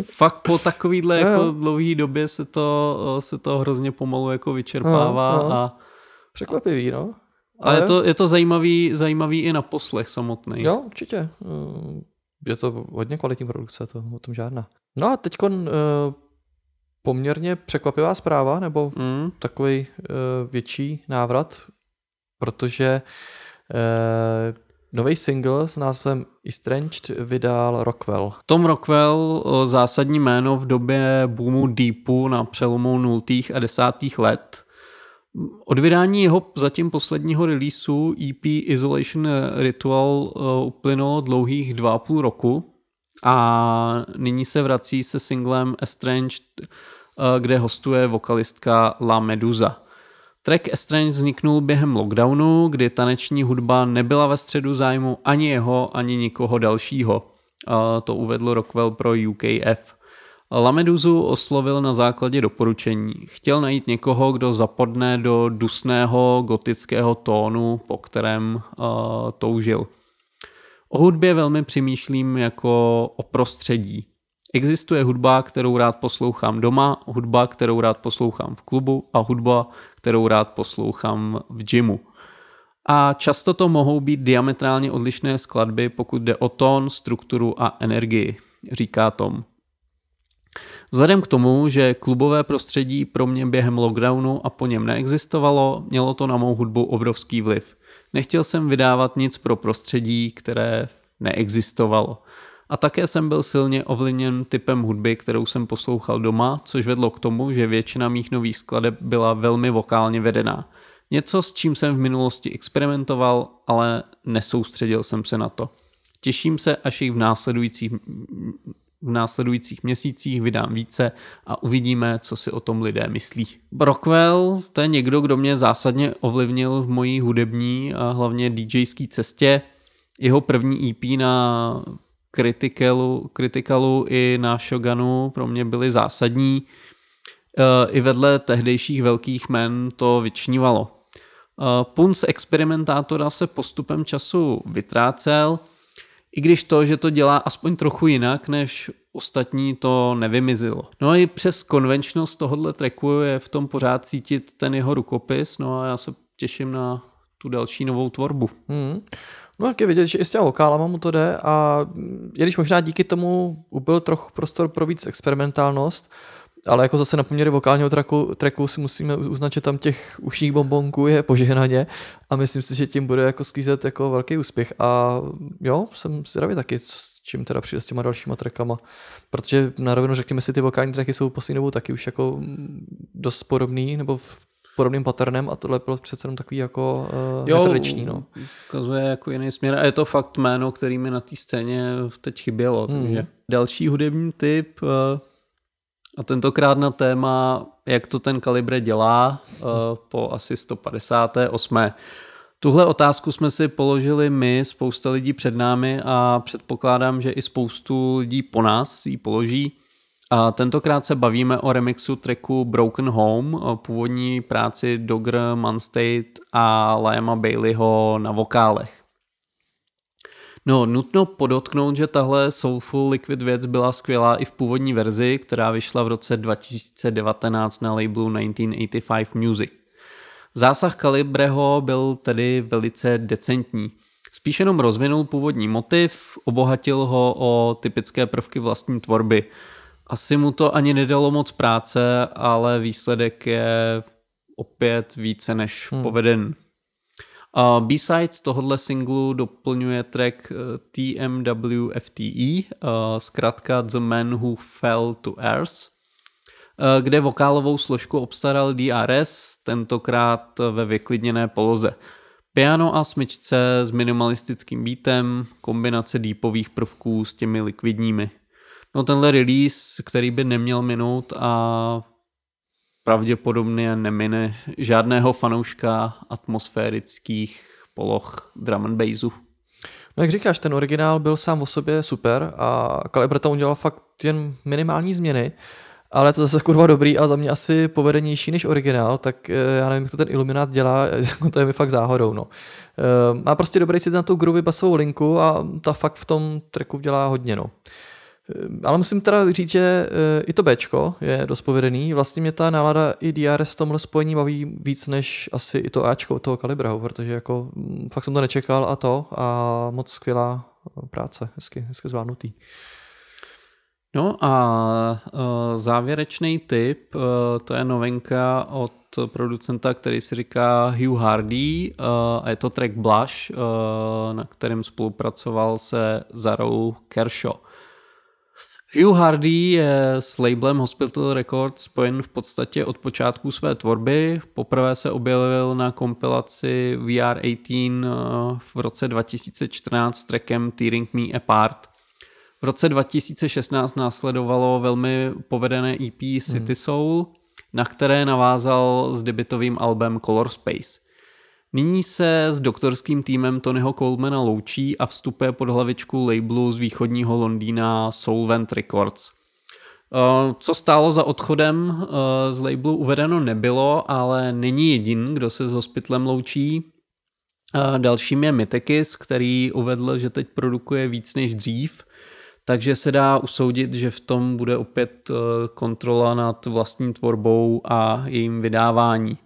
Fakt po takovýhle jako dlouhý době se to hrozně pomalu jako vyčerpává. A překvapivý, no. Ale je to zajímavý i na poslech samotný. Jo, určitě. Je to hodně kvalitní produkce, to o tom žádná. No a teď poměrně překvapivá zpráva, nebo takový větší návrat, protože nový single s názvem Estranged vydal Rockwell. Tom Rockwell, zásadní jméno v době boomu deepu na přelomu 2000. a 2010. let. Od vydání jeho zatím posledního releaseu EP Isolation Ritual uplynulo dlouhých 2,5 roku a nyní se vrací se singlem Estranged, kde hostuje vokalistka La Medusa. Track Estranged vzniknul během lockdownu, kdy taneční hudba nebyla ve středu zájmu ani jeho, ani nikoho dalšího. To uvedl Rockwell pro UKF. La Medusu oslovil na základě doporučení. Chtěl najít někoho, kdo zapadne do dusného gotického tónu, po kterém toužil. O hudbě velmi přemýšlím jako o prostředí. Existuje hudba, kterou rád poslouchám doma, hudba, kterou rád poslouchám v klubu a hudba, kterou rád poslouchám v gymu. A často to mohou být diametrálně odlišné skladby, pokud jde o tón, strukturu a energii, říká Tom. Vzhledem k tomu, že klubové prostředí pro mě během lockdownu a po něm neexistovalo, mělo to na mou hudbu obrovský vliv. Nechtěl jsem vydávat nic pro prostředí, které neexistovalo. A také jsem byl silně ovlivněn typem hudby, kterou jsem poslouchal doma, což vedlo k tomu, že většina mých nových skladeb byla velmi vokálně vedená. Něco, s čím jsem v minulosti experimentoval, ale nesoustředil jsem se na to. Těším se, až jich v následujících měsících vydám více a uvidíme, co si o tom lidé myslí. Rockwell, to je někdo, kdo mě zásadně ovlivnil v mojí hudební a hlavně DJský cestě. Jeho první EP na Criticalu i na Shoganu pro mě byly zásadní. I vedle tehdejších velkých men to vyčnívalo. Punc experimentátora se postupem času vytrácel, i když to, že to dělá aspoň trochu jinak než ostatní, to nevymizilo. No i přes konvenčnost tohohle tracku je v tom pořád cítit ten jeho rukopis, no a já se těším na tu další novou tvorbu. No jak je vidět, že i s těma vokálama mu to jde a i když možná díky tomu ubyl trochu prostor pro víc experimentálnost, ale jako zase na poměry vokálního tracku si musíme uznat, že tam těch ušních bombonků je požehnaně a myslím si, že tím bude jako sklízet jako velký úspěch a jo, jsem zvědavý taky, s čím teda přijde s těma dalšíma trackama, protože na rovinu řekněme si, ty vokální tracky jsou poslední dobou taky už jako dost podobný nebo podobným patternem a tohle bylo přece jenom takový jako netradiční. No. Ukazuje jako jiný směr a je to fakt jméno, který mi na té scéně teď chybělo. Takže další hudební tip A tentokrát na téma, jak to ten Kalibre dělá po asi 158. Tuhle otázku jsme si položili my, spousta lidí před námi a předpokládám, že i spoustu lidí po nás ji položí. A tentokrát se bavíme o remixu tracku Broken Home, původní práci Dogger, Munstate a Liama Baileyho na vokálech. No, nutno podotknout, že tahle Soulful Liquid věc byla skvělá i v původní verzi, která vyšla v roce 2019 na labelu 1985 Music. Zásah Kalibreho byl tedy velice decentní. Spíš jenom rozvinul původní motiv, obohatil ho o typické prvky vlastní tvorby. Asi mu to ani nedalo moc práce, ale výsledek je opět více než poveden. B-sides tohohle singlu doplňuje track TMWFTE, zkrátka The Man Who Fell to Earth, kde vokálovou složku obstaral DRS, tentokrát ve vyklidněné poloze. Piano a smyčce s minimalistickým beatem, kombinace deepových prvků s těmi likvidními. No tenhle release, který by neměl minout a pravděpodobně nemine žádného fanouška atmosférických poloh drum and bassu. No jak říkáš, ten originál byl sám o sobě super a Kalibre tam udělal fakt jen minimální změny, ale to zase kurva dobrý a za mě asi povedenější než originál, tak já nevím, jak to ten Illuminat dělá, to je mi fakt záhodou. No. Má prostě dobrý cít na tu groovy basovou linku a ta fakt v tom tracku dělá hodně. No. Ale musím teda říct, že i to Bčko je dost povedený. Vlastně mě ta nálada i DRS v tomhle spojení baví víc než asi i to Ačko toho Kalibre, protože jako fakt jsem to nečekal a moc skvělá práce, hezky zvládnutý. No a závěrečný tip, to je novinka od producenta, který se říká Hugh Hardy a je to track Blush, na kterém spolupracoval se Zarou Kershaw. Hugh Hardy je s labelem Hospital Records spojen v podstatě od počátku své tvorby. Poprvé se objevil na kompilaci VR18 v roce 2014 s trackem Tearing Me Apart. V roce 2016 následovalo velmi povedené EP City Soul, na které navázal s debutovým albem Color Space. Nyní se s doktorským týmem Tonyho Colemana loučí a vstupuje pod hlavičku labelu z východního Londýna Solvent Records. Co stálo za odchodem z labelu uvedeno nebylo, ale není jediný, kdo se s Hospitalem loučí. Dalším je Mythekis, který uvedl, že teď produkuje víc než dřív, takže se dá usoudit, že v tom bude opět kontrola nad vlastní tvorbou a jejím vydávání.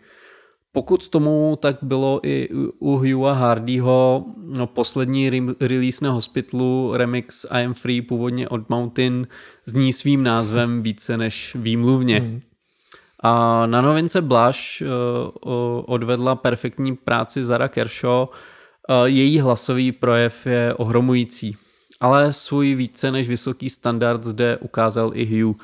Pokud tomu tak bylo i u Hugha Hardyho, poslední release na Hospitalu, remix I Am Free původně od Mountain, zní svým názvem více než výmluvně. A na novince Blush odvedla perfektní práci Zara Kershaw, její hlasový projev je ohromující. Ale svůj více než vysoký standard zde ukázal i Hugh.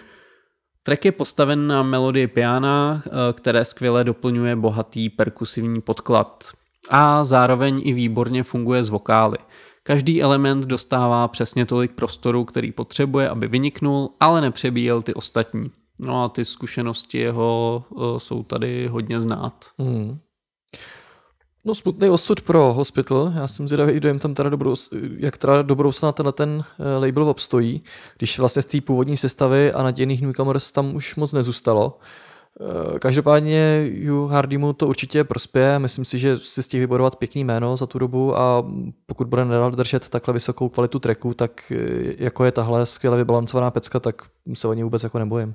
Track je postaven na melodii piana, které skvěle doplňuje bohatý perkusivní podklad. A zároveň i výborně funguje s vokály. Každý element dostává přesně tolik prostoru, který potřebuje, aby vyniknul, ale nepřebíjel ty ostatní. No a ty zkušenosti jeho jsou tady hodně znát. No smutný osud pro Hospital, já jsem zvědavý, kdo jim tam teda do budoucna ten label obstojí, když vlastně z té původní sestavy a nadějných newcomers tam už moc nezůstalo. Každopádně Hugh Hardymu to určitě prospěje, myslím si, že si stihl vybudovat pěkný jméno za tu dobu a pokud bude nadále držet takhle vysokou kvalitu tracků, tak jako je tahle skvěle vybalancovaná pecka, tak se o něj vůbec jako nebojím.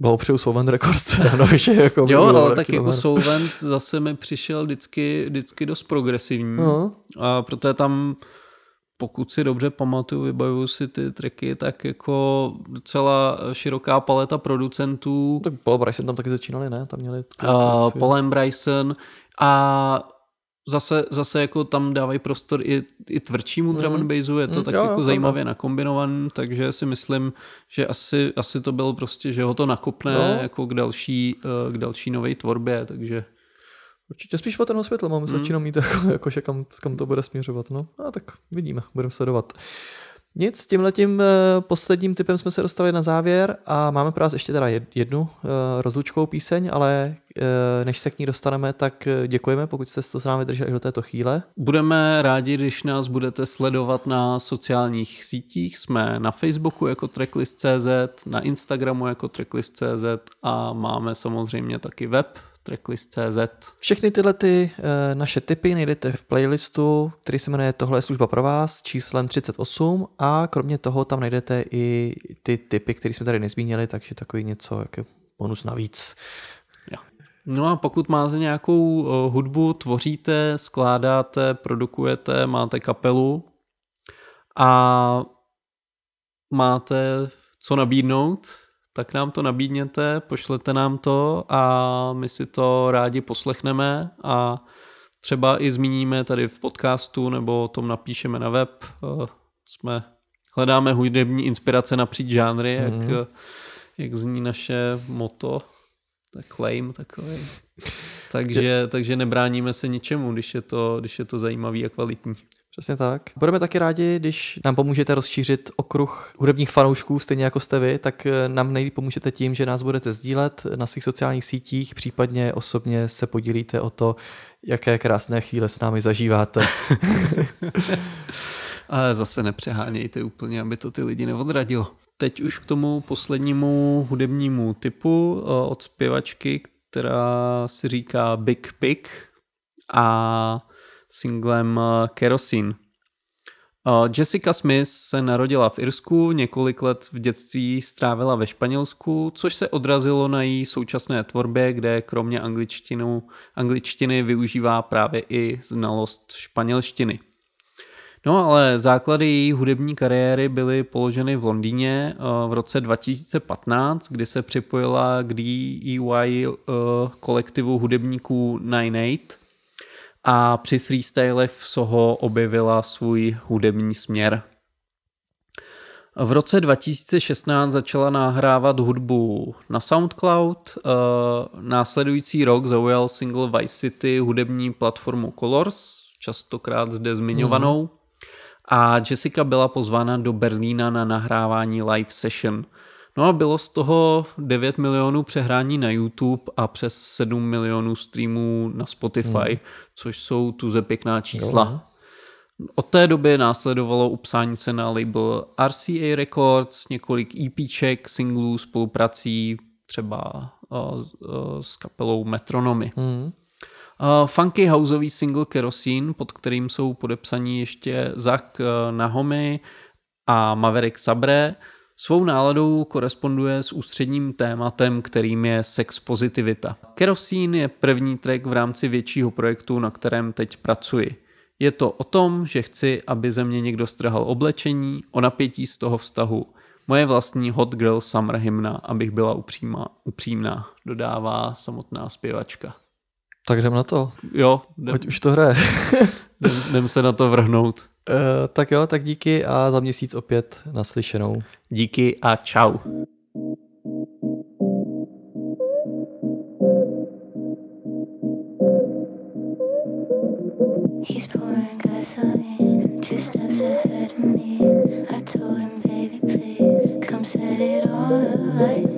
Blahopřeju Solvent Records. Jo, ale tak jako Solvent zase mi přišel vždycky dost progresivní. A protože tam, pokud si dobře pamatuju, vybavuju si ty tracky, tak jako docela široká paleta producentů. Tak Paul Bryson tam taky začínali, ne? Tam měli Paul Bryson a zase jako tam dávají prostor i tvrdšímu drum and bassu, je to tak jako zajímavě nakombinovaný, takže si myslím, že asi to bylo prostě, že ho to nakopne jako k další nové tvorbě, takže... Určitě spíš o ten Hospital mám začínám mít, jakože kam to bude směřovat, no a tak vidíme, budeme sledovat. Nic, s tímhletím posledním typem jsme se dostali na závěr a máme pro vás ještě teda jednu rozlučkovou píseň, ale než se k ní dostaneme, tak děkujeme, pokud jste to s námi drželi do této chvíle. Budeme rádi, když nás budete sledovat na sociálních sítích. Jsme na Facebooku jako tracklist.cz, na Instagramu jako tracklist.cz a máme samozřejmě taky web tracklist.cz. Všechny tyhle naše tipy najdete v playlistu, který se jmenuje Tohle je služba pro vás, číslem 38, a kromě toho tam najdete i ty tipy, které jsme tady nezmínili, takže takový něco jako bonus navíc. Ja. No a pokud máte nějakou hudbu, tvoříte, skládáte, produkujete, máte kapelu a máte co nabídnout, tak nám to nabídněte, pošlete nám to a my si to rádi poslechneme a třeba i zmíníme tady v podcastu nebo o tom napíšeme na web. Hledáme hudební inspirace napříč žánry, jak zní naše motto, claim takový. Takže nebráníme se ničemu, když je to zajímavý a kvalitní. Přesně tak. Budeme taky rádi, když nám pomůžete rozšířit okruh hudebních fanoušků, stejně jako jste vy, tak nám nejvíc pomůžete tím, že nás budete sdílet na svých sociálních sítích, případně osobně se podílíte o to, jaké krásné chvíle s námi zažíváte. Ale zase nepřehánějte úplně, aby to ty lidi neodradilo. Teď už k tomu poslednímu hudebnímu tipu od zpěvačky, která si říká Big Pig a singlem Kerosene. Jessica Smith se narodila v Irsku, několik let v dětství strávila ve Španělsku, což se odrazilo na její současné tvorbě, kde kromě angličtiny využívá právě i znalost španělštiny. No ale základy její hudební kariéry byly položeny v Londýně v roce 2015, kdy se připojila k DIY kolektivu hudebníků 98 a při freestylech v Soho objevila svůj hudební směr. V roce 2016 začala nahrávat hudbu na SoundCloud, následující rok zaujal single Vice City hudební platformu Colors, častokrát zde zmiňovanou, a Jessica byla pozvána do Berlína na nahrávání live session. No a bylo z toho 9 milionů přehrání na YouTube a přes 7 milionů streamů na Spotify, což jsou tuze pěkná čísla. Od té doby následovalo upsání se na label RCA Records, několik EPček, singlů, spoluprací třeba s kapelou Metronomy. Funky houseový single Kerosene, pod kterým jsou podepsaní ještě Zach Nahomi a Maverick Sabre, svou náladou koresponduje s ústředním tématem, kterým je sexpozitivita. Kerosene je první track v rámci většího projektu, na kterém teď pracuji. Je to o tom, že chci, aby ze mě někdo strhal oblečení, o napětí z toho vztahu. Moje vlastní hot girl summer hymna, abych byla upřímná, dodává samotná zpěvačka. Tak jdem na to. Jo. Ať už to hraje. jdem se na to vrhnout. Tak jo, tak díky a za měsíc opět naslyšenou. Díky a čau. He's pouring gasoline, two steps ahead of me. I told him, baby, please, come set it all alight.